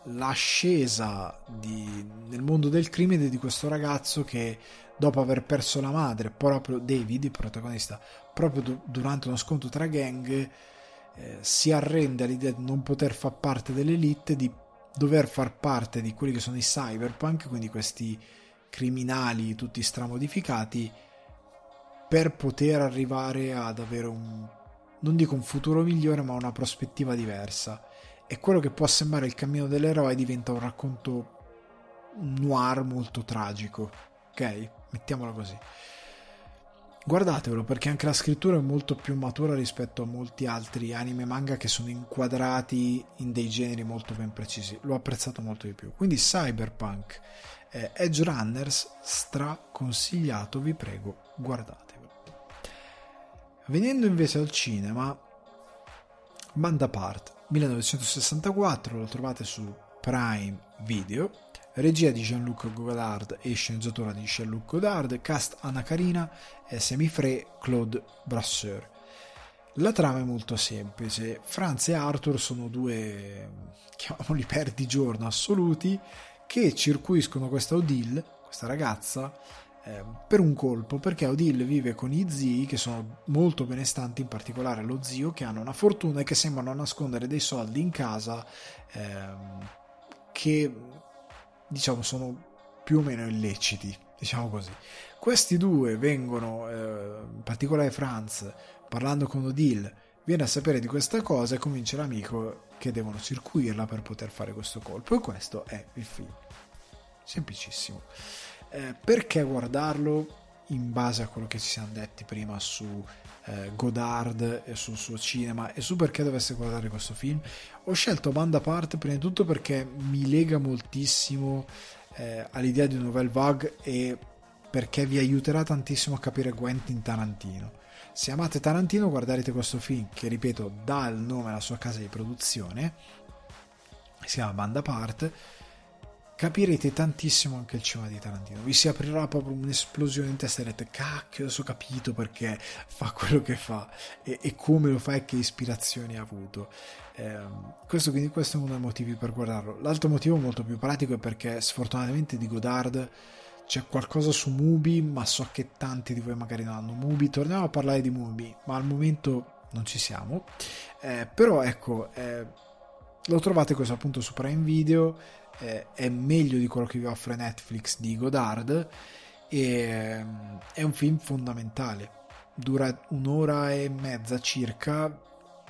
l'ascesa nel mondo del crimine di questo ragazzo che, dopo aver perso la madre, proprio David, il protagonista, proprio durante uno scontro tra gang, si arrende all'idea di non poter far parte dell'elite, di dover far parte di quelli che sono i cyberpunk, quindi questi criminali tutti stramodificati, per poter arrivare ad avere un, non dico un futuro migliore, ma una prospettiva diversa. E quello che può sembrare il cammino dell'eroe diventa un racconto noir molto tragico, ok? Mettiamola così. Guardatevelo, perché anche la scrittura è molto più matura rispetto a molti altri anime e manga che sono inquadrati in dei generi molto ben precisi. L'ho apprezzato molto di più. Quindi Cyberpunk, Edge Runners, straconsigliato, vi prego, guardatevelo. Venendo invece al cinema, Band Apart 1964, lo trovate su Prime Video, regia di Jean-Luc Godard e sceneggiatura di Jean-Luc Godard, cast Anna Karina, Semifré, Claude Brasseur. La trama è molto semplice. Franz e Arthur sono due, chiamiamoli, perdigiorno assoluti, che circuiscono questa Odile, questa ragazza, per un colpo, perché Odile vive con i zii che sono molto benestanti, in particolare lo zio, che hanno una fortuna e che sembrano nascondere dei soldi in casa, che diciamo sono più o meno illeciti, diciamo così. Questi due vengono, in particolare Franz, parlando con Odile, viene a sapere di questa cosa e convince l'amico che devono circuirla per poter fare questo colpo, e questo è il film. Semplicissimo. Perché guardarlo? In base a quello che ci siamo detti prima su Godard e sul suo cinema e su perché dovesse guardare questo film, ho scelto Band Apart prima di tutto perché mi lega moltissimo all'idea di un nouvelle vague, e perché vi aiuterà tantissimo a capire Quentin Tarantino. Se amate Tarantino, guarderete questo film che, ripeto, dà il nome alla sua casa di produzione, si chiama Band Apart. Capirete tantissimo anche il cinema di Tarantino, vi si aprirà proprio un'esplosione in testa e direte: cacchio, adesso ho capito perché fa quello che fa e come lo fa e che ispirazioni ha avuto. Questo è uno dei motivi per guardarlo. L'altro motivo molto più pratico è perché sfortunatamente di Godard c'è qualcosa su Mubi, ma so che tanti di voi magari non hanno Mubi. Torniamo a parlare di Mubi, ma al momento non ci siamo, però ecco, lo trovate questo appunto su Prime Video. È meglio di quello che vi offre Netflix di Godard, e è un film fondamentale, dura 1.5 ore circa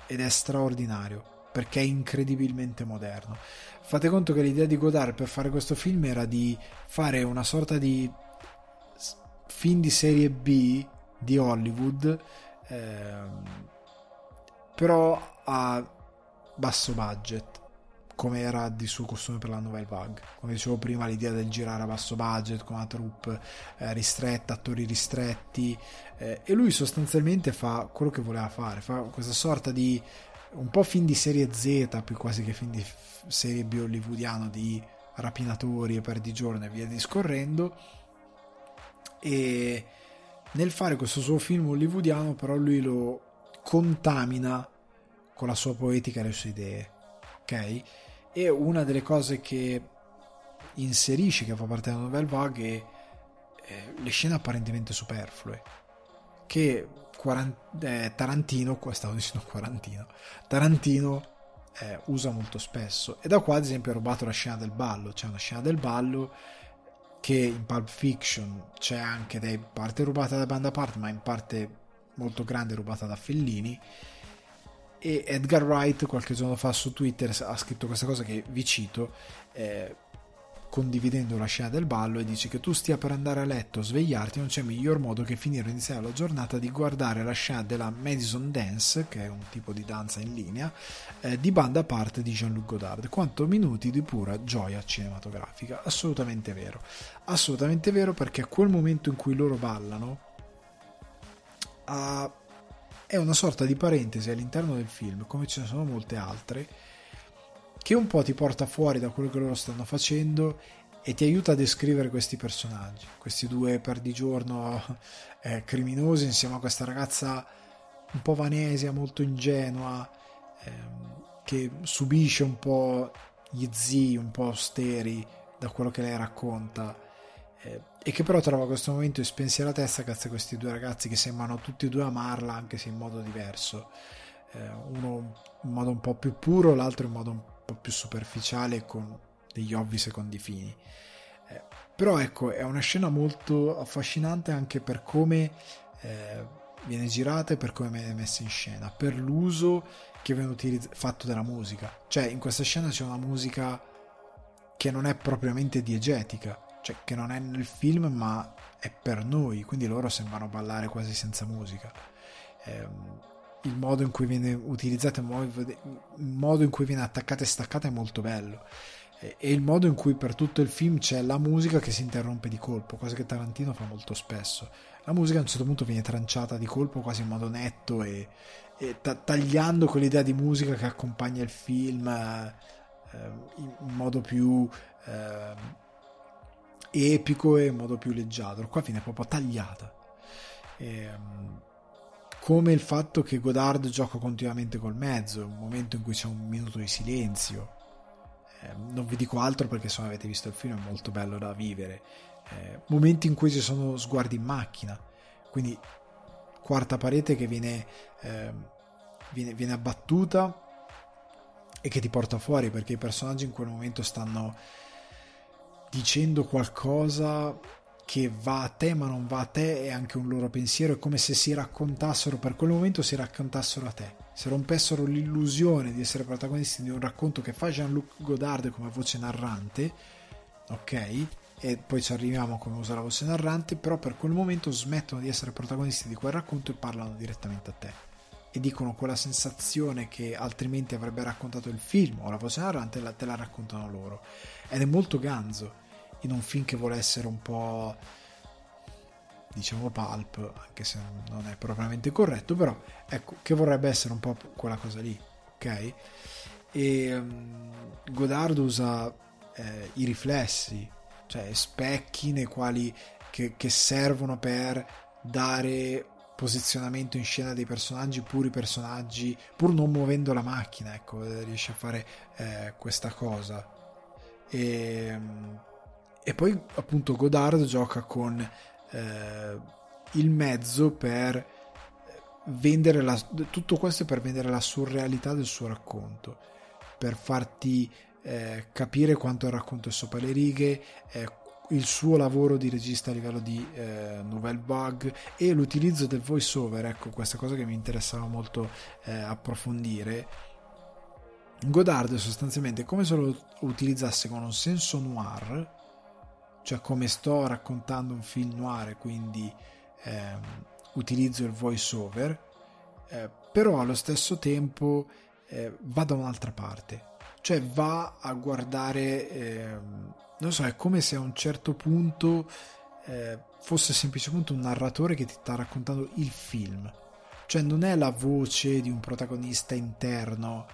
ed è straordinario perché è incredibilmente moderno. Fate conto che l'idea di Godard per fare questo film era di fare una sorta di film di serie B di Hollywood, però a basso budget, come era di suo costume per la nouvelle vague. Come dicevo prima, l'idea del girare a basso budget con una troupe ristretta, attori ristretti, e lui sostanzialmente fa quello che voleva fare, fa questa sorta di un po' film di serie Z, più quasi che film di serie B hollywoodiano, di rapinatori e perdigiorni e via discorrendo. E nel fare questo suo film hollywoodiano, però, lui lo contamina con la sua poetica e le sue idee, ok? E una delle cose che inserisce, che fa parte della nouvelle vague, è le scene apparentemente superflue che Tarantino usa molto spesso. E da qua ad esempio ha rubato la scena del ballo. C'è una scena del ballo che in Pulp Fiction c'è anche in parte rubata da Band Apart, ma in parte molto grande rubata da Fellini. E Edgar Wright qualche giorno fa su Twitter ha scritto questa cosa che vi cito, condividendo la scena del ballo, e dice che tu stia per andare a letto o svegliarti, non c'è miglior modo che finire o iniziare la giornata di guardare la scena della Madison Dance, che è un tipo di danza in linea, di Banda Apart di Jean-Luc Godard. Quanto minuti di pura gioia cinematografica. Assolutamente vero, assolutamente vero, perché quel momento in cui loro ballano è una sorta di parentesi all'interno del film, come ce ne sono molte altre, che un po' ti porta fuori da quello che loro stanno facendo e ti aiuta a descrivere questi personaggi, questi due perdigiorno criminosi insieme a questa ragazza un po' vanesia, molto ingenua, che subisce un po' gli zii un po' austeri da quello che lei racconta, e che però trova questo momento di spensieratezza grazie a questi due ragazzi che sembrano tutti e due amarla, anche se in modo diverso, uno in modo un po' più puro, l'altro in modo un po' più superficiale, con degli ovvi secondi fini. Però ecco, è una scena molto affascinante anche per come viene girata e per come viene messa in scena, per l'uso che viene fatto della musica. Cioè, in questa scena c'è una musica che non è propriamente diegetica, cioè che non è nel film ma è per noi, quindi loro sembrano ballare quasi senza musica. Il modo in cui viene utilizzato, il modo in cui viene attaccata e staccata è molto bello, e il modo in cui per tutto il film c'è la musica che si interrompe di colpo, cosa che Tarantino fa molto spesso. La musica a un certo punto viene tranciata di colpo quasi in modo netto e tagliando quell'idea di musica che accompagna il film in modo più epico e in modo più leggiadro. Qua viene proprio tagliata, come il fatto che Godard gioca continuamente col mezzo, un momento in cui c'è un minuto di silenzio. Non vi dico altro perché se non avete visto il film è molto bello da vivere. Momenti in cui ci sono sguardi in macchina, quindi quarta parete che viene abbattuta e che ti porta fuori, perché i personaggi in quel momento stanno dicendo qualcosa che va a te ma non va a te, è anche un loro pensiero, è come se si raccontassero per quel momento, si raccontassero a te, se rompessero l'illusione di essere protagonisti di un racconto che fa Jean-Luc Godard come voce narrante, ok? E poi ci arriviamo a come usa la voce narrante, però per quel momento smettono di essere protagonisti di quel racconto e parlano direttamente a te e dicono quella sensazione che altrimenti avrebbe raccontato il film o la voce narrante, te la raccontano loro, ed è molto ganzo in un film che vuole essere un po', diciamo, pulp, anche se non è propriamente corretto, però ecco, che vorrebbe essere un po' quella cosa lì, ok? E Godard usa i riflessi, cioè specchi nei quali che servono per dare posizionamento in scena dei personaggi, pur non muovendo la macchina, ecco, riesce a fare questa cosa. E poi appunto Godard gioca con il mezzo per vendere tutto questo, per vendere la surrealità del suo racconto, per farti capire quanto il racconto è sopra le righe, il suo lavoro di regista a livello di Nouvelle Vague e l'utilizzo del voice over. Ecco, questa cosa che mi interessava molto approfondire. Godard sostanzialmente è come se lo utilizzasse con un senso noir, cioè come sto raccontando un film noir, quindi utilizzo il voice over, però allo stesso tempo va da un'altra parte, cioè va a guardare, non so, è come se a un certo punto fosse semplicemente un narratore che ti sta raccontando il film, cioè non è la voce di un protagonista interno,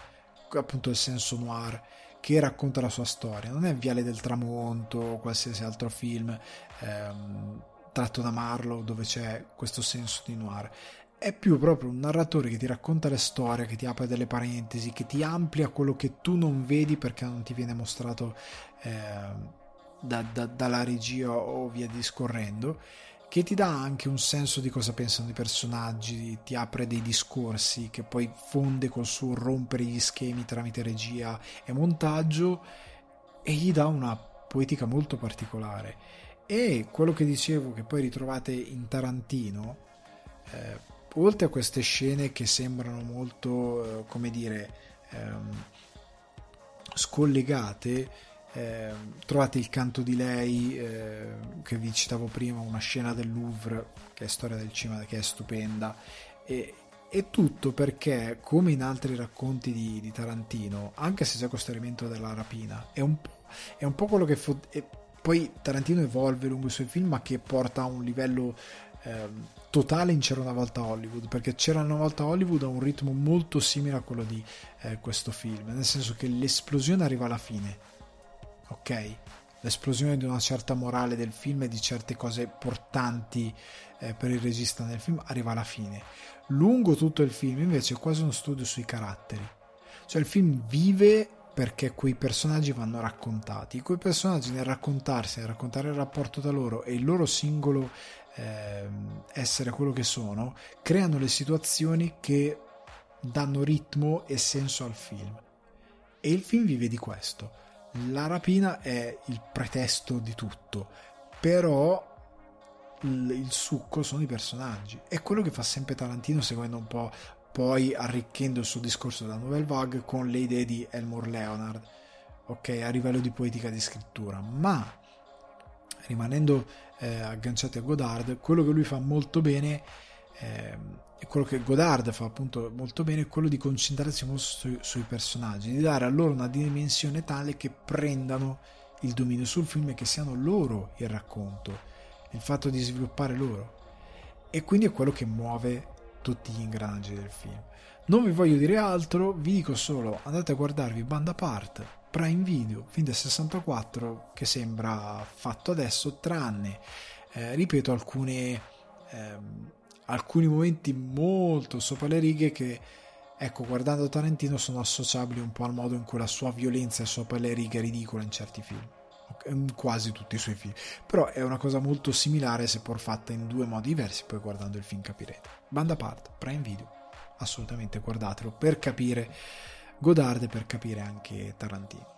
appunto il senso noir, che racconta la sua storia, non è Viale del Tramonto o qualsiasi altro film tratto da Marlowe dove c'è questo senso di noir, è più proprio un narratore che ti racconta le storie, che ti apre delle parentesi, che ti amplia quello che tu non vedi perché non ti viene mostrato dalla regia o via discorrendo, che ti dà anche un senso di cosa pensano i personaggi, ti apre dei discorsi che poi fonde col suo rompere gli schemi tramite regia e montaggio e gli dà una poetica molto particolare. E quello che dicevo, che poi ritrovate in Tarantino, oltre a queste scene che sembrano molto, come dire, scollegate, trovate il canto di lei, che vi citavo prima, una scena del Louvre, che è storia del cinema, che è stupenda, e tutto perché, come in altri racconti di Tarantino, anche se c'è questo elemento della rapina, è un po' quello che poi Tarantino evolve lungo i suoi film, ma che porta a un livello totale in C'era una volta Hollywood, perché C'era una volta Hollywood ha un ritmo molto simile a quello di questo film, nel senso che l'esplosione arriva alla fine, ok? L'esplosione di una certa morale del film e di certe cose portanti per il regista nel film arriva alla fine. Lungo tutto il film invece è quasi uno studio sui caratteri, cioè il film vive perché quei personaggi vanno raccontati, quei personaggi nel raccontarsi, nel raccontare il rapporto tra loro e il loro singolo essere quello che sono, creano le situazioni che danno ritmo e senso al film, e il film vive di questo. La rapina è il pretesto di tutto, però il succo sono i personaggi, è quello che fa sempre Tarantino, seguendo un po', poi arricchendo il suo discorso della Nouvelle Vague con le idee di Elmore Leonard, ok, a livello di poetica di scrittura. Ma rimanendo agganciati a Godard, quello che lui fa molto bene, e quello che Godard fa appunto molto bene, è quello di concentrarsi molto sui personaggi, di dare a loro una dimensione tale che prendano il dominio sul film e che siano loro il racconto, il fatto di sviluppare loro, e quindi è quello che muove tutti gli ingranaggi del film. Non vi voglio dire altro, vi dico solo andate a guardarvi Band Apart, Prime Video, film del 64 che sembra fatto adesso, tranne ripeto alcuni momenti molto sopra le righe che, ecco, guardando Tarantino sono associabili un po' al modo in cui la sua violenza è sopra le righe, ridicola in certi film, in quasi tutti i suoi film, però è una cosa molto similare, seppur fatta in due modi diversi, poi guardando il film capirete. Band Apart, Prime Video, assolutamente guardatelo per capire Godard e per capire anche Tarantino.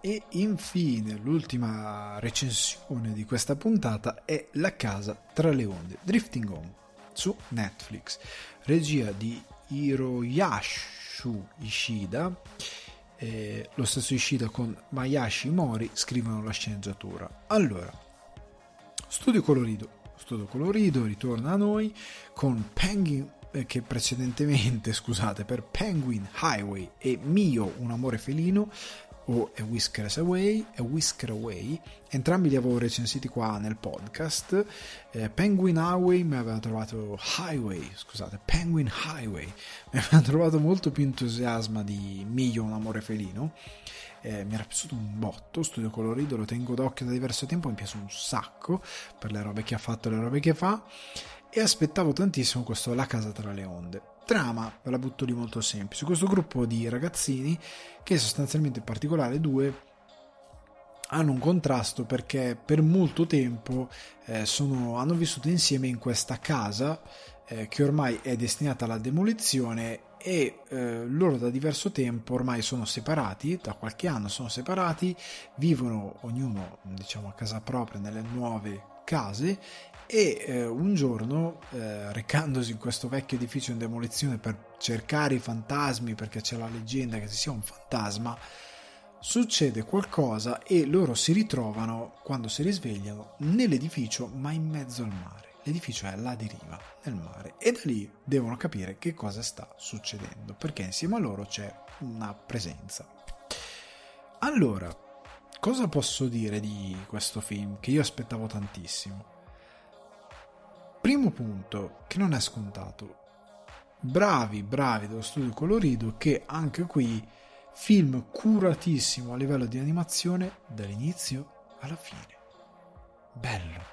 E infine l'ultima recensione di questa puntata è La casa tra le onde, Drifting Home, su Netflix, regia di Hiroyashu Ishida. Lo stesso Ishida con Masashi Mori scrivono la sceneggiatura. Allora, Studio Colorido ritorna a noi con Penguin, che precedentemente, per Penguin Highway e Mio, un amore felino, o A Whisker Away, entrambi li avevo recensiti qua nel podcast. Penguin Highway mi aveva trovato molto più entusiasma di Mio, un amore felino, mi era piaciuto un botto. Studio Colorido lo tengo d'occhio da diverso tempo, mi piace un sacco per le robe che ha fatto e le robe che fa, e aspettavo tantissimo questo La casa tra le onde. Trama, ve la butto lì, molto semplice. Questo gruppo di ragazzini, che sostanzialmente, in particolare due, hanno un contrasto perché per molto tempo hanno vissuto insieme in questa casa che ormai è destinata alla demolizione, e loro da diverso tempo ormai sono separati, da qualche anno sono separati, vivono ognuno, diciamo, a casa propria nelle nuove case, e un giorno, recandosi in questo vecchio edificio in demolizione per cercare i fantasmi, perché c'è la leggenda che ci sia un fantasma, succede qualcosa e loro si ritrovano, quando si risvegliano, nell'edificio ma in mezzo al mare. L'edificio è alla deriva nel mare, e da lì devono capire che cosa sta succedendo, perché insieme a loro c'è una presenza. Allora, cosa posso dire di questo film che io aspettavo tantissimo? Primo punto, che non è scontato. Bravi dello Studio Colorido, che anche qui film curatissimo a livello di animazione dall'inizio alla fine. Bello.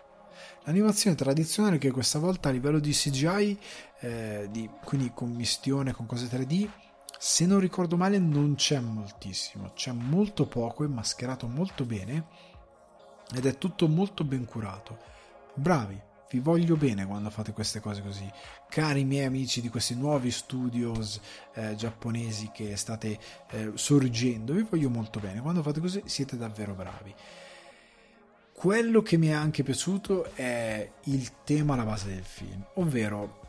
L'animazione tradizionale, che questa volta a livello di CGI, quindi commistione con cose 3D, se non ricordo male non c'è moltissimo, c'è molto poco, è mascherato molto bene ed è tutto molto ben curato. Bravi, vi voglio bene quando fate queste cose così, cari miei amici di questi nuovi studios giapponesi che state sorgendo, vi voglio molto bene, quando fate così siete davvero bravi. Quello che mi è anche piaciuto è il tema alla base del film, ovvero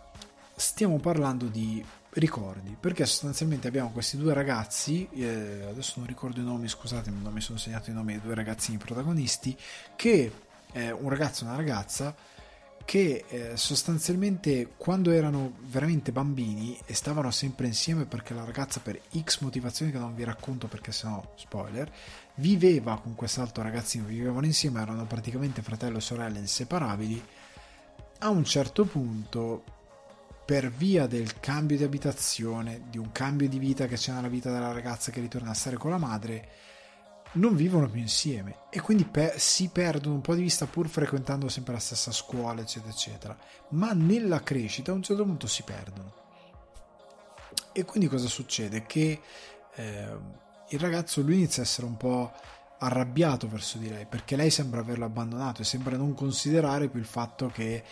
stiamo parlando di ricordi, perché sostanzialmente abbiamo questi due ragazzi, adesso non ricordo i nomi, scusate, non mi sono segnato i nomi dei due ragazzini protagonisti, che un ragazzo e una ragazza che sostanzialmente quando erano veramente bambini e stavano sempre insieme, perché la ragazza per X motivazioni che non vi racconto perché sennò spoiler, viveva con quest'altro ragazzino, vivevano insieme, erano praticamente fratello e sorella inseparabili. A un certo punto, per via del cambio di abitazione, di un cambio di vita che c'è nella vita della ragazza che ritorna a stare con la madre, non vivono più insieme e quindi si perdono un po' di vista pur frequentando sempre la stessa scuola eccetera eccetera, ma nella crescita a un certo punto si perdono e quindi cosa succede? Che il ragazzo lui inizia a essere un po' arrabbiato verso di lei perché lei sembra averlo abbandonato e sembra non considerare più il fatto che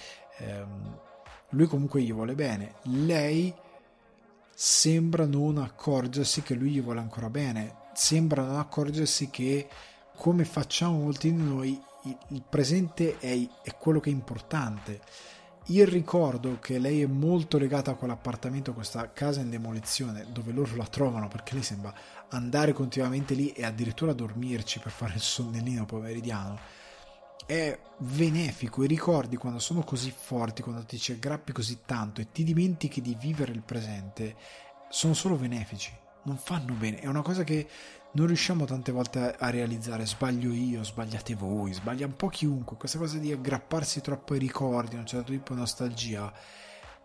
lui comunque gli vuole bene, lei sembra non accorgersi che lui gli vuole ancora bene, sembra non accorgersi che, come facciamo molti di noi, il presente è quello che è importante. Il ricordo che lei è molto legata a quell'appartamento, a questa casa in demolizione dove loro la trovano, perché lei sembra andare continuamente lì e addirittura dormirci per fare il sonnellino pomeridiano, è benefico. I ricordi, quando sono così forti, quando ti ci aggrappi così tanto e ti dimentichi di vivere il presente, sono solo benefici, non fanno bene. È una cosa che non riusciamo tante volte a realizzare, sbaglio io, sbagliate voi, sbaglia un po' chiunque. Questa cosa di aggrapparsi troppo ai ricordi, un certo tipo di nostalgia,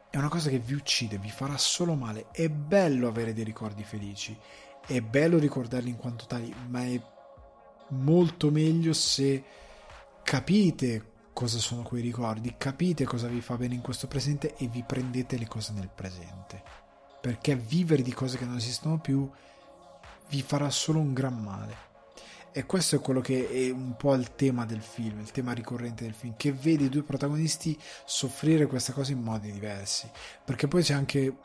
è una cosa che vi uccide, vi farà solo male. È bello avere dei ricordi felici, è bello ricordarli in quanto tali, ma è molto meglio se capite cosa sono quei ricordi, capite cosa vi fa bene in questo presente e vi prendete le cose nel presente, perché vivere di cose che non esistono più vi farà solo un gran male. E questo è quello che è un po' il tema del film, il tema ricorrente del film, che vede i due protagonisti soffrire questa cosa in modi diversi, perché poi c'è anche,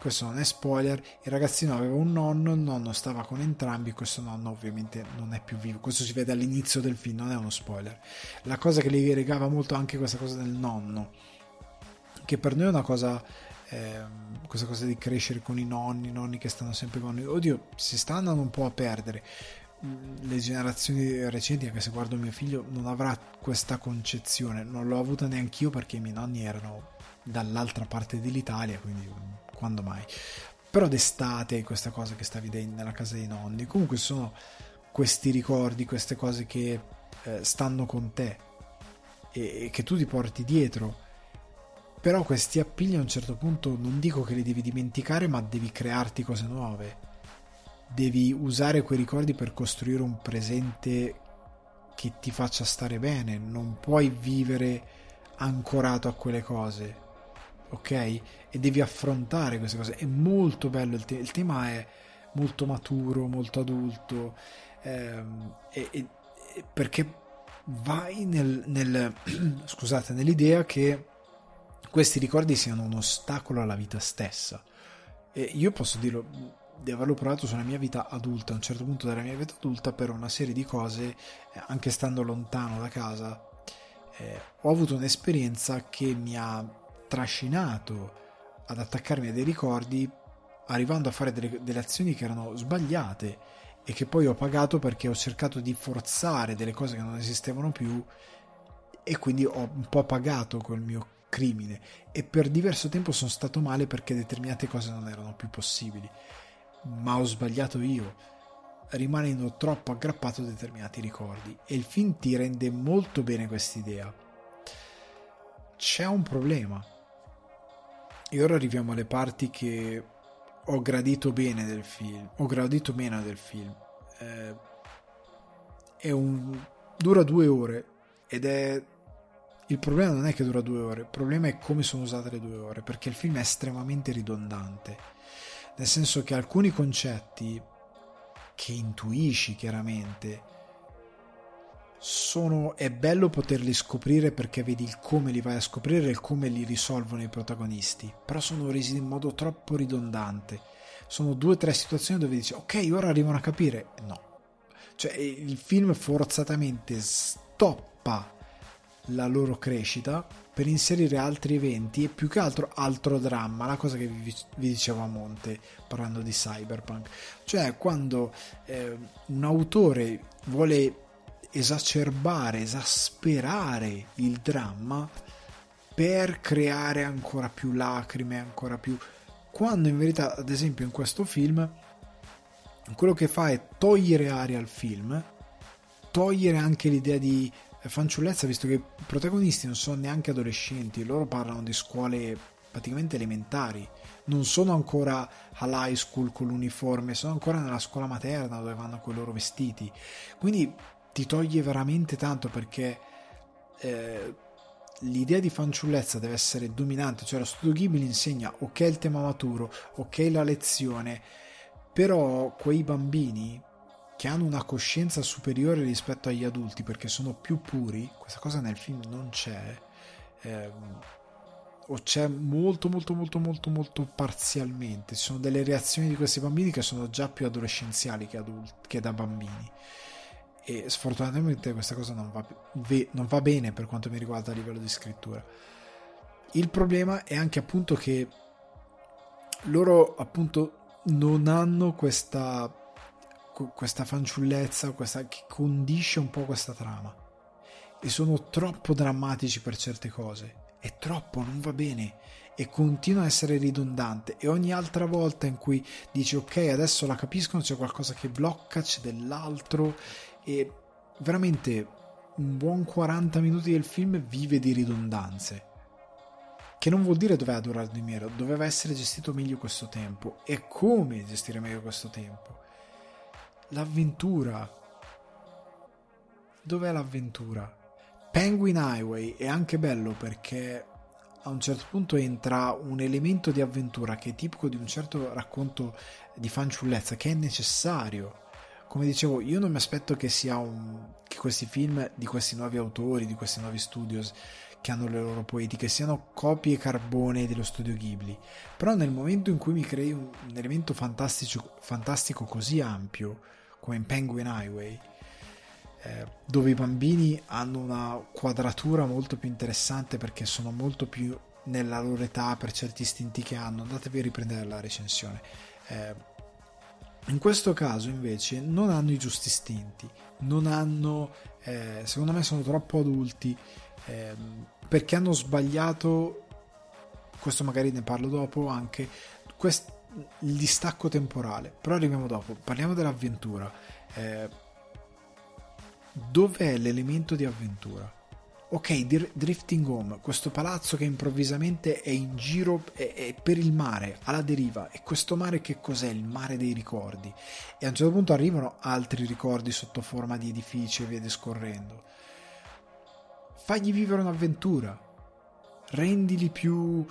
questo non è spoiler, il ragazzino aveva un nonno, il nonno stava con entrambi, questo nonno ovviamente non è più vivo, questo si vede all'inizio del film, non è uno spoiler. La cosa che li legava molto è anche questa cosa del nonno, che per noi è una cosa... questa cosa di crescere con i nonni che stanno sempre con noi, oddio, si sta andando un po' a perdere. Le generazioni recenti, anche se guardo mio figlio, non avrà questa concezione, non l'ho avuta neanche io perché i miei nonni erano dall'altra parte dell'Italia, quindi quando mai, però d'estate questa cosa che stavi nella casa dei nonni, comunque sono questi ricordi, queste cose che stanno con te e che tu ti porti dietro. Però questi appigli a un certo punto non dico che li devi dimenticare, ma devi crearti cose nuove, devi usare quei ricordi per costruire un presente che ti faccia stare bene, non puoi vivere ancorato a quelle cose, ok? E devi affrontare queste cose. È molto bello, il tema è molto maturo, molto adulto, perché vai nell'idea che questi ricordi siano un ostacolo alla vita stessa. E io posso dirlo di averlo provato sulla mia vita adulta, a un certo punto della mia vita adulta, per una serie di cose, anche stando lontano da casa, ho avuto un'esperienza che mi ha trascinato ad attaccarmi a dei ricordi, arrivando a fare delle azioni che erano sbagliate e che poi ho pagato perché ho cercato di forzare delle cose che non esistevano più, e quindi ho un po' pagato col mio crimine, e per diverso tempo sono stato male perché determinate cose non erano più possibili, ma ho sbagliato io, rimanendo troppo aggrappato a determinati ricordi, e il film ti rende molto bene quest'idea. C'è un problema, e ora arriviamo alle parti che ho gradito meno del film. Dura 2 ore ed è... Il problema non è che dura 2 ore, il problema è come sono usate le 2 ore, perché il film è estremamente ridondante, nel senso che alcuni concetti che intuisci chiaramente è bello poterli scoprire perché vedi il come li vai a scoprire e il come li risolvono i protagonisti, però sono resi in modo troppo ridondante. Sono 2 o 3 situazioni dove dici ok, ora arrivano a capire, no, cioè il film forzatamente stoppa tappa la loro crescita per inserire altri eventi e più che altro dramma, la cosa che vi dicevo a monte parlando di cyberpunk, cioè quando un autore vuole esacerbare, esasperare il dramma per creare ancora più lacrime, ancora più, quando in verità ad esempio in questo film quello che fa è togliere aria al film, togliere anche l'idea di fanciullezza, visto che i protagonisti non sono neanche adolescenti, loro parlano di scuole praticamente elementari, non sono ancora all'high school con l'uniforme, sono ancora nella scuola materna dove vanno con i loro vestiti, quindi ti toglie veramente tanto, perché l'idea di fanciullezza deve essere dominante, cioè lo studio Ghibli insegna ok il tema maturo, ok la lezione, però quei bambini che hanno una coscienza superiore rispetto agli adulti perché sono più puri, questa cosa nel film non c'è, o c'è molto parzialmente, ci sono delle reazioni di questi bambini che sono già più adolescenziali che adulti, che da bambini, e sfortunatamente questa cosa non va bene per quanto mi riguarda a livello di scrittura. Il problema è anche appunto che loro appunto non hanno questa fanciullezza, questa che condisce un po' questa trama, e sono troppo drammatici per certe cose, è troppo, non va bene, e continua a essere ridondante, e ogni altra volta in cui dici ok adesso la capiscono c'è qualcosa che blocca, c'è dell'altro, e veramente un buon 40 minuti del film vive di ridondanze, che non vuol dire doveva durare di meno, doveva essere gestito meglio questo tempo, e come gestire meglio questo tempo. L'avventura, dov'è l'avventura? Penguin Highway è anche bello perché a un certo punto entra un elemento di avventura che è tipico di un certo racconto di fanciullezza, che è necessario. Come dicevo, io non mi aspetto che sia che questi film di questi nuovi autori, di questi nuovi studios che hanno le loro poetiche siano copie carbone dello studio Ghibli, però nel momento in cui mi crei un elemento fantastico così ampio come in Penguin Highway, dove i bambini hanno una quadratura molto più interessante perché sono molto più nella loro età per certi istinti che hanno, andatevi a riprendere la recensione, in questo caso invece non hanno i giusti istinti, non hanno, secondo me sono troppo adulti, perché hanno sbagliato, questo magari ne parlo dopo anche, il distacco temporale, però arriviamo dopo, parliamo dell'avventura, dov'è l'elemento di avventura? Ok, Drifting Home, questo palazzo che improvvisamente è in giro, è per il mare, alla deriva, e questo mare che cos'è? Il mare dei ricordi, e a un certo punto arrivano altri ricordi sotto forma di edifici e via discorrendo. Fagli vivere un'avventura, rendili più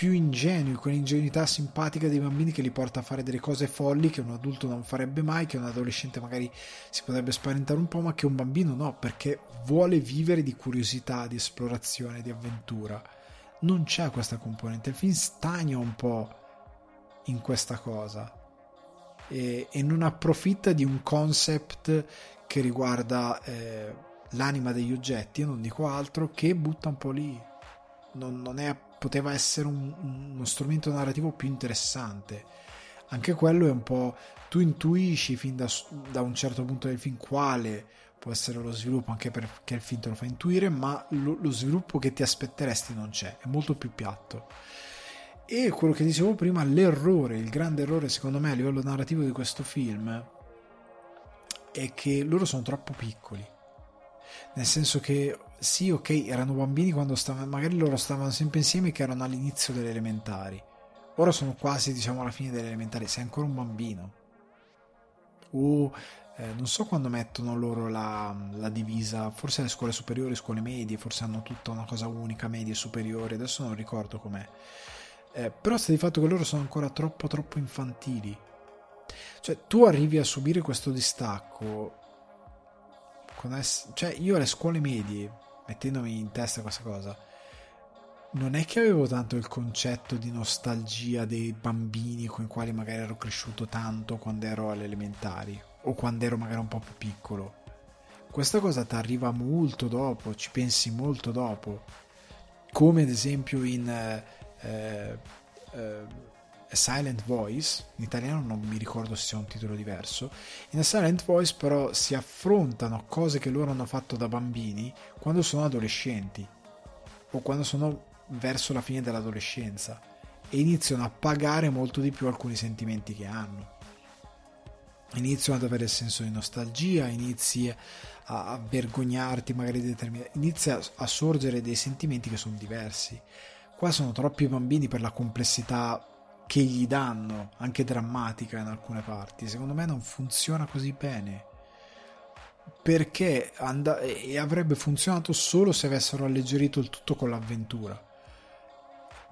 ingenui, quell'ingenuità simpatica dei bambini che li porta a fare delle cose folli che un adulto non farebbe mai, che un adolescente magari si potrebbe spaventare un po', ma che un bambino no, perché vuole vivere di curiosità, di esplorazione, di avventura. Non c'è questa componente, il film stagna un po' in questa cosa e non approfitta di un concept che riguarda l'anima degli oggetti, io non dico altro, che butta un po' lì, poteva essere uno strumento narrativo più interessante. Anche quello è un po', tu intuisci fin da un certo punto del film quale può essere lo sviluppo, anche perché il film te lo fa intuire, ma lo sviluppo che ti aspetteresti non c'è, è molto più piatto. E quello che dicevo prima, l'errore, il grande errore secondo me a livello narrativo di questo film è che loro sono troppo piccoli, nel senso che sì, ok, erano bambini quando magari loro stavano sempre insieme, che erano all'inizio delle elementari, ora sono quasi diciamo alla fine delle elementari, sei ancora un bambino, o non so quando mettono loro la divisa, forse alle scuole superiori, scuole medie, forse hanno tutta una cosa unica, medie, superiori, adesso non ricordo com'è, però sta di fatto che loro sono ancora troppo infantili. Cioè tu arrivi a subire questo distacco cioè io alle scuole medie, mettendomi in testa questa cosa, non è che avevo tanto il concetto di nostalgia dei bambini con i quali magari ero cresciuto tanto quando ero alle elementari o quando ero magari un po' più piccolo. Questa cosa ti arriva molto dopo, ci pensi molto dopo, come ad esempio in A Silent Voice, in italiano non mi ricordo se sia un titolo diverso. In A Silent Voice però si affrontano cose che loro hanno fatto da bambini quando sono adolescenti o quando sono verso la fine dell'adolescenza e iniziano a pagare molto di più alcuni sentimenti che hanno, iniziano ad avere il senso di nostalgia, inizi a vergognarti magari di determinati, inizia a sorgere dei sentimenti che sono diversi. Qua sono troppi bambini per la complessità che gli danno, anche drammatica in alcune parti. Secondo me non funziona così bene, perché e avrebbe funzionato solo se avessero alleggerito il tutto con l'avventura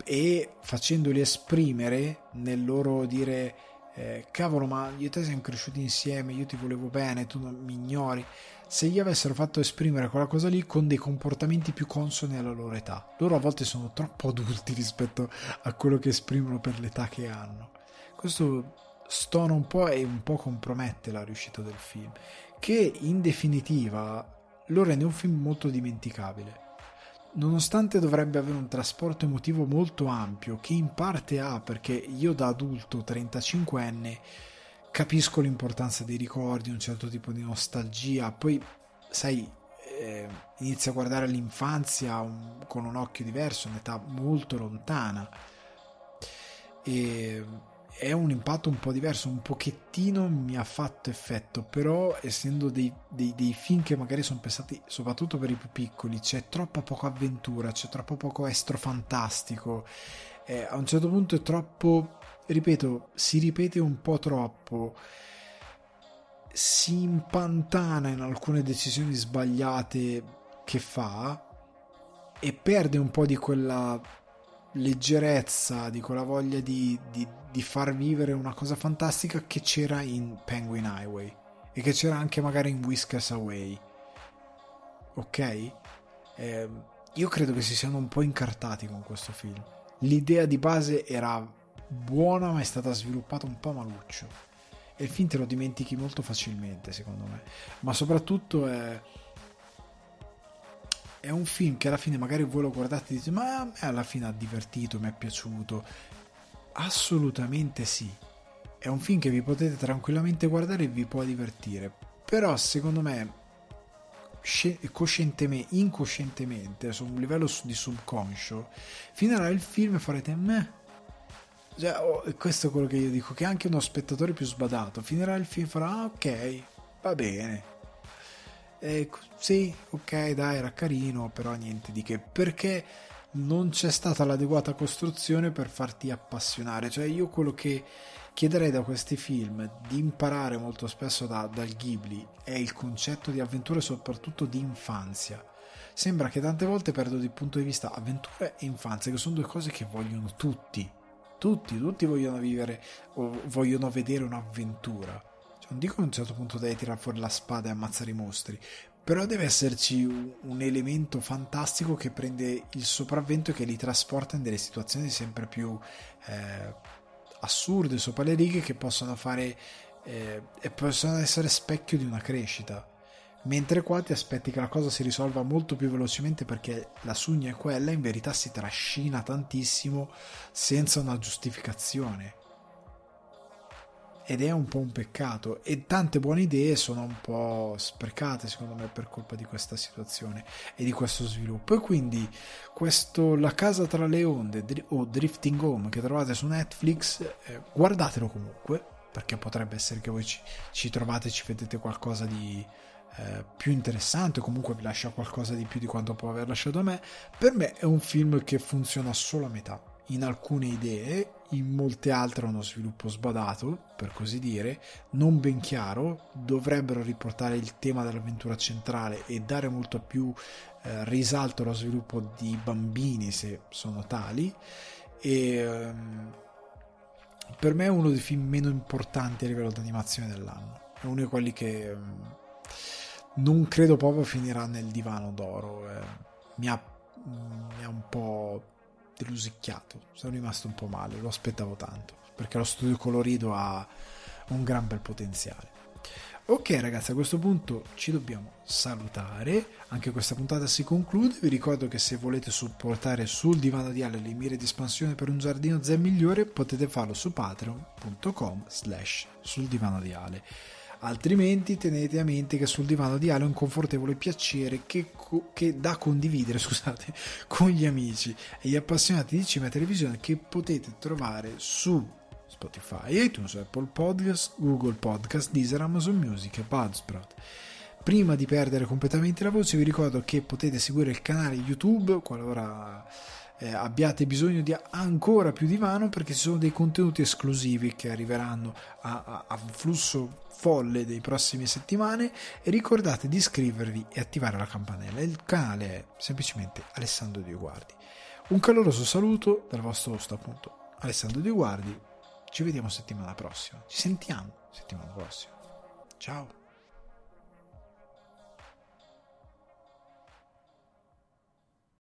e facendoli esprimere nel loro dire cavolo, ma io e te siamo cresciuti insieme, io ti volevo bene, tu non mi ignori. Se gli avessero fatto esprimere quella cosa lì con dei comportamenti più consoni alla loro età. Loro a volte sono troppo adulti rispetto a quello che esprimono per l'età che hanno. Questo stona un po' e un po' compromette la riuscita del film, che in definitiva lo rende un film molto dimenticabile, nonostante dovrebbe avere un trasporto emotivo molto ampio, che in parte ha, perché io da adulto 35enne capisco l'importanza dei ricordi, un certo tipo di nostalgia. Poi sai, inizia a guardare l'infanzia con un occhio diverso, un'età molto lontana, e è un impatto un po' diverso, un pochettino mi ha fatto effetto. Però essendo dei film che magari sono pensati soprattutto per i più piccoli, c'è troppa poca avventura, c'è troppo poco estrofantastico, a un certo punto è troppo, ripeto, si ripete un po' troppo, si impantana in alcune decisioni sbagliate che fa e perde un po' di quella leggerezza, di quella voglia di far vivere una cosa fantastica che c'era in Penguin Highway e che c'era anche magari in Whiskers Away. Ok? Io credo che si siano un po' incartati con questo film. L'idea di base era buona, ma è stata sviluppata un po' maluccio e il film te lo dimentichi molto facilmente, secondo me. Ma soprattutto è un film che alla fine magari voi lo guardate e dite ma a me alla fine ha divertito, mi è piaciuto. Assolutamente sì, è un film che vi potete tranquillamente guardare e vi può divertire, però secondo me incoscientemente, su un livello di subconscio, finirà il film e farete meh. Cioè, questo è quello che io dico, che anche uno spettatore più sbadato finirà il film e farà ah, ok, va bene, sì, ok, dai, era carino, però niente di che, perché non c'è stata l'adeguata costruzione per farti appassionare. Cioè io quello che chiederei da questi film di imparare molto spesso dal Ghibli è il concetto di avventure, soprattutto di infanzia. Sembra che tante volte perdo di punto di vista avventure e infanzia, che sono due cose che vogliono tutti vogliono vivere o vogliono vedere un'avventura. Cioè, non dico che a un certo punto devi tirare fuori la spada e ammazzare i mostri, però deve esserci un elemento fantastico che prende il sopravvento e che li trasporta in delle situazioni sempre più assurde, sopra le righe, che possono fare e possono essere specchio di una crescita. Mentre qua ti aspetti che la cosa si risolva molto più velocemente, perché la sogna è quella, in verità si trascina tantissimo senza una giustificazione, ed è un po' un peccato, e tante buone idee sono un po' sprecate secondo me per colpa di questa situazione e di questo sviluppo. E quindi La casa tra le onde o Drifting Home, che trovate su Netflix, guardatelo comunque, perché potrebbe essere che voi ci trovate, ci vedete qualcosa di più interessante, o comunque vi lascia qualcosa di più di quanto può aver lasciato a me. Per me è un film che funziona solo a metà in alcune idee, in molte altre uno sviluppo sbadato, per così dire, non ben chiaro. Dovrebbero riportare il tema dell'avventura centrale e dare molto più risalto allo sviluppo di bambini, se sono tali, e per me è uno dei film meno importanti a livello di animazione dell'anno, è uno di quelli che non credo proprio finirà nel divano d'oro. Mi ha un po' delusicchiato, sono rimasto un po' male, lo aspettavo tanto, perché lo studio Colorido ha un gran bel potenziale. Ok ragazzi, a questo punto ci dobbiamo salutare, anche questa puntata si conclude. Vi ricordo che se volete supportare Sul Divano di Ale le mire di espansione per un giardino zen migliore, potete farlo su patreon.com/suldivano di Ale. Altrimenti tenete a mente che Sul Divano di Ale è un confortevole piacere da condividere con gli amici e gli appassionati di cinema e televisione, che potete trovare su Spotify, iTunes, Apple Podcast, Google Podcast, Deezer, Amazon Music e Buzzsprout. Prima di perdere completamente la voce, vi ricordo che potete seguire il canale YouTube qualora abbiate bisogno di ancora più divano, perché ci sono dei contenuti esclusivi che arriveranno a flusso folle dei prossimi settimane. E ricordate di iscrivervi e attivare la campanella. Il canale è semplicemente Alessandro Dioguardi. Un caloroso saluto dal vostro host, appunto, Alessandro Dioguardi. Ci vediamo settimana prossima. Ci sentiamo settimana prossima. Ciao.